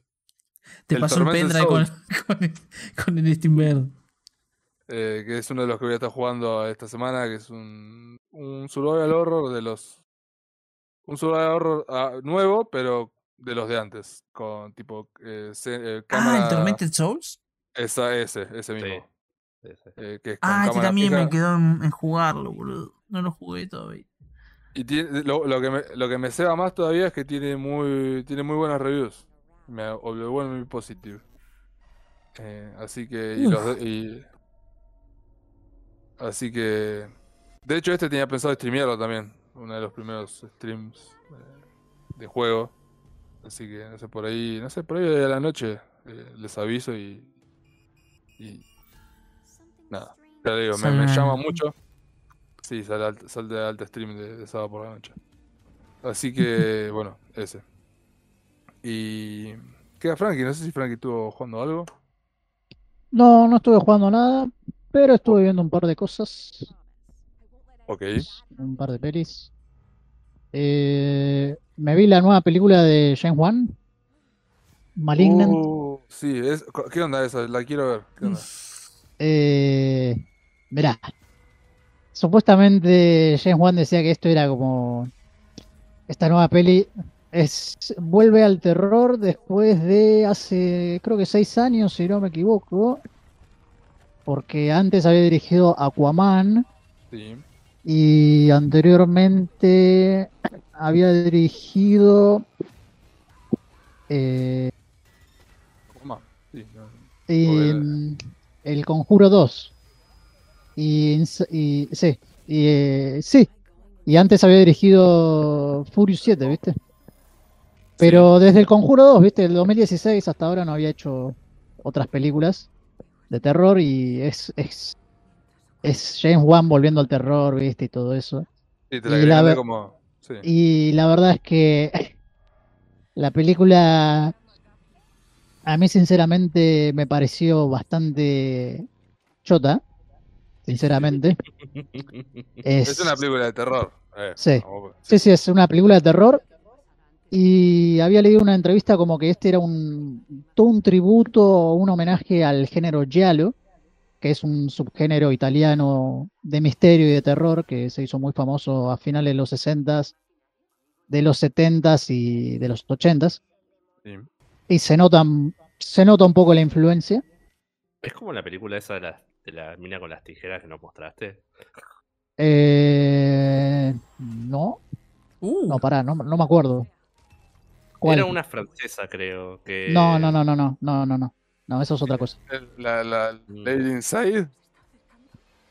Te pasó el pendrive con, con, con el Steam Verde. Eh, que es uno de los que voy a estar jugando esta semana, que es un, un survival horror de los... Un survival horror ah, nuevo, pero... de los de antes, con tipo eh, se, eh, cámara... Ah, ¿el Tormented Souls? Esa, ese, ese mismo. Sí. Ese. Eh, que es con ah, este también fija. Me quedó en, en jugarlo, boludo. No lo jugué todavía. Y tiene, lo, lo, que me, lo que me ceba más todavía es que tiene muy tiene muy buenas reviews. Me obligó en muy positivo. Eh, así que... Y los, y, así que... De hecho, este tenía pensado streamearlo también. Uno de los primeros streams eh, de juego. Así que, no sé, por ahí... No sé, por ahí a la noche eh, les aviso y... y nada, ya le digo, me, me llama mucho. Sí, sale alta, sale alta stream de, de sábado por la noche. Así que, bueno, ese. Y... Queda Frankie, no sé si Frankie estuvo jugando algo. No, no estuve jugando nada, pero estuve viendo un par de cosas. Ok. Un par de pelis. Eh, me vi la nueva película de James Wan, Malignant. Uh, sí, es, ¿qué onda esa? La quiero ver. ¿Qué onda? Eh, mirá, supuestamente James Wan decía que esto era como... Esta nueva peli... Es, vuelve al terror después de hace, creo que seis años, si no me equivoco, porque antes había dirigido Aquaman, sí, y anteriormente había dirigido eh, Aquaman, sí, no, y, El Conjuro dos y, y sí, y, eh, sí, y antes había dirigido Furious siete, ¿viste? Pero desde El Conjuro dos, viste, el dos mil dieciséis hasta ahora no había hecho otras películas de terror y es es, es James Wan volviendo al terror, viste, y todo eso. Sí, te la y, la, como, sí. Y la verdad es que la película a mí sinceramente me pareció bastante chota, sinceramente. es, es una película de terror. Eh, sí. Vamos, sí, sí, sí, es una película de terror. Y había leído una entrevista como que este era un todo un tributo, un homenaje al género giallo, que es un subgénero italiano de misterio y de terror que se hizo muy famoso a finales de los sesentas, de los setentas y de los ochentas. Sí. Y se nota, se nota un poco la influencia. ¿Es como la película esa de la, de la mina con las tijeras que nos mostraste? Eh, no. Uh. No, pará, no, no me acuerdo. ¿Cuál? Era una francesa, creo. Que... No, no, no, no, no, no, no, no, no, eso es otra cosa. La, la Lady Inside.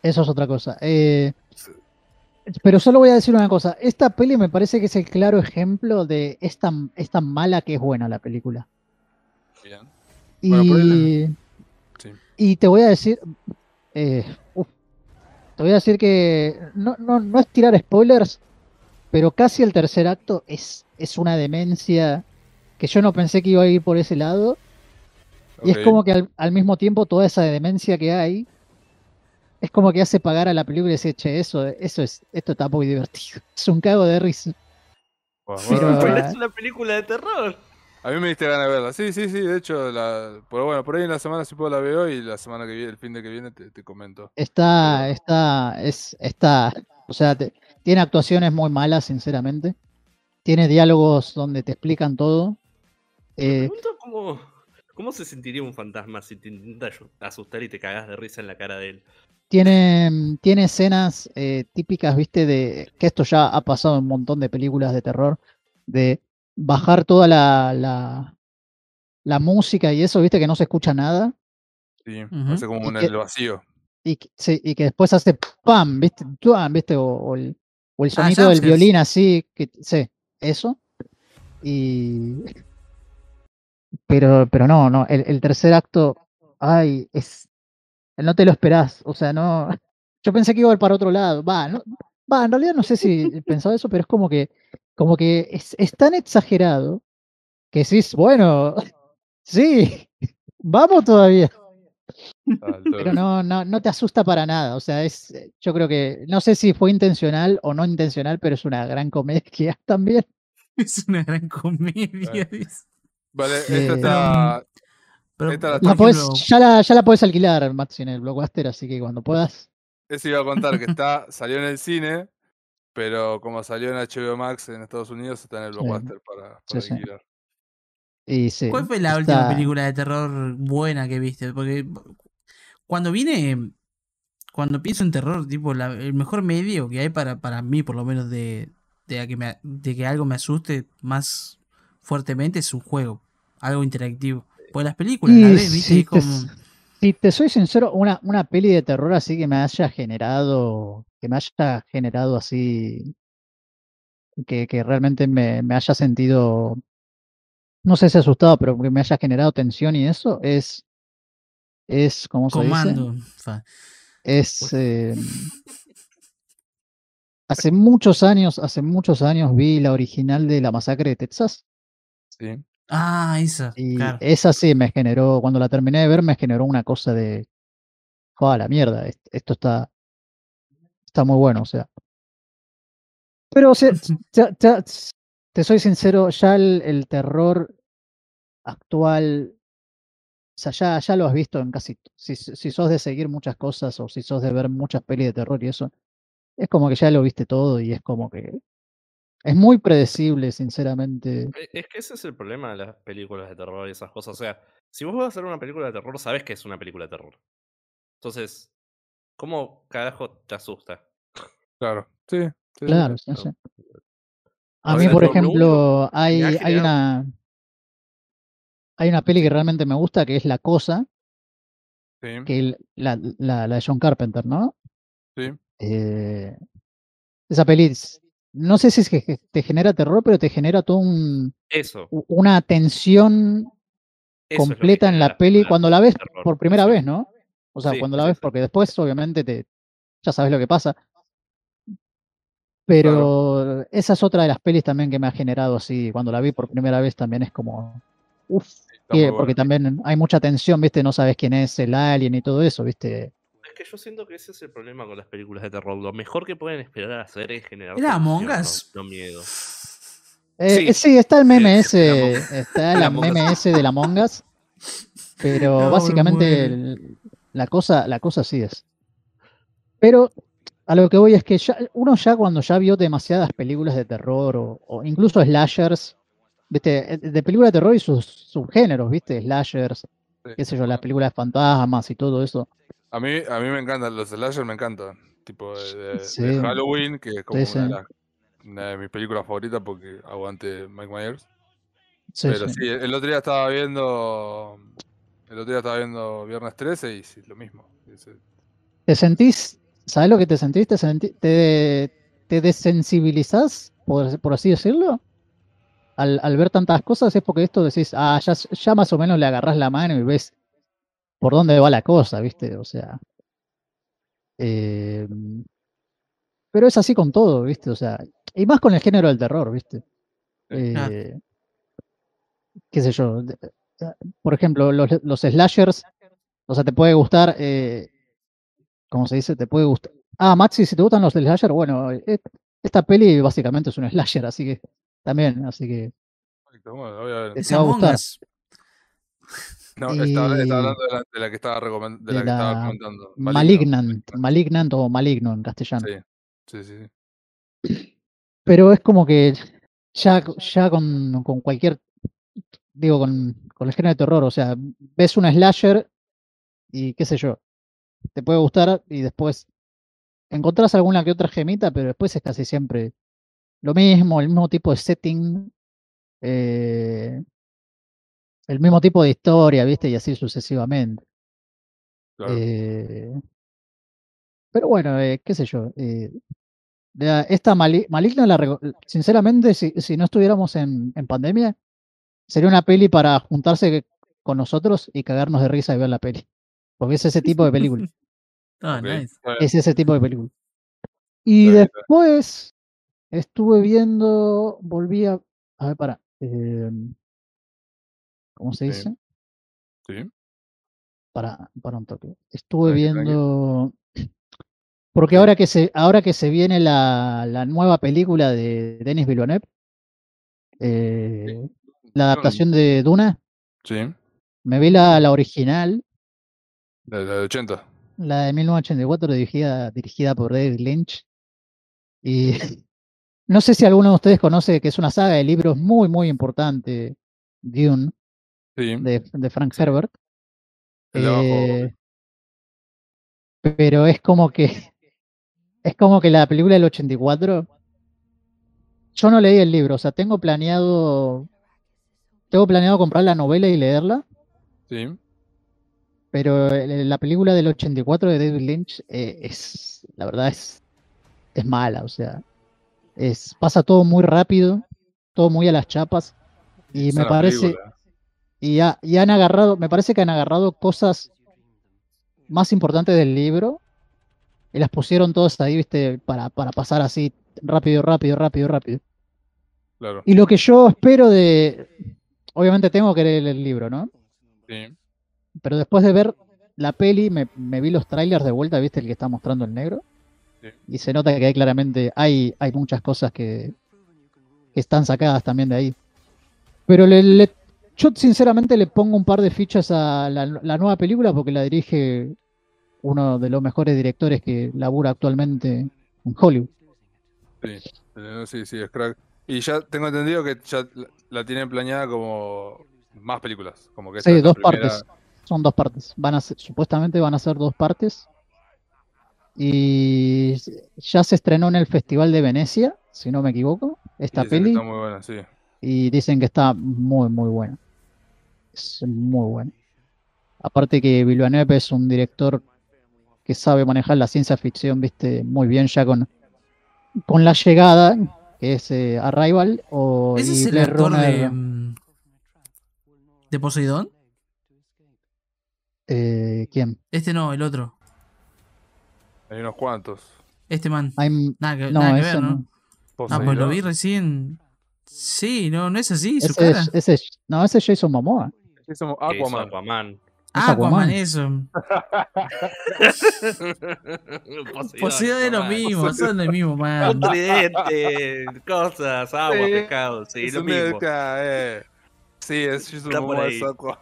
Eso es otra cosa. Eh, pero solo voy a decir una cosa. Esta peli me parece que es el claro ejemplo de es tan, es tan mala que es buena la película. Bien. Y, bueno, sí. Y te voy a decir, eh, uf, te voy a decir que no, no, no es tirar spoilers, pero casi el tercer acto es es una demencia que yo no pensé que iba a ir por ese lado. Okay. Y es como que al, al mismo tiempo toda esa demencia que hay es como que hace pagar a la película y dice, che, eso, eso es, esto está muy divertido. Es un cago de risa. Bueno, pero, bueno, es una película de terror. A mí me diste ganas de verla. Sí, sí, sí. De hecho, la, pero bueno, por ahí en la semana si puedo la veo y la semana que viene, el fin de que viene te, te comento. Está, pero... está, es, está, o sea, te, tiene actuaciones muy malas, sinceramente. Tiene diálogos donde te explican todo. Eh, Me pregunto cómo, cómo se sentiría un fantasma si te intenta asustar y te cagás de risa en la cara de él. Tiene, tiene escenas eh, típicas, viste, de que esto ya ha pasado en un montón de películas de terror, de bajar toda la, la, la música y eso, viste, que no se escucha nada. Sí, uh-huh. Hace como un el vacío. Y, sí, y que después hace pam, viste, tuam, viste, o, o, el, o el sonido ah, del violín así, que sí. Eso y pero pero no no el, el tercer acto, ay, es no te lo esperás, o sea, no, yo pensé que iba a ir para otro lado, va, no, va, en realidad no sé si pensaba eso, pero es como que como que es, es tan exagerado que sí, bueno, sí, vamos todavía, pero no no no te asusta para nada, o sea, es, yo creo que no sé si fue intencional o no intencional, pero es una gran comedia también. Es una gran comedia. Vale, vale, esta eh, está, pero, esta la, la podés, ya la ya la podés alquilar, Max, en el Blockbuster, así que cuando puedas. Eso iba a contar que está salió en el cine, pero como salió en H B O Max en Estados Unidos está en el Blockbuster, sí, para, para sí, alquilar. Sí. Y sí, ¿cuál fue la está... última película de terror buena que viste? Porque cuando viene, cuando pienso en terror, tipo la, el mejor medio que hay para, para mí, por lo menos, de, de, que me, de que algo me asuste más fuertemente es un juego, algo interactivo. Pues las películas, y la ves, viste, si como... Te, si te soy sincero, una, una peli de terror así que me haya generado, que me haya generado así, que, que realmente me, me haya sentido, no sé si asustado, pero que me haya generado tensión y eso, es, es ¿cómo se Comando. Dice? Comando. Es... Eh, hace muchos años, hace muchos años vi la original de La Masacre de Texas. Sí. Ah, esa. Y claro. Esa sí me generó, cuando la terminé de ver, me generó una cosa de, joder, la mierda, esto está, está muy bueno, o sea. Pero, o sea, ya, ya, te soy sincero, ya el, el terror actual, o sea, ya, ya lo has visto en casi, si, si sos de seguir muchas cosas o si sos de ver muchas pelis de terror y eso, es como que ya lo viste todo y es como que... Es muy predecible, sinceramente. Es que ese es el problema de las películas de terror y esas cosas. O sea, si vos vas a hacer una película de terror, sabés que es una película de terror. Entonces, ¿cómo carajo te asusta? Claro, sí. sí claro, sí. sí. A mí, por ejemplo, hay, hay una... Hay una peli que realmente me gusta, que es La Cosa. Sí. Que el, la, la, la de John Carpenter, ¿no? Sí. Eh, esa peli... No sé si es que te genera terror, pero te genera todo un... Eso. Una tensión Eso completa en la peli cuando la ves terror, por primera sí. vez, ¿no? O sea, sí, cuando la ves, porque después obviamente te ya sabes lo que pasa. Pero claro. Esa es otra de las pelis también que me ha generado así. Cuando la vi por primera vez también es como... Uf, sí, porque bueno. También hay mucha tensión, ¿viste? No sabes quién es el alien y todo eso, ¿viste? Que yo siento que ese es el problema con las películas de terror. Lo mejor que pueden esperar a hacer es generar... Era Among Us. No, no miedo. Eh, sí. Eh, sí, está el meme ese. Está el meme ese de la Among Us. Pero no, básicamente el, la, cosa, la cosa sí es. Pero a lo que voy es que ya, uno ya cuando ya vio demasiadas películas de terror o, o incluso slashers, ¿viste? De películas de terror y sus subgéneros, ¿viste? Slashers, sí. Qué sé yo, las películas de fantasmas y todo eso. A mí, a mí me encantan, los slashers me encantan. Tipo de, de, sí. de Halloween, que es como sí, una, sí. De la, una de mis películas favoritas porque aguante Mike Myers. Sí, Pero sí. sí, el otro día estaba viendo. El otro día estaba viendo Viernes trece y sí, lo mismo. Sí. ¿Te sentís? ¿Sabés lo que te sentís? ¿Te, sentí, te, te desensibilizás, por, por así decirlo? Al, al ver tantas cosas es porque esto decís, ah, ya, ya más o menos le agarrás la mano y ves. Por dónde va la cosa, ¿viste? O sea. Eh, pero es así con todo, ¿viste? O sea. Y más con el género del terror, ¿viste? Eh, ah. Qué sé yo. Por ejemplo, los, los slashers. O sea, te puede gustar. Eh, ¿Cómo se dice? Te puede gustar. Ah, Maxi, si te gustan los slashers, bueno, esta peli básicamente es un slasher, así que. También, así que. Bueno, te va a gustar. No, y... estaba, estaba hablando de la, de la que estaba recomendando, de, de la que estaba comentando. Malignant, Malignant, Malignant o Maligno en castellano. Sí, sí, sí. Pero es como que ya, ya con, con cualquier, digo, con, con el género de terror, o sea, ves un slasher y qué sé yo, te puede gustar y después encontrás alguna que otra gemita, pero después es casi siempre lo mismo, el mismo tipo de setting, eh... el mismo tipo de historia, ¿viste? Y así sucesivamente. Claro. Eh, pero bueno, eh, qué sé yo. Eh, esta Mali- Maligna, la, sinceramente, si, si no estuviéramos en, en pandemia, sería una peli para juntarse con nosotros y cagarnos de risa y ver la peli. Porque es ese tipo de película. Ah, nice. Es ese tipo de película. Y claro, después estuve viendo, volví a... A ver, pará. Eh, ¿Cómo se dice? Sí. sí. Para, para un toque. Estuve tranqui, viendo. Tranqui. Porque ahora que se, ahora que se viene la, la nueva película de Denis Villeneuve, eh, sí. la adaptación de Duna. Sí. Me vi la, la original. La, la de ochenta. La de mil novecientos ochenta y cuatro, dirigida, dirigida por David Lynch. Y no sé si alguno de ustedes conoce que es una saga de libros muy, muy importante, Dune. Sí. De, de Frank Herbert, eh, pero es como que es como que la película del ochenta y cuatro, yo no leí el libro, o sea, tengo planeado tengo planeado comprar la novela y leerla, Sí. Pero la película del ochenta y cuatro de David Lynch eh, es, la verdad es, es mala, o sea, es, pasa todo muy rápido, todo muy a las chapas, y es me parece, y, ha, y han agarrado, me parece que han agarrado cosas más importantes del libro, y las pusieron todas ahí, viste, para, para pasar así, rápido, rápido, rápido, rápido. Claro. Y lo que yo espero de, obviamente tengo que leer el libro, ¿no? Sí. Pero después de ver la peli, me, me vi los trailers de vuelta, ¿viste? El que está mostrando el negro. Sí. Y se nota que hay claramente, hay, hay muchas cosas que, que están sacadas también de ahí. Pero le, le, yo sinceramente le pongo un par de fichas a la, la nueva película porque la dirige uno de los mejores directores que labura actualmente en Hollywood. Sí, sí, sí, es crack. Y ya tengo entendido que ya la tienen planeada como más películas. Como que sí, dos primera... partes. Son dos partes, van a ser, supuestamente van a ser dos partes y ya se estrenó en el Festival de Venecia, si no me equivoco, esta peli. Está muy buena, sí. Y dicen que está muy muy buena, es muy buena. Aparte que Villeneuve es un director que sabe manejar la ciencia ficción, viste, muy bien ya con, con La Llegada, que es eh, Arrival o ¿ese es el actor de, de Poseidón? Eh, ¿Quién? Este no, el otro. Hay unos cuantos. Este man. I'm... Nada que, no, nada que ver, ¿no? ¿no? Ah, pues lo vi recién. Sí, no, no es así, ese, su cara. Ese, no, ese es Jason Momoa. Jason Aquaman. Aquaman. Ah, Aquaman, eso. Poseidón es lo mismo, son lo mismo, man. Tridente, cosas, agua, sí, pescado, sí, es lo mismo. Eh. Sí, es Jason Momoa, es Aquaman.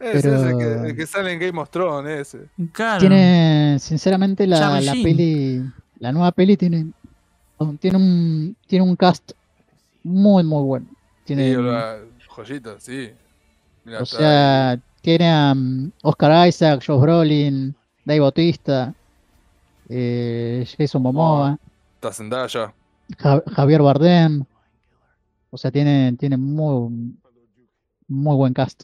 Ese pero... es el que, el que sale en Game of Thrones, ese. Claro. Tiene, sinceramente, la, la peli, la nueva peli tiene, tiene un, tiene un cast muy, muy bueno. Tiene, sí, la joyita, sí. Mirá, o sea, ahí tiene a um, Oscar Isaac, Josh Brolin, Dave Bautista, eh, Jason Momoa, oh, Zendaya, ja Javier Bardem. O sea, tiene, tiene muy, muy buen cast.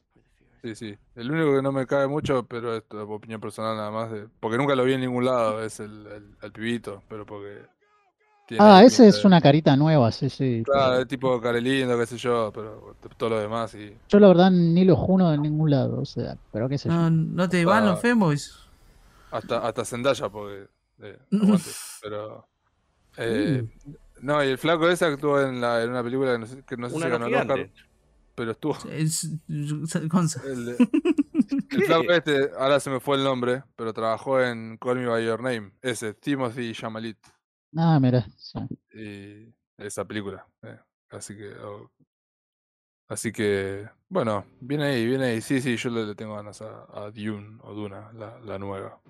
Sí, sí. El único que no me cae mucho, pero esto es opinión personal nada más, de, porque nunca lo vi en ningún lado, es el, el, el pibito, pero porque... Tiene ah, ese de... es una carita nueva, sí, sí. Claro, pero... es tipo carelindo, qué sé yo, pero todo lo demás y... Yo la verdad ni lo juno de ningún lado, o sea, pero qué sé no, yo. No te hasta, van los femboys. Hasta, hasta Zendaya, porque... Eh, aguante, pero... Eh, mm. No, y el flaco ese actuó en, la, en una película que no sé, que no sé si ganó el Oscar. Pero estuvo. Es, Gonza. El, el flaco este, ahora se me fue el nombre, pero trabajó en Call Me By Your Name. Ese, Timothy Chalamet. Ah, mira. Sí. Y esa película. Eh. Así que. Oh, así que. Bueno, viene ahí, viene ahí. Sí, sí, yo le, le tengo ganas a, a Dune o Duna, la, la nueva.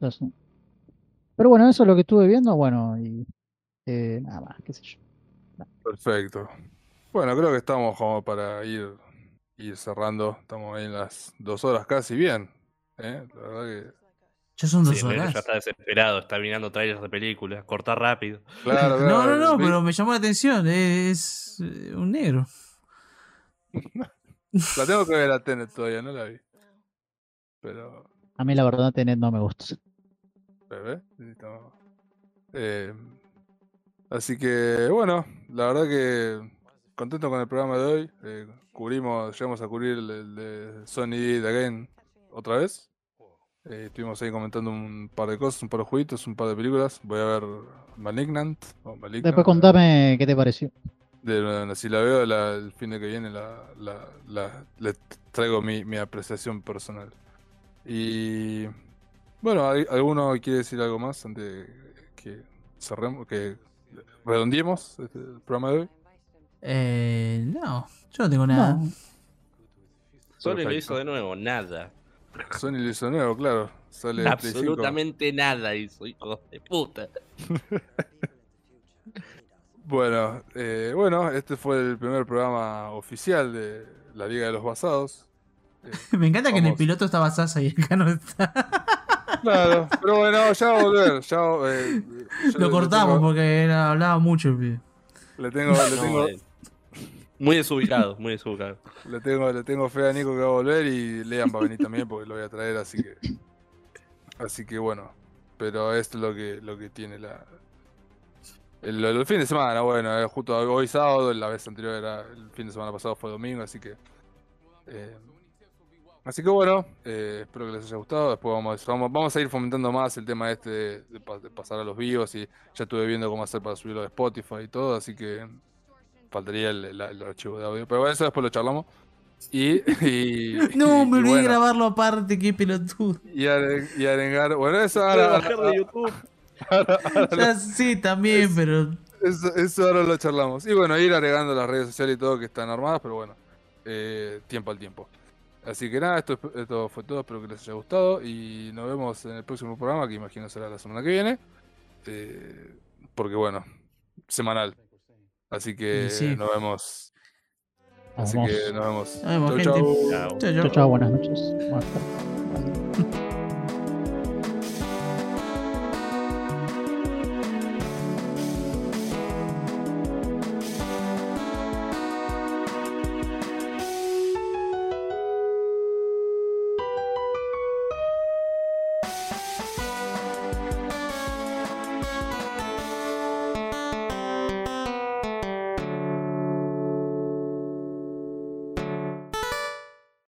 Pero bueno, eso es lo que estuve viendo. Bueno, y. Eh, nada más, qué sé yo. Nah. Perfecto. Bueno, creo que estamos como para ir, ir cerrando. Estamos ahí en las dos horas casi bien. ¿Eh? La verdad que... Ya son dos sí, horas. Ya está desesperado, está mirando trailers de películas. Cortar rápido. Claro, claro, no, no, no, pero me llamó la atención. Es un negro. La tengo que ver a Tenet todavía, no la vi. Pero... A mí la verdad Tenet no me gusta. ¿Ves? Eh, así que, bueno, la verdad que... Contento con el programa de hoy, eh, cubrimos, llegamos a cubrir el, el de Sony The Game otra vez. Eh, estuvimos ahí comentando un par de cosas, un par de jueguitos, un par de películas. Voy a ver Malignant. O Malignant Después contame eh, qué te pareció. De, bueno, si la veo la, el fin de que viene, la, la, la, les traigo mi, mi apreciación personal. Y bueno, ¿hay, ¿alguno quiere decir algo más antes de que cerremos, que redondeemos este, el programa de hoy? Eh, no, yo no tengo nada. No. Sony lo hizo de nuevo, nada. Sony lo hizo de nuevo, claro. Sale absolutamente nada hizo, hijo de puta. Bueno, eh, bueno, este fue el primer programa oficial de la Liga de los Basados. Eh, Me encanta vamos. que en el piloto estaba Sasa y acá no está. Claro, pero bueno, ya va a volver. Ya, eh, ya lo cortamos tengo... porque era, hablaba mucho el pibe. Le tengo... No, le tengo... No, eh. Muy desubicado, muy desubicado. Le tengo, le tengo fe a Nico que va a volver y Lean va a venir también porque lo voy a traer, así que... Así que bueno, pero esto es lo que, lo que tiene la... El, el fin de semana, bueno, eh, justo hoy sábado, la vez anterior era... El fin de semana pasado fue domingo, así que... Eh, así que bueno, eh, espero que les haya gustado. Después vamos, vamos, vamos a ir fomentando más el tema este de, de, de pasar a los vivos y ya estuve viendo cómo hacer para subirlo a Spotify y todo, así que... Faltaría el, el, el archivo de audio, pero bueno, eso después lo charlamos. Y. y no, y, me olvidé bueno. grabarlo aparte, qué pelotudo. Y, are, y arengar. Bueno, eso ahora. Sí, también, es, pero. Eso, eso ahora lo charlamos. Y bueno, ir agregando las redes sociales y todo que están armadas, pero bueno, eh, tiempo al tiempo. Así que nada, esto, esto fue todo. Espero que les haya gustado y nos vemos en el próximo programa, que imagino será la semana que viene. Eh, porque bueno, semanal. Así que sí, sí. nos vemos. Así nos vemos. que nos vemos. Nos vemos chau, chau. chau, chau. Chau, chau. Buenas noches. Buenas tardes.